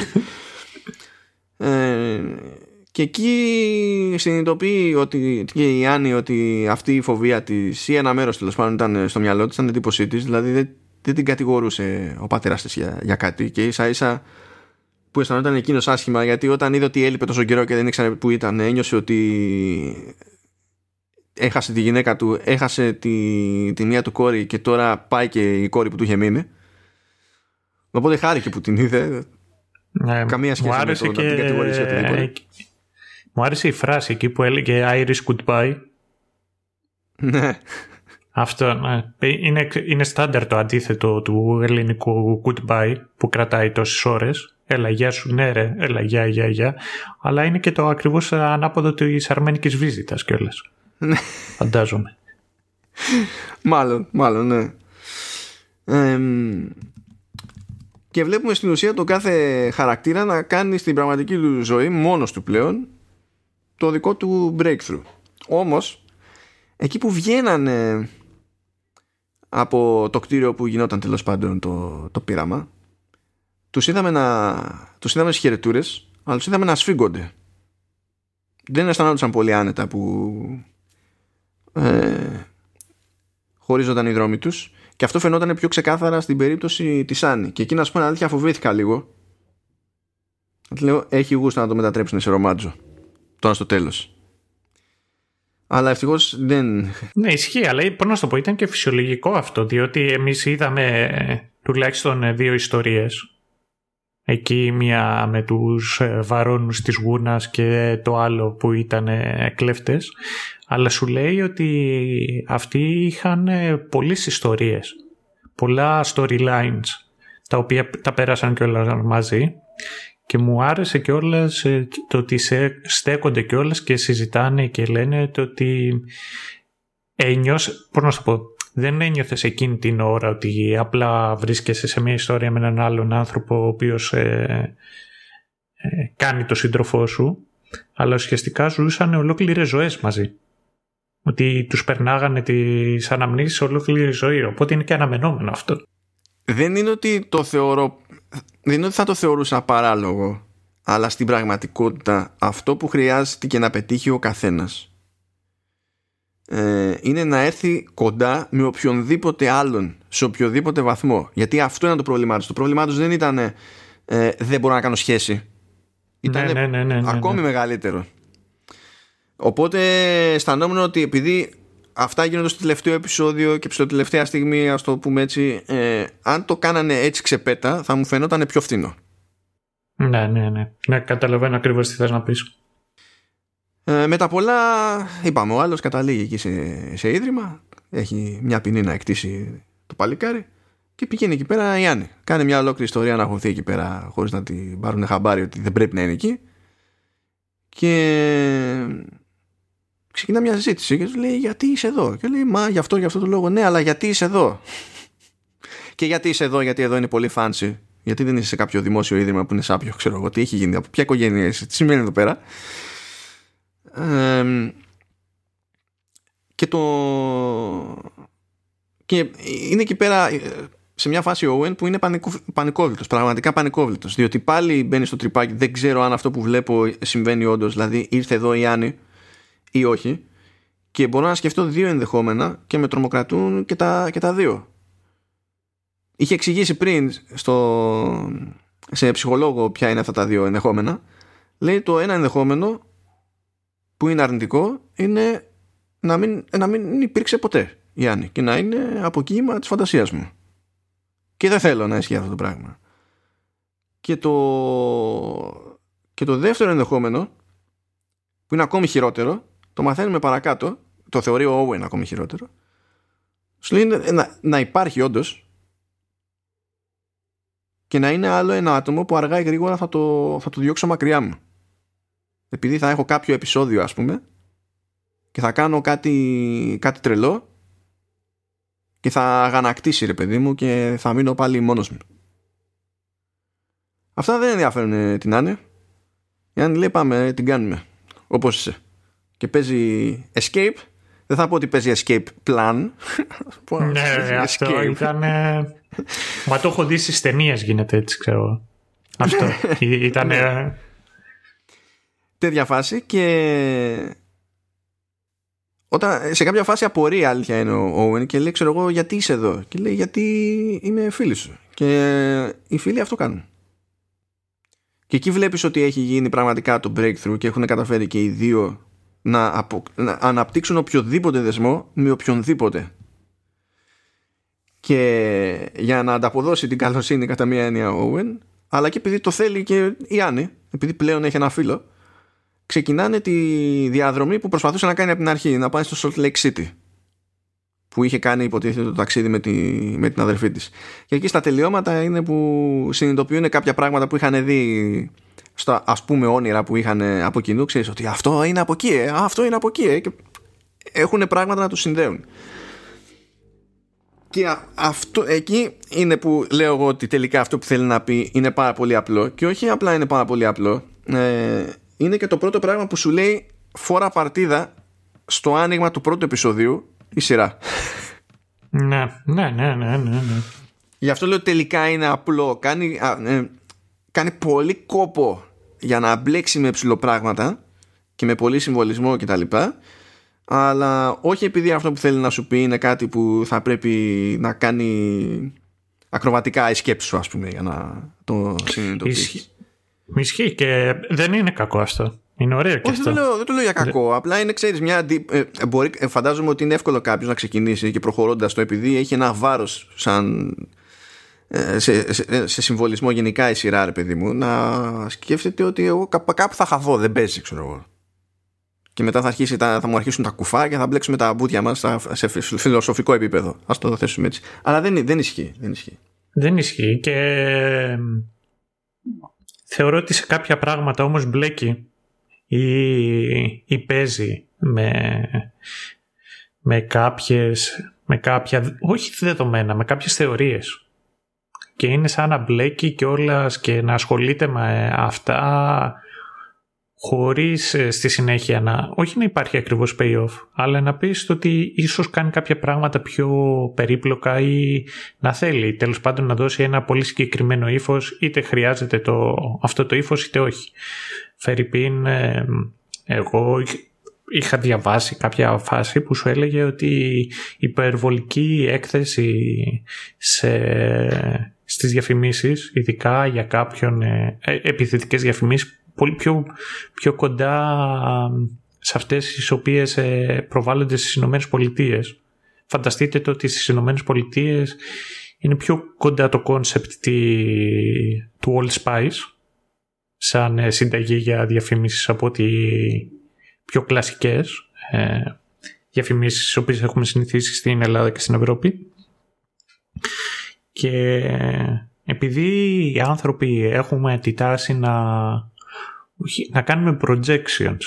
Και εκεί συνειδητοποιεί ότι, και η Άννη, ότι αυτή η φοβία της, ή ένα μέρος τέλος πάντων, ήταν στο μυαλό της, ήταν εντύπωσή της, δηλαδή δεν την κατηγορούσε ο πατέρας της για κάτι, και ίσα ίσα που αισθανόταν εκείνος άσχημα, γιατί όταν είδε ότι έλειπε τόσο καιρό και δεν ήξερε που ήταν, ένιωσε ότι έχασε τη γυναίκα του, έχασε τη μία του κόρη και τώρα πάει και η κόρη που του είχε μείνει. Οπότε χάρηκε που την είδε. Ναι, καμία σχέση με το, την κατηγορήσια μου άρεσε η φράση εκεί που έλεγε Irish goodbye. Ναι. Αυτό ναι. Είναι στάνταρ το αντίθετο του ελληνικού goodbye που κρατάει τόσες ώρες. Έλα γεια σου, ναι ρε, έλα γεια, γεια, γεια. Αλλά είναι και το ακριβώς ανάποδο της αρμένικης βίζιτας κιόλας. Ναι. Φαντάζομαι. Μάλλον, ναι. Και βλέπουμε στην ουσία τον κάθε χαρακτήρα να κάνει στην πραγματική του ζωή μόνος του πλέον το δικό του breakthrough. Όμως, εκεί που βγαίνανε από το κτίριο που γινόταν τέλος πάντων το πείραμα, τους είδαμε στις χαιρετούρες, αλλά τους είδαμε να σφίγγονται. Δεν αισθανόντουσαν πολύ άνετα που χωρίζονταν οι δρόμοι τους. Και αυτό φαινόταν πιο ξεκάθαρα στην περίπτωση της Άννη. Και εκεί να σου πω, αλήθεια, φοβήθηκα λίγο. Λέω, έχει γούστα να το μετατρέψουν σε ρομάτζο. Τώρα στο τέλος. Αλλά ευτυχώς δεν. Ναι, ισχύει, αλλά πώς να το πω, ήταν και φυσιολογικό αυτό. Διότι εμείς είδαμε τουλάχιστον δύο ιστορίες. Εκεί μία με τους βαρώνους της γούνας και το άλλο που ήταν κλέφτες. Αλλά σου λέει ότι αυτοί είχαν πολλές ιστορίες, πολλά storylines, τα οποία τα πέρασαν κιόλας μαζί, και μου άρεσε κιόλας το ότι στέκονται κιόλας και συζητάνε και λένε το ότι πώς να σου πω, δεν ένιωθες εκείνη την ώρα ότι απλά βρίσκεσαι σε μια ιστορία με έναν άλλον άνθρωπο ο οποίος κάνει το σύντροφό σου, αλλά ουσιαστικά ζούσαν ολόκληρες ζωές μαζί. Ότι τους περνάγανε τις αναμνήσεις ολόκληρη ζωή. Οπότε είναι και αναμενόμενο αυτό. Δεν είναι ότι το θεωρώ, δεν είναι ότι θα το θεωρούσα παράλογο, αλλά στην πραγματικότητα αυτό που χρειάζεται και να πετύχει ο καθένας είναι να έρθει κοντά με οποιονδήποτε άλλον σε οποιοδήποτε βαθμό. Γιατί αυτό είναι το πρόβλημά τους. Το πρόβλημά τους δεν ήταν δεν μπορώ να κάνω σχέση. Ήταν ακόμη μεγαλύτερο. Οπότε αισθανόμουν ότι επειδή αυτά γίνονται στο τελευταίο επεισόδιο και στο τελευταία στιγμή, ας το πούμε έτσι, αν το κάνανε έτσι ξεπέτα, θα μου φαινόταν πιο φθηνό. Ναι, καταλαβαίνω ακριβώς τι θες να πεις. Με τα πολλά, είπαμε, ο άλλος καταλήγει εκεί σε ίδρυμα, έχει μια ποινή να εκτίσει το παλικάρι και πηγαίνει εκεί πέρα η Άννη. Κάνει μια ολόκληρη ιστορία να αγωθεί εκεί πέρα χωρίς να την πάρουν χαμπάρι ότι δεν πρέπει να είναι εκεί. Και ξεκινά μια συζήτηση και του λέει γιατί είσαι εδώ, και λέει μα γι' αυτό το λόγο. Ναι, αλλά γιατί είσαι εδώ? Και γιατί είσαι εδώ, γιατί εδώ είναι πολύ fancy, γιατί δεν είσαι σε κάποιο δημόσιο ίδρυμα που είναι σάπιο, ξέρω εγώ τι έχει γίνει, από ποια οικογένεια είσαι, τι σημαίνει εδώ πέρα. Και είναι εκεί πέρα σε μια φάση ο Owen που είναι πανικόβλητος, πραγματικά πανικόβλητος, διότι πάλι μπαίνει στο τρυπάκι, δεν ξέρω αν αυτό που βλέπω συμβαίνει όντως, δηλαδή ήρθε εδώ η Άννη ή όχι, και μπορώ να σκεφτώ δύο ενδεχόμενα και με τρομοκρατούν και τα δύο. Είχε εξηγήσει πριν σε ψυχολόγο ποια είναι αυτά τα δύο ενδεχόμενα. Λέει το ένα ενδεχόμενο που είναι αρνητικό είναι να μην υπήρξε ποτέ η Άννη και να είναι αποκύημα της φαντασίας μου. Και δεν θέλω να ισχύει αυτό το πράγμα. Και το δεύτερο ενδεχόμενο, που είναι ακόμη χειρότερο, το μαθαίνουμε παρακάτω, το θεωρεί ο Owen ακόμη χειρότερο, σου λέει να υπάρχει όντως και να είναι άλλο ένα άτομο που αργά ή γρήγορα θα το διώξω μακριά μου. Επειδή θα έχω κάποιο επεισόδιο, ας πούμε, και θα κάνω κάτι τρελό και θα αγανακτήσει, ρε παιδί μου, και θα μείνω πάλι μόνος μου. Αυτά δεν ενδιαφέρουν την Άννη. Η Άννη λέει πάμε, την κάνουμε όπως είσαι. Και παίζει escape. Δεν θα πω ότι παίζει escape plan. Ναι, αυτό ήταν. Μα το έχω δει στις ταινίες, γίνεται έτσι, ξέρω. Αυτό ήταν. Τέτοια φάση. Και όταν σε κάποια φάση απορεί, αλήθεια είναι ο Owen, και λέει ξέρω εγώ γιατί είσαι εδώ, και λέει γιατί είμαι φίλη σου, και οι φίλοι αυτό κάνουν. Και εκεί βλέπεις ότι έχει γίνει πραγματικά το breakthrough και έχουν καταφέρει και οι δύο να αναπτύξουν οποιοδήποτε δεσμό με οποιονδήποτε. Και για να ανταποδώσει την καλοσύνη κατά μία έννοια Owen, αλλά και επειδή το θέλει και η Άννη, επειδή πλέον έχει ένα φίλο, ξεκινάνε τη διαδρομή που προσπαθούσε να κάνει από την αρχή, να πάει στο Salt Lake City, που είχε κάνει υποτίθεται το ταξίδι με την αδερφή της. Και εκεί στα τελειώματα είναι που συνειδητοποιούν κάποια πράγματα που είχαν δει στα, ας πούμε, όνειρα που είχαν από κοινού. Ξέρεις ότι αυτό είναι από εκεί, αυτό είναι από εκεί, και έχουν πράγματα να τους συνδέουν. Και αυτό, εκεί είναι που λέω εγώ ότι τελικά αυτό που θέλει να πει είναι πάρα πολύ απλό. Και όχι απλά είναι πάρα πολύ απλό, είναι και το πρώτο πράγμα που σου λέει φορά παρτίδα στο άνοιγμα του πρώτου επεισοδίου η σειρά. Ναι. Γι' αυτό λέω τελικά είναι απλό. Κάνει πολύ κόπο για να μπλέξει με ψηλοπράγματα και με πολύ συμβολισμό κτλ. Αλλά όχι επειδή αυτό που θέλει να σου πει είναι κάτι που θα πρέπει να κάνει ακροβατικά η σκέψη σου, ας πούμε, για να το συνειδητοποιήσεις. Ισχύει και δεν είναι κακό αυτό. Είναι ωραίο και όχι, αυτό. Δεν το λέω για κακό. Απλά είναι, ξέρεις, φαντάζομαι ότι είναι εύκολο κάποιος να ξεκινήσει και προχωρώντας το, επειδή έχει ένα βάρος σαν, σε συμβολισμό γενικά η σειρά, ρε παιδί μου, να σκέφτεται ότι εγώ κάπου θα χαθώ, δεν παίζει, ξέρω εγώ. Και μετά θα μου αρχίσουν τα κουφά και θα μπλέξουμε τα μπούτια μας σε φιλοσοφικό επίπεδο. Ας το θέσουμε έτσι. Αλλά δεν ισχύει. Δεν ισχύει και θεωρώ ότι σε κάποια πράγματα όμως μπλέκει ή παίζει με κάποια, όχι δεδομένα, με κάποιες θεωρίες. Και είναι σαν να μπλέκει κιόλας και να ασχολείται με αυτά, χωρίς στη συνέχεια όχι να υπάρχει ακριβώς payoff, αλλά να πεις ότι ίσως κάνει κάποια πράγματα πιο περίπλοκα ή να θέλει τέλος πάντων να δώσει ένα πολύ συγκεκριμένο ύφος, είτε χρειάζεται αυτό το ύφος είτε όχι. Φερρυπίν, εγώ είχα διαβάσει κάποια φάση που σου έλεγε ότι η υπερβολική έκθεση στις διαφημίσεις, ειδικά για κάποιον επιθετικές διαφημίσεις, πολύ πιο κοντά σε αυτές τις οποίες προβάλλονται στις Ηνωμένες Πολιτείες. Φανταστείτε το ότι στις Ηνωμένες Πολιτείες είναι πιο κοντά το κόνσεπτ του Old Spice σαν συνταγή για διαφημίσεις από ότι πιο κλασικές διαφημίσεις τις οποίες έχουμε συνηθίσει στην Ελλάδα και στην Ευρώπη. Και επειδή οι άνθρωποι έχουμε τη τάση να κάνουμε projections,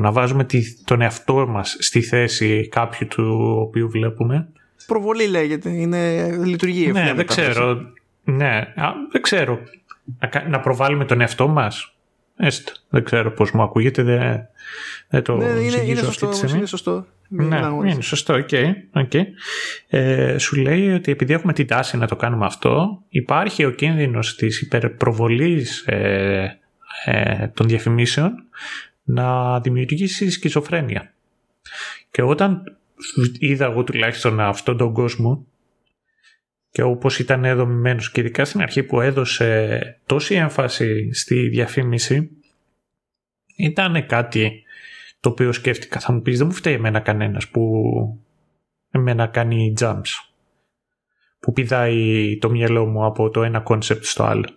να βάζουμε τον εαυτό μας στη θέση κάποιου του οποίου βλέπουμε. Προβολή λέγεται, είναι λειτουργία. Ναι, δεν ξέρω. Να προβάλλουμε τον εαυτό μας. Έστω, δεν ξέρω πώς μου ακούγεται, δεν το ζυγίζω αυτή τη στιγμή. Είναι σωστό, okay. Σου λέει ότι επειδή έχουμε την τάση να το κάνουμε αυτό, υπάρχει ο κίνδυνος της υπερπροβολής των διαφημίσεων να δημιουργήσει σχιζοφρένεια. Και όταν είδα εγώ τουλάχιστον αυτόν τον κόσμο και όπως ήταν δομημένος, και ειδικά στην αρχή που έδωσε τόση έμφαση στη διαφήμιση, ήταν κάτι το οποίο σκέφτηκα. Θα μου πεις, δεν μου φταίει εμένα κανένας που εμένα κάνει jumps, που πηδάει το μυαλό μου από το ένα concept στο άλλο.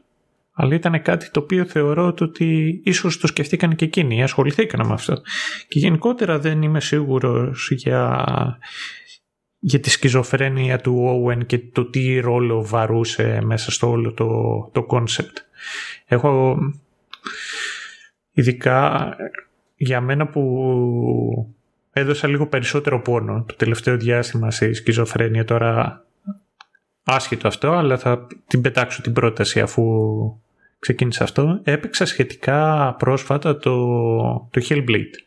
Αλλά ήταν κάτι το οποίο θεωρώ ότι ίσως το σκεφτήκαν και εκείνοι, ασχοληθήκαν με αυτό. Και γενικότερα δεν είμαι σίγουρος για τη σκιζοφρένεια του Owen και το τι ρόλο βαρούσε μέσα στο όλο το concept. Έχω, ειδικά για μένα που έδωσα λίγο περισσότερο πόνο το τελευταίο διάστημα στη σκιζοφρένεια, τώρα άσχετο αυτό, αλλά θα την πετάξω την πρόταση αφού ξεκίνησε αυτό. Έπαιξα σχετικά πρόσφατα το Hellblade,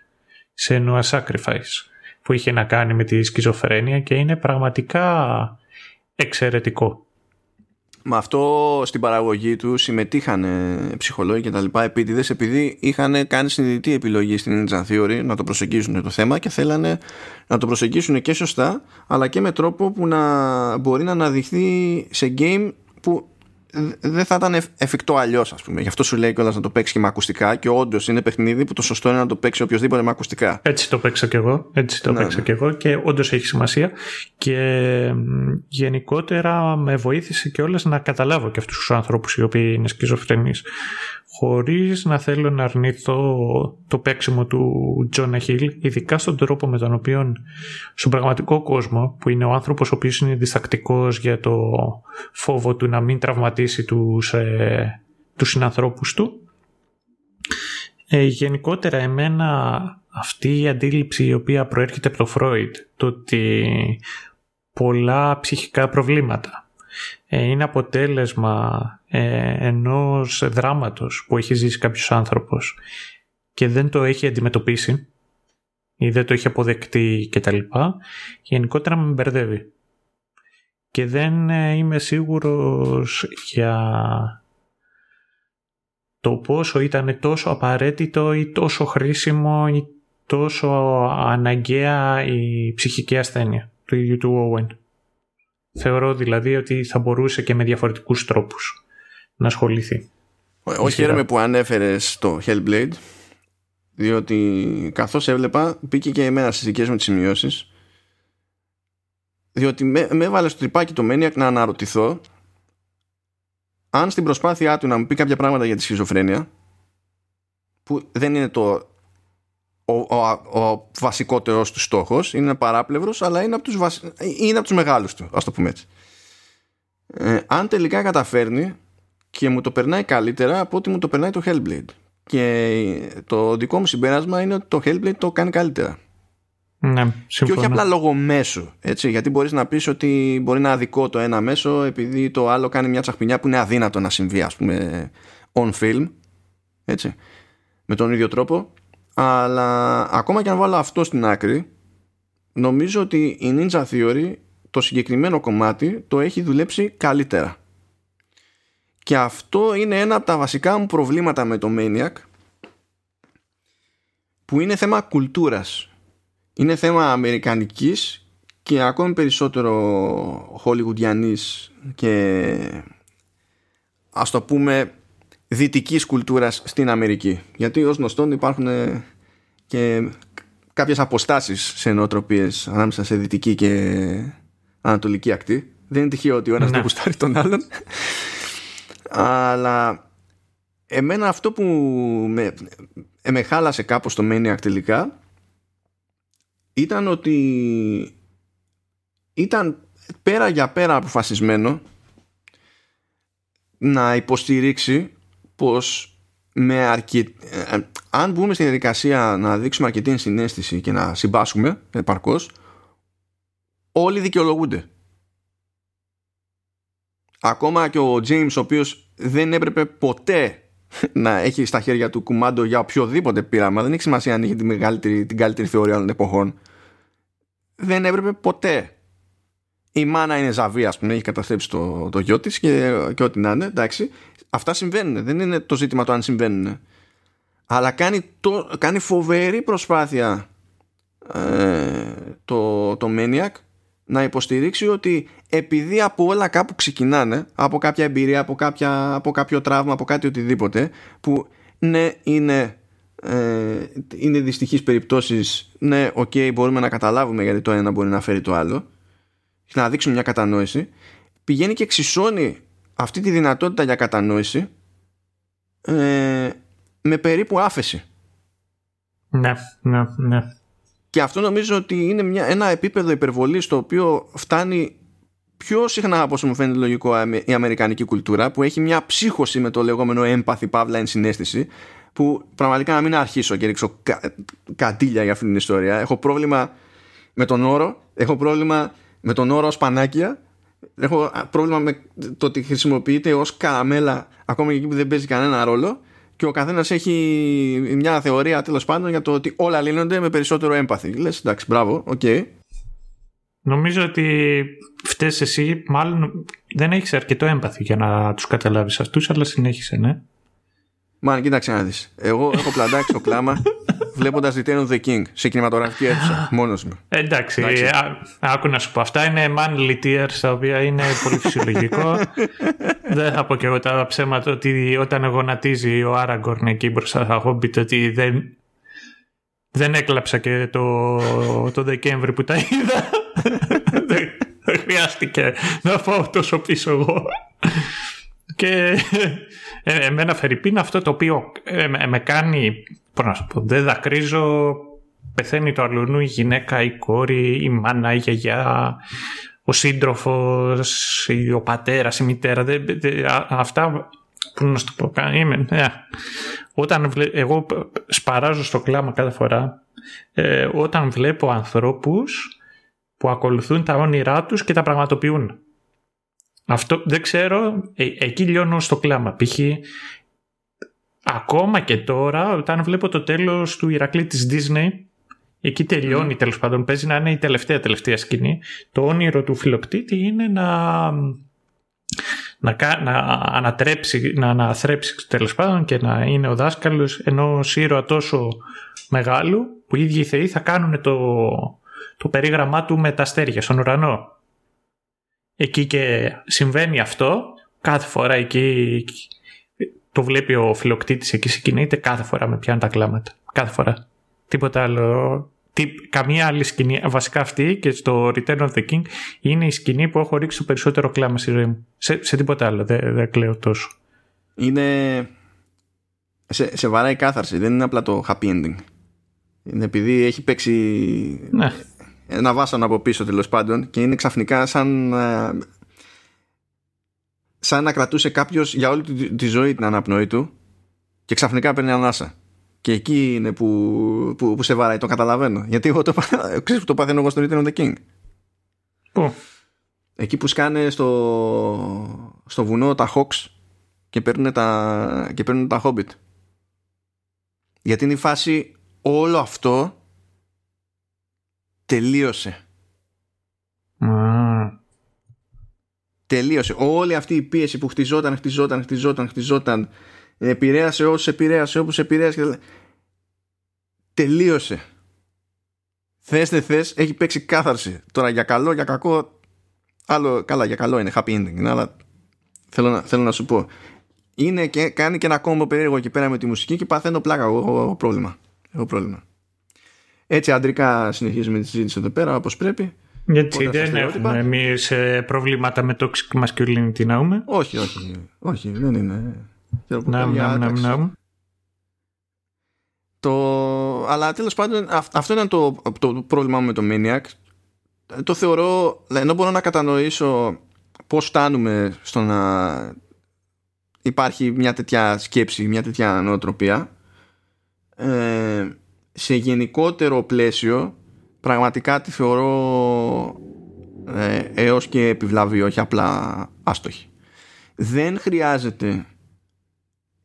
Senua's Sacrifice, που είχε να κάνει με τη σκιζοφρένεια και είναι πραγματικά εξαιρετικό. Με αυτό στην παραγωγή του συμμετείχαν ψυχολόγοι και τα λοιπά επίτηδες, επειδή είχαν κάνει συνειδητή επιλογή στην Ninja Theory να το προσεγγίσουν το θέμα και θέλανε να το προσεγγίσουν και σωστά, αλλά και με τρόπο που να μπορεί να αναδειχθεί σε game που δεν θα ήταν εφικτό αλλιώς, ας πούμε. Γι' αυτό σου λέει κιόλας να το παίξει και με ακουστικά, και όντως είναι παιχνίδι που το σωστό είναι να το παίξει οποιοδήποτε με ακουστικά. Έτσι το παίξα κι εγώ. Και όντως έχει σημασία. Και γενικότερα με βοήθησε κιόλας να καταλάβω και αυτούς τους ανθρώπους οι οποίοι είναι σκιζοφρενείς. Χωρίς να θέλω να αρνηθώ το παίξιμο του Τζόνα Χιλ, ειδικά στον τρόπο με τον οποίο στον πραγματικό κόσμο, που είναι ο άνθρωπος ο οποίος είναι διστακτικός για το φόβο του να μην τραυματίσει τους συνανθρώπους του. Γενικότερα εμένα αυτή η αντίληψη η οποία προέρχεται από το Φρόιντ, το ότι πολλά ψυχικά προβλήματα είναι αποτέλεσμα ενός δράματος που έχει ζήσει κάποιος άνθρωπος και δεν το έχει αντιμετωπίσει ή δεν το έχει αποδεκτεί κτλ. Γενικότερα με μπερδεύει. Και δεν είμαι σίγουρος για το πόσο ήταν τόσο απαραίτητο ή τόσο χρήσιμο ή τόσο αναγκαία η ψυχική ασθένεια του ίδιου του Owen. Θεωρώ δηλαδή ότι θα μπορούσε και με διαφορετικούς τρόπους να ασχοληθεί. Όχι, χαίρομαι που ανέφερες το Hellblade, διότι καθώς έβλεπα μπήκε και εμένα στις δικές μου τις σημειώσεις, διότι με έβαλε στο τρυπάκι το Maniac να αναρωτηθώ αν στην προσπάθειά του να μου πει κάποια πράγματα για τη σχιζοφρένεια, που δεν είναι ο βασικότερος του στόχος, είναι παράπλευρος, αλλά είναι είναι από τους μεγάλους του, ας το πούμε έτσι, αν τελικά καταφέρνει και μου το περνάει καλύτερα από ότι μου το περνάει το Hellblade, και το δικό μου συμπέρασμα είναι ότι το Hellblade το κάνει καλύτερα. Ναι, και όχι απλά λόγω μέσου, έτσι, γιατί μπορείς να πεις ότι μπορεί να αδικό το ένα μέσο επειδή το άλλο κάνει μια τσαχπινιά που είναι αδύνατο να συμβεί, ας πούμε, on film, έτσι, με τον ίδιο τρόπο. Αλλά ακόμα και αν βάλω αυτό στην άκρη, νομίζω ότι η Ninja Theory το συγκεκριμένο κομμάτι το έχει δουλέψει καλύτερα. Και αυτό είναι ένα από τα βασικά μου προβλήματα με το Maniac, που είναι θέμα κουλτούρας. Είναι θέμα αμερικανικής και ακόμη περισσότερο χολιγουντιανής και, ας το πούμε, δυτικής κουλτούρας στην Αμερική. Γιατί ως γνωστόν υπάρχουν και κάποιες αποστάσεις σε νοοτροπίες ανάμεσα σε δυτική και ανατολική ακτή. Δεν είναι τυχαίο ότι ο ένας δεν γουστάρει τον άλλον. Αλλά εμένα αυτό που με χάλασε κάπως το Maniac τελικά ήταν ότι ήταν πέρα για πέρα αποφασισμένο να υποστηρίξει πως αν μπούμε στη διαδικασία να δείξουμε αρκετή ενσυναίσθηση και να συμπάσχουμε επαρκώς, όλοι δικαιολογούνται. Ακόμα και ο James, ο οποίος δεν έπρεπε ποτέ να έχει στα χέρια του κουμάντο για οποιοδήποτε πείραμα, δεν έχει σημασία αν είχε την καλύτερη θεωρία των εποχών, δεν έπρεπε ποτέ. Η μάνα είναι ζαβή, ας πούμε, έχει καταστρέψει το γιο της και ό,τι να είναι, εντάξει. Αυτά συμβαίνουν, δεν είναι το ζήτημα το αν συμβαίνουν. Αλλά κάνει φοβερή προσπάθεια το Maniac να υποστηρίξει ότι επειδή από όλα κάπου ξεκινάνε, από κάποια εμπειρία, από κάποιο τραύμα, από κάτι οτιδήποτε, που ναι, είναι δυστυχείς περιπτώσεις, ναι, okay, μπορούμε να καταλάβουμε γιατί το ένα μπορεί να φέρει το άλλο, να δείξουμε μια κατανόηση, πηγαίνει και εξισώνει αυτή τη δυνατότητα για κατανόηση με περίπου άφεση. Ναι. Και αυτό νομίζω ότι είναι ένα επίπεδο υπερβολής το οποίο φτάνει πιο συχνά από όσο μου φαίνεται λογικό η αμερικανική κουλτούρα, που έχει μια ψύχωση με το λεγόμενο έμπαθη παύλα ενσυναίσθηση, που πραγματικά να μην αρχίσω και ρίξω καντήλια για αυτή την ιστορία. Έχω πρόβλημα με τον όρο, έχω πρόβλημα με τον όρο ως πανάκια, έχω πρόβλημα με το ότι χρησιμοποιείται ως καραμέλα ακόμα και εκεί που δεν παίζει κανένα ρόλο, και ο καθένας έχει μια θεωρία, τέλος πάντων, για το ότι όλα λύνονται με περισσότερο έμπαθη. Λες, εντάξει, μπράβο, οκ. Νομίζω ότι φταίς εσύ, μάλλον δεν έχεις αρκετό έμπαθη για να τους καταλάβεις αυτούς, αλλά συνέχισε, ναι. Κοίταξε να δεις. Εγώ έχω πλαντάξει το κλάμα βλέποντας Return of the King σε κινηματογραφική αίθουσα μόνος μου. Εντάξει, άκου να σου πω, αυτά είναι manly tears τα οποία είναι πολύ φυσιολογικό. Δεν θα πω και εγώ τα ψέματα ότι όταν γονατίζει ο Άραγκορν εκεί μπροστά θα έχω πει ότι δεν έκλαψα και το Δεκέμβρη που τα είδα. Δεν χρειάστηκε να πάω τόσο πίσω εγώ. Και εμένα φερειπίν αυτό το οποίο με κάνει, πώς να σου πω, δεν δακρύζω, πεθαίνει το αλουνού η γυναίκα, η κόρη, η μάνα, η γιαγιά, ο σύντροφος, ο πατέρας, η μητέρα, αυτά που να σου το πω, όταν εγώ σπαράζω στο κλάμα κάθε φορά όταν βλέπω ανθρώπους που ακολουθούν τα όνειρά τους και τα πραγματοποιούν. Αυτό δεν ξέρω, εκεί λιώνω στο κλάμα. Π.χ. ακόμα και τώρα, όταν βλέπω το τέλος του Ηρακλή της Disney, εκεί τελειώνει, τέλος πάντων, παίζει να είναι η τελευταία σκηνή. Το όνειρο του φιλοκτήτη είναι να αναθρέψει τέλος πάντων και να είναι ο δάσκαλος ενός ήρωα τόσο μεγάλου που οι ίδιοι οι θεοί θα κάνουν το περίγραμμά του με τα αστέρια στον ουρανό. Εκεί και συμβαίνει αυτό κάθε φορά, εκεί το βλέπει ο φιλοκτήτης, εκεί συγκινείται, κάθε φορά με πιάνουν τα κλάματα, κάθε φορά, τίποτα άλλο, καμία άλλη σκηνή. Βασικά αυτή και στο Return of the King είναι η σκηνή που έχω ρίξει το περισσότερο κλάμα στη ζωή μου, σε τίποτα άλλο δεν κλαίω τόσο. Είναι σε βαράει κάθαρση, δεν είναι απλά το happy ending, είναι επειδή έχει παίξει ένα βάσανο από πίσω τέλος πάντων και είναι ξαφνικά σαν να κρατούσε κάποιος για όλη τη ζωή την αναπνοή του και ξαφνικά παίρνει ανάσα, και εκεί είναι που σε βαράει. Το καταλαβαίνω, γιατί εγώ το παθαίνω εγώ στον Return of the King. Πού? Εκεί που σκάνε στο βουνό τα Hawks και παίρνουν τα Hobbit, γιατί είναι η φάση όλο αυτό τελείωσε. Τελείωσε. Όλη αυτή η πίεση που χτιζόταν, επηρέασε όσους επηρέασε, όπως επηρέασε. Τελείωσε. Θες δεν θες, έχει παίξει κάθαρση. Τώρα για καλό, για κακό, άλλο, καλά για καλό είναι happy ending, αλλά θέλω να σου πω, είναι και κάνει και ένα κόμπο περίεργο εκεί πέρα με τη μουσική και παθαίνω πλάκα. Έχω πρόβλημα. Έτσι αντρικά συνεχίζουμε τη συζήτηση εδώ πέρα όπως πρέπει. Γιατί δεν έχουμε εμείς προβλήματα με toxic masculinity να έχουμε. Όχι, δεν είναι. Αλλά τέλος πάντων αυτό ήταν το πρόβλημά μου με το Maniac. Το θεωρώ, ενώ μπορώ να κατανοήσω πώς φτάνουμε στο να υπάρχει μια τέτοια σκέψη, μια τέτοια νοοτροπία, σε γενικότερο πλαίσιο πραγματικά τη θεωρώ έως και επιβλαβή, όχι απλά άστοχη. Δεν χρειάζεται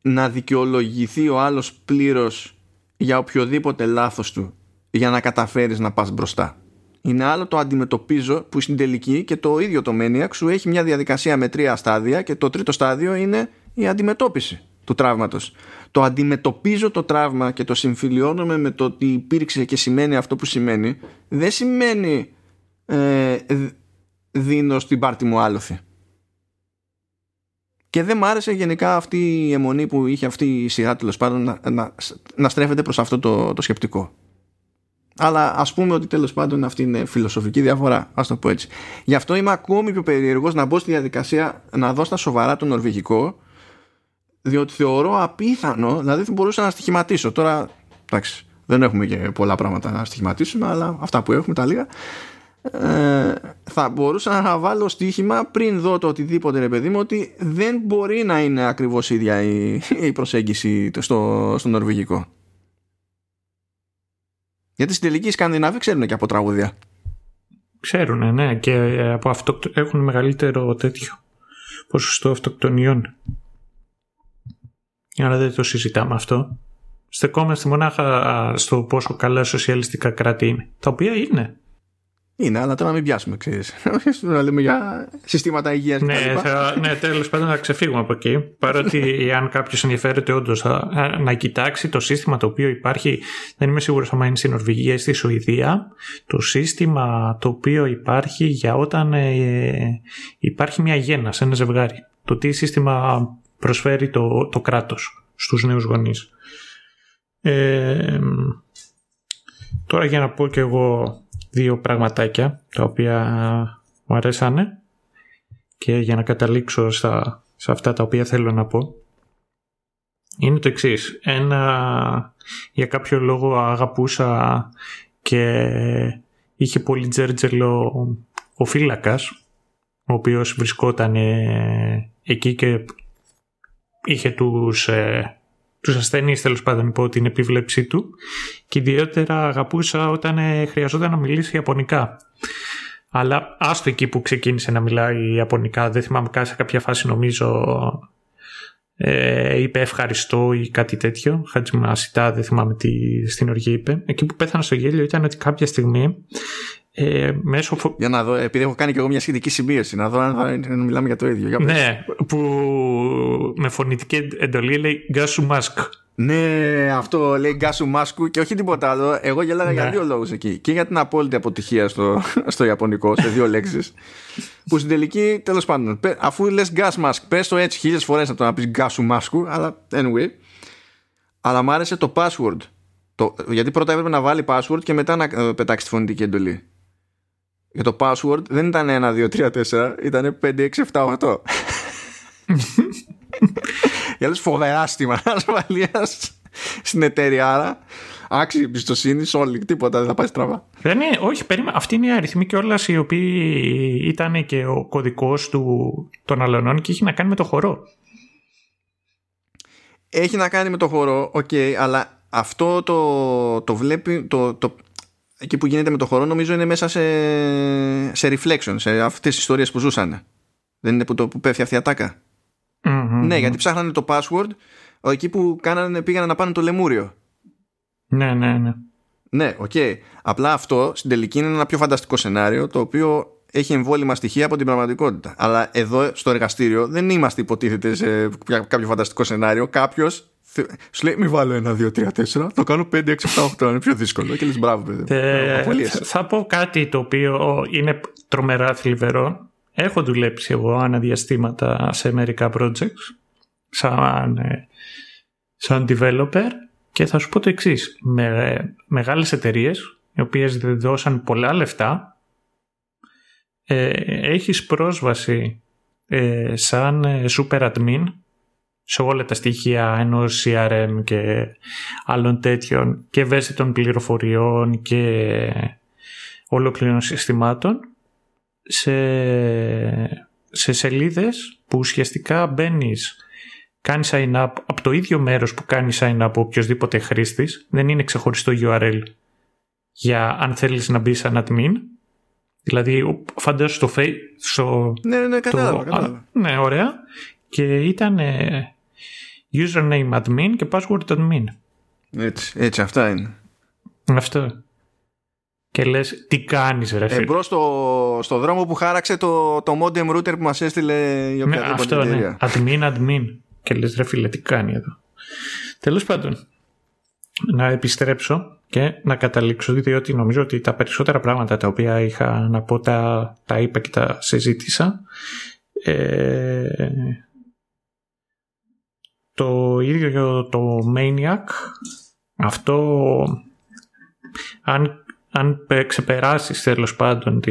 να δικαιολογηθεί ο άλλος πλήρως για οποιοδήποτε λάθος του για να καταφέρεις να πας μπροστά. Είναι άλλο το αντιμετωπίζω, που στην τελική και το ίδιο το Maniac σου έχει μια διαδικασία με 3 στάδια και το 3ο στάδιο είναι η αντιμετώπιση του τραύματος. Το αντιμετωπίζω το τραύμα και το συμφιλιώνομαι με το ότι υπήρξε και σημαίνει αυτό που σημαίνει, δεν σημαίνει δίνω στην πάρτη μου άλοθη. Και δεν μ' άρεσε γενικά αυτή η αιμονή που είχε αυτή η σειρά τέλος πάντων να στρέφεται προς αυτό το σκεπτικό. Αλλά ας πούμε ότι τέλος πάντων αυτή είναι φιλοσοφική διαφορά, ας το πω έτσι. Γι' αυτό είμαι ακόμη πιο περίεργος να μπω στη διαδικασία να δω στα σοβαρά το νορβηγικό, διότι θεωρώ απίθανο, δηλαδή δεν μπορούσα να στοιχηματίσω. Τώρα, εντάξει, δεν έχουμε και πολλά πράγματα να στοιχηματίσουμε, αλλά αυτά που έχουμε τα λίγα. Θα μπορούσα να βάλω στοίχημα πριν δω το οτιδήποτε, ρε παιδί μου, ότι δεν μπορεί να είναι ακριβώς ίδια η προσέγγιση στο νορβηγικό. Γιατί στην τελική οι Σκανδινάβοι ξέρουν και από τραγούδια. Ξέρουν, ναι, και από έχουν μεγαλύτερο τέτοιο ποσοστό αυτοκτονιών. Άρα δεν το συζητάμε αυτό. Στεκόμαστε μονάχα στο πόσο καλά σοσιαλιστικά κράτη είναι. Τα οποία είναι. Είναι, αλλά τώρα να μην πιάσουμε, ξέρεις. Να λέμε για συστήματα υγείας και τα λοιπά. Ναι, τέλος πάντων να ξεφύγουμε από εκεί. Παρότι αν κάποιος ενδιαφέρεται όντως να κοιτάξει το σύστημα το οποίο υπάρχει, δεν είμαι σίγουρος αν είναι στην Νορβηγία ή στη Σουηδία, το σύστημα το οποίο υπάρχει για όταν υπάρχει μια γέννα σε ένα ζευγάρι. Το τι σύστημα προσφέρει το κράτος στους νέους γονείς. Τώρα για να πω και εγώ δύο πραγματάκια τα οποία μου αρέσανε και για να καταλήξω σε αυτά τα οποία θέλω να πω, είναι το εξής. Ένα, για κάποιο λόγο αγαπούσα και είχε πολύ τζέρτζελο ο Φύλακας, ο οποίος βρισκόταν εκεί και είχε τους ασθενείς, τέλος πάντων, υπό την επίβλεψή του, και ιδιαίτερα αγαπούσα όταν χρειαζόταν να μιλήσει ιαπωνικά. Αλλά άστο εκεί που ξεκίνησε να μιλάει ιαπωνικά, δεν θυμάμαι, σε κάποια φάση νομίζω είπε ευχαριστώ ή κάτι τέτοιο, χατζημασιτά, δεν θυμάμαι τι στην οργή είπε. Εκεί που πέθανα στο γέλιο ήταν ότι κάποια στιγμή για να δω, επειδή έχω κάνει και εγώ μια σχετική σημείωση, να δω αν μιλάμε για το ίδιο. Για ναι, που με φωνητική εντολή λέει «Γκάσου Μάσκ». Ναι, αυτό λέει «Γκάσου Μάσκου» και όχι τίποτα άλλο. Εγώ γελάω για δύο λόγους εκεί. Και για την απόλυτη αποτυχία στο Ιαπωνικό, σε δύο λέξεις. Που στην τελική, τέλος πάντων, αφού λες «Γκάσου Μάσκ», πες το έτσι 1000 φορές από το να πεις «Γκάσου Μάσκου», αλλά anyway. Αλλά μου άρεσε το password. Γιατί πρώτα έπρεπε να βάλει password και μετά να πετάξει τη φωνητική εντολή. Για το password δεν ήταν 1, 2, 3, 4, ήταν 5, 6, 7, 8. Για λες φοβερά στήμα ασφαλείας στην εταιρεία, άρα άξιοι εμπιστοσύνης, όλοι, τίποτα δεν θα πάει στραβά. Όχι, περίμενα. Αυτή είναι η αριθμή κιόλας οι οποίοι ήταν και ο κωδικός των αλωνών και είχε να κάνει με το χορό. Έχει να κάνει με το χορό, οκ, αλλά αυτό το βλέπει... Εκεί που γίνεται με το χορό νομίζω είναι μέσα σε reflection, σε αυτές τις ιστορίες που ζούσαν. Δεν είναι που πέφτει αυτή η ατάκα. Mm-hmm. Ναι, γιατί ψάχνανε το password εκεί που πήγανε να πάνε το λεμούριο. Ναι, ναι, ναι. Ναι, οκ. Okay. Απλά αυτό στην τελική είναι ένα πιο φανταστικό σενάριο, το οποίο έχει εμβόλυμα στοιχεία από την πραγματικότητα. Αλλά εδώ στο εργαστήριο δεν είμαστε, υποτίθεται, σε κάποιο φανταστικό σενάριο. Κάποιος σου λέει μη βάλω 1, 2, 3, 4, το κάνω 5, 6, 7, 8, είναι πιο δύσκολο. Και λες μπράβο παιδί. Θα πω κάτι το οποίο είναι τρομερά θλιβερό. Έχω δουλέψει εγώ αναδιαστήματα σε μερικά projects σαν developer και θα σου πω το εξής. Μεγάλες εταιρείες οι οποίες δώσαν πολλά λεφτά, έχεις πρόσβαση σαν super admin σε όλα τα στοιχεία ενός CRM και άλλων τέτοιων και ευαίσθητων πληροφοριών και ολόκληρων συστημάτων σε σελίδες που ουσιαστικά μπαίνεις, κάνεις sign up από το ίδιο μέρος που κάνεις sign up ο οποιοσδήποτε χρήστης. Δεν είναι ξεχωριστό URL για αν θέλεις να μπεις σαν admin. Δηλαδή φαντάζω στο Facebook. Ναι, κατάλαβα. Ναι, ωραία. Και ήταν username admin και password admin. Έτσι, αυτά είναι. Αυτό. Και λες, τι κάνεις ρε φίλε. Μπρος στο δρόμο που χάραξε το modem router που μας έστειλε η οποιαδήποτε εταιρεία. Αυτό, ναι. Admin. Και λες, ρε φίλε, τι κάνει εδώ. Τέλος πάντων, να επιστρέψω και να καταλήξω, διότι νομίζω ότι τα περισσότερα πράγματα τα οποία είχα να πω τα είπα και τα συζήτησα. Το ίδιο το Maniac, αυτό αν ξεπεράσεις τέλος πάντων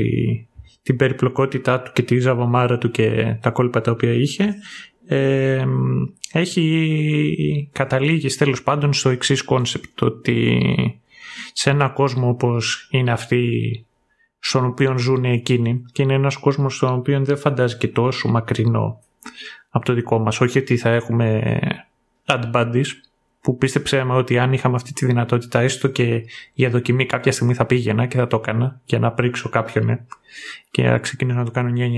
την περιπλοκότητά του και τη ζαβομάρα του και τα κόλπα τα οποία είχε, έχει καταλήγει τέλος πάντων στο εξής κόνσεπτ, ότι σε ένα κόσμο όπως είναι αυτή στον οποίο ζουν εκείνοι, και είναι ένας κόσμος στον οποίο δεν φαντάζει και τόσο μακρινό από το δικό μας, όχι ότι θα έχουμε AdBuddies που πίστεψε με ότι αν είχαμε αυτή τη δυνατότητα έστω και για δοκιμή κάποια στιγμή θα πήγαινα και θα το έκανα για να πρίξω κάποιον, ναι, και να ξεκινήσω να το κάνω νια.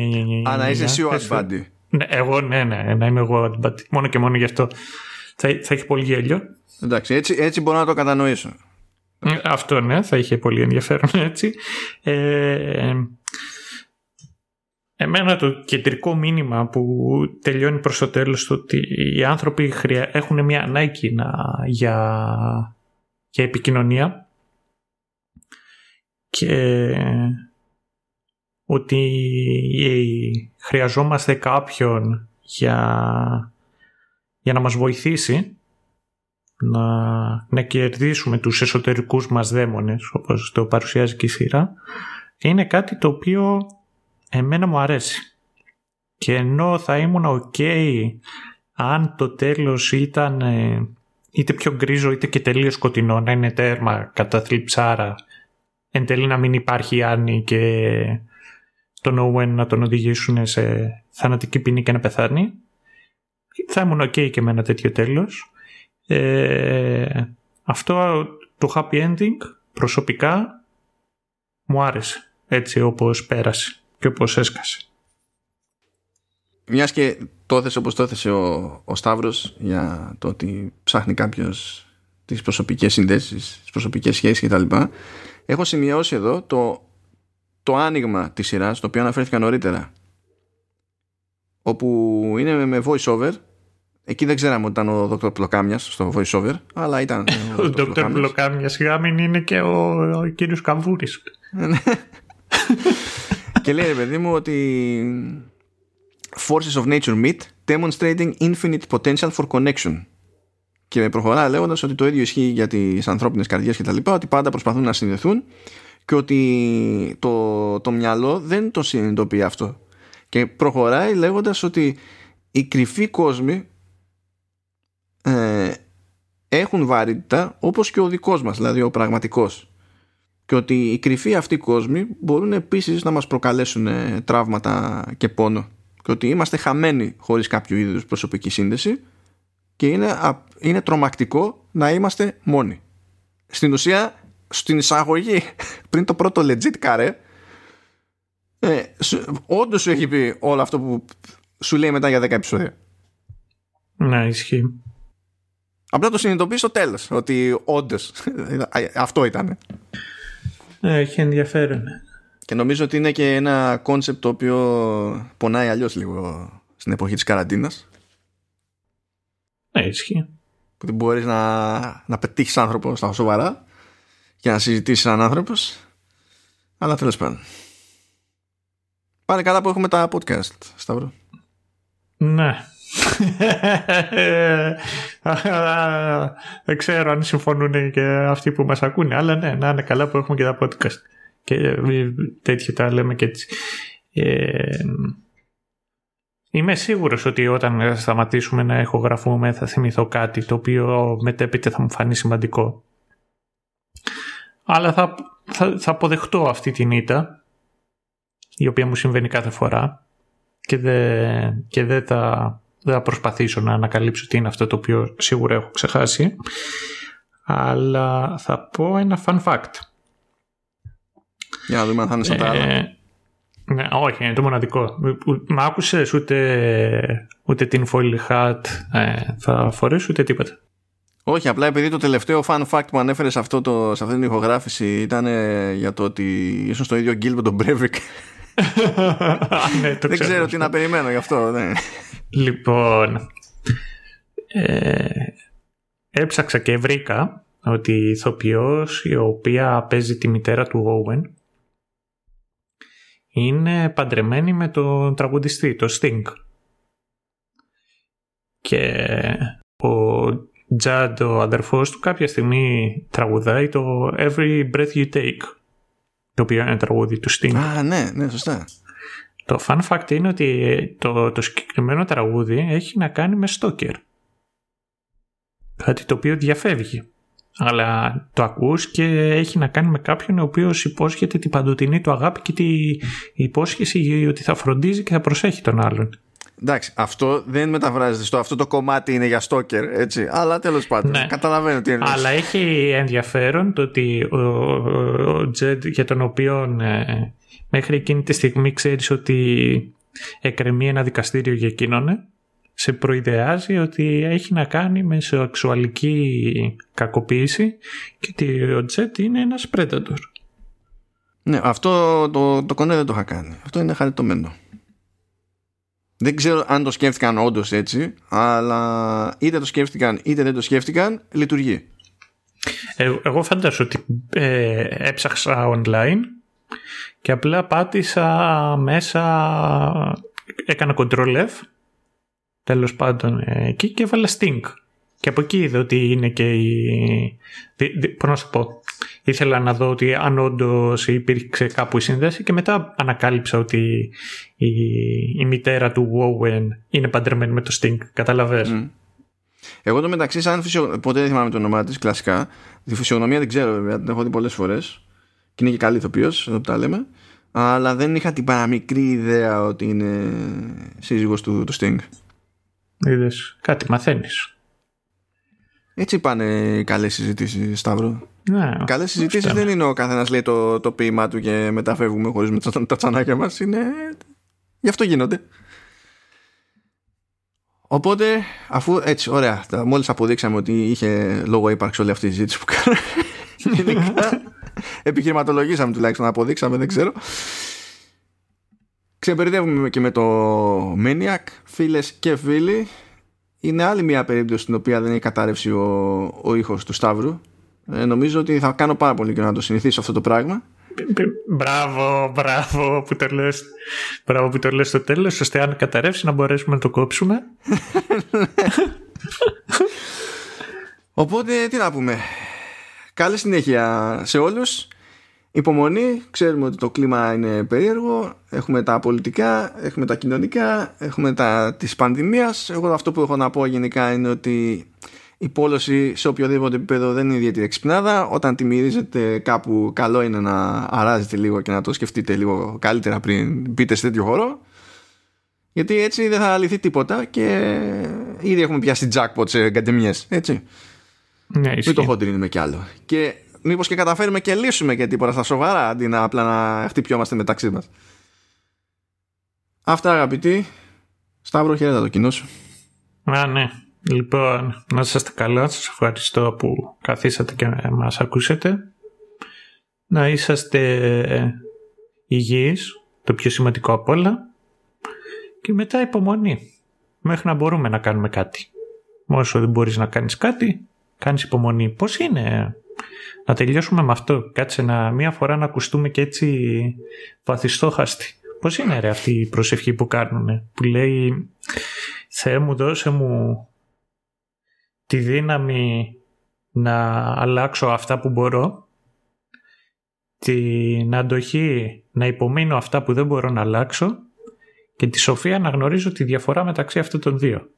Αλλά είσαι εσύ ο AdBuddy. Ναι, εγώ ναι, να είμαι εγώ AdBuddy, μόνο και μόνο γι' αυτό θα έχει πολύ γέλιο. Εντάξει, έτσι μπορώ να το κατανοήσω. Αυτό ναι, θα είχε πολύ ενδιαφέρον έτσι. Εμένα το κεντρικό μήνυμα που τελειώνει προς το τέλος το ότι οι άνθρωποι έχουν μια ανάγκη για επικοινωνία και ότι χρειαζόμαστε κάποιον για να μας βοηθήσει να κερδίσουμε τους εσωτερικούς μας δαίμονες, όπως το παρουσιάζει και η σειρά, είναι κάτι το οποίο εμένα μου αρέσει. Και ενώ θα ήμουν ok αν το τέλος ήταν είτε πιο γκρίζο είτε και τελείως σκοτεινό, να είναι τέρμα κατά θλιψάρα, εν τέλει να μην υπάρχει Άννη και τον Owen να τον οδηγήσουν σε θανατική ποινή και να πεθάνει, θα ήμουν ok και με ένα τέτοιο τέλος. Αυτό το happy ending προσωπικά μου άρεσε έτσι όπως πέρασε και όπως έσκασε. Μιας και το έθεσε όπως το έθεσε ο Σταύρος για το ότι ψάχνει κάποιος τις προσωπικές συνδέσεις, τις προσωπικές σχέσεις κτλ. Έχω σημειώσει εδώ το άνοιγμα της σειράς, το οποίο αναφέρθηκα νωρίτερα, όπου είναι με voice over. Εκεί δεν ξέραμε ότι ήταν ο Δόκτωρ Πλοκάμιας στο voiceover, αλλά ήταν ο Δόκτωρ Πλοκάμιας. Γάμιν είναι και ο κύριος Καμβούρης. Και λέει, παιδί μου, ότι forces of nature meet, demonstrating infinite potential for connection. Και προχωρά λέγοντας ότι το ίδιο ισχύει για τις ανθρώπινες καρδιές και τα λοιπά, ότι πάντα προσπαθούν να συνδεθούν και ότι το μυαλό δεν το συνειδητοποιεί αυτό. Και προχωράει λέγοντας ότι οι κρυφοί κόσμοι έχουν βαρύτητα όπως και ο δικός μας, δηλαδή ο πραγματικός, και ότι οι κρυφοί αυτοί κόσμοι μπορούν επίσης να μας προκαλέσουν τραύματα και πόνο, και ότι είμαστε χαμένοι χωρίς κάποιο είδους προσωπική σύνδεση και είναι τρομακτικό να είμαστε μόνοι. Στην ουσία, στην εισαγωγή πριν το πρώτο legit καρέ, όντως σου έχει πει όλο αυτό που σου λέει μετά για 10 επεισόδια. Ναι, ισχύει. Απλά το συνειδητοποιεί στο τέλος, ότι όντως αυτό ήταν. Ναι, έχει ενδιαφέρον. Και νομίζω ότι είναι και ένα κόνσεπτ το οποίο πονάει αλλιώς λίγο στην εποχή της καραντίνας. Ναι, ισχύει. Που δεν μπορείς να πετύχεις άνθρωπο στα σοβαρά και να συζητήσεις σαν άνθρωπος. Αλλά τέλος πάντων. Πάνε καλά που έχουμε τα podcast, Σταύρο. Ναι. Δεν ξέρω αν συμφωνούν και αυτοί που μας ακούνε, αλλά ναι, να είναι καλά που έχουμε και τα podcast και τέτοια τα λέμε και έτσι. Είμαι σίγουρος ότι όταν σταματήσουμε να ηχογραφούμε θα θυμηθώ κάτι το οποίο μετέπειτα θα μου φανεί σημαντικό, αλλά θα αποδεχτώ αυτή την ήττα η οποία μου συμβαίνει κάθε φορά και δεν θα προσπαθήσω να ανακαλύψω τι είναι αυτό το οποίο σίγουρα έχω ξεχάσει. Αλλά θα πω ένα fun fact. Για να δούμε αν θα είναι σαν τα άλλα. Ναι, όχι, είναι το μοναδικό. Μα άκουσες, ούτε την foil hat θα φορέσω ούτε τίποτα. Όχι, απλά επειδή το τελευταίο fun fact που ανέφερε σε αυτή την ηχογράφηση ήταν για το ότι ίσως το ίδιο γκίλ με τον Breivik. Ναι, δεν ξέρω τι να περιμένω γι' αυτό, ναι. Λοιπόν, έψαξα και βρήκα ότι η ηθοποιός η οποία παίζει τη μητέρα του Owen είναι παντρεμένη με τον τραγουδιστή, το Sting. Και ο Τζαντ, ο αδερφός του, κάποια στιγμή τραγουδάει το Every Breath You Take, το οποίο είναι τραγούδι του Sting. Α, ναι, ναι, σωστά. Το fun fact είναι ότι το συγκεκριμένο τραγούδι έχει να κάνει με στόκερ. Κάτι το οποίο διαφεύγει. Αλλά το ακούς και έχει να κάνει με κάποιον ο οποίος υπόσχεται την παντοτινή του αγάπη και την υπόσχεση ότι θα φροντίζει και θα προσέχει τον άλλον. Εντάξει, αυτό δεν μεταφράζεται στο αυτό το κομμάτι είναι για στόκερ, έτσι. Αλλά τέλος πάντων, ναι. Καταλαβαίνω τι εννοείς. Αλλά έχει ενδιαφέρον το ότι ο Τζεντ, για τον οποίο μέχρι εκείνη τη στιγμή ξέρεις ότι εκκρεμεί ένα δικαστήριο για εκείνον, σε προειδεάζει ότι έχει να κάνει με σεξουαλική κακοποίηση και ότι ο Τζετ είναι ένας predator. Ναι, αυτό το κονέ δεν το είχα κάνει. Αυτό είναι χαριτωμένο. Δεν ξέρω αν το σκέφτηκαν όντως έτσι, αλλά είτε το σκέφτηκαν είτε δεν το σκέφτηκαν, λειτουργεί. Εγώ φαντάζομαι ότι έψαξα online και απλά πάτησα μέσα, έκανα Ctrl F τέλος πάντων εκεί και έβαλα Sting. Και από εκεί είδα ότι είναι και η... Πώς να σου πω, ήθελα να δω ότι αν όντως υπήρξε κάπου η σύνδεση και μετά ανακάλυψα ότι η μητέρα του Owen είναι παντρεμένη με το Sting. Καταλαβες. Εγώ το μεταξύ σαν ποτέ δεν θυμάμαι το όνομά της κλασικά. Τη φυσιογνωμία δεν ξέρω βέβαια, την έχω δει πολλές φορές. Και είναι και καλή ηθοποιός, εδώ που τα λέμε. Αλλά δεν είχα την παραμικρή ιδέα ότι είναι σύζυγος του Sting. Είδες, κάτι μαθαίνεις. Έτσι πάνε καλές συζητήσεις, Σταύρο. Ναι, καλές συζητήσεις δεν είναι ο καθένας λέει το ποίημά του και μετά φεύγουμε χωρίς με τα τσανάκια μας. Είναι... Γι' αυτό γίνονται. Οπότε, αφού έτσι, ωραία, μόλις αποδείξαμε ότι είχε λόγο ύπαρξη όλη αυτή η συζήτηση που κάναμε. Γενικά, επιχειρηματολογήσαμε τουλάχιστον, αποδείξαμε, δεν ξέρω. Ξεμπερδεύουμε και με το Maniac, φίλες και φίλοι. Είναι άλλη μια περίπτωση στην οποία δεν έχει κατάρρευση ο ήχος του Σταύρου. Νομίζω ότι θα κάνω πάρα πολύ και να το συνηθίσω αυτό το πράγμα. Μπράβο που το λες. Μπράβο που το λες στο τέλος, ώστε αν καταρρεύσει να μπορέσουμε να το κόψουμε. Οπότε τι να πούμε. Καλή συνέχεια σε όλους. Υπομονή, ξέρουμε ότι το κλίμα είναι περίεργο. Έχουμε τα πολιτικά, έχουμε τα κοινωνικά, έχουμε τα της πανδημίας. Εγώ αυτό που έχω να πω γενικά είναι ότι η πόλωση σε οποιοδήποτε επίπεδο δεν είναι ιδιαίτερη εξυπνάδα. Όταν τη μυρίζετε κάπου, καλό είναι να αράζετε λίγο και να το σκεφτείτε λίγο καλύτερα πριν μπείτε σε τέτοιο χώρο. Γιατί έτσι δεν θα λυθεί τίποτα και ήδη έχουμε πιάσει jackpot σε γκαντεμιές. Έτσι. Ναι, μην το χοντρίνουμε κι άλλο. Και μήπως και καταφέρουμε και λύσουμε και τίποτα στα σοβαρά αντί να απλά να χτυπιόμαστε μεταξύ μας. Αυτά αγαπητοί. Σταύρο, χαιρέτα το κοινό σου. Α, ναι. Λοιπόν, να είστε καλά. Σας ευχαριστώ που καθίσατε και μας ακούσατε. Να είσαστε υγιείς, το πιο σημαντικό απ' όλα. Και μετά υπομονή. Μέχρι να μπορούμε να κάνουμε κάτι. Όσο δεν μπορείς να κάνεις κάτι, κάνεις υπομονή. Πώς είναι... Να τελειώσουμε με αυτό. Κάτσε μία φορά να ακουστούμε και έτσι βαθιστόχαστοι. Πώς είναι ρε αυτή η προσευχή που κάνουνε, που λέει Θεέ μου δώσε μου τη δύναμη να αλλάξω αυτά που μπορώ, την αντοχή να υπομείνω αυτά που δεν μπορώ να αλλάξω και τη σοφία να γνωρίζω τη διαφορά μεταξύ αυτών των δύο.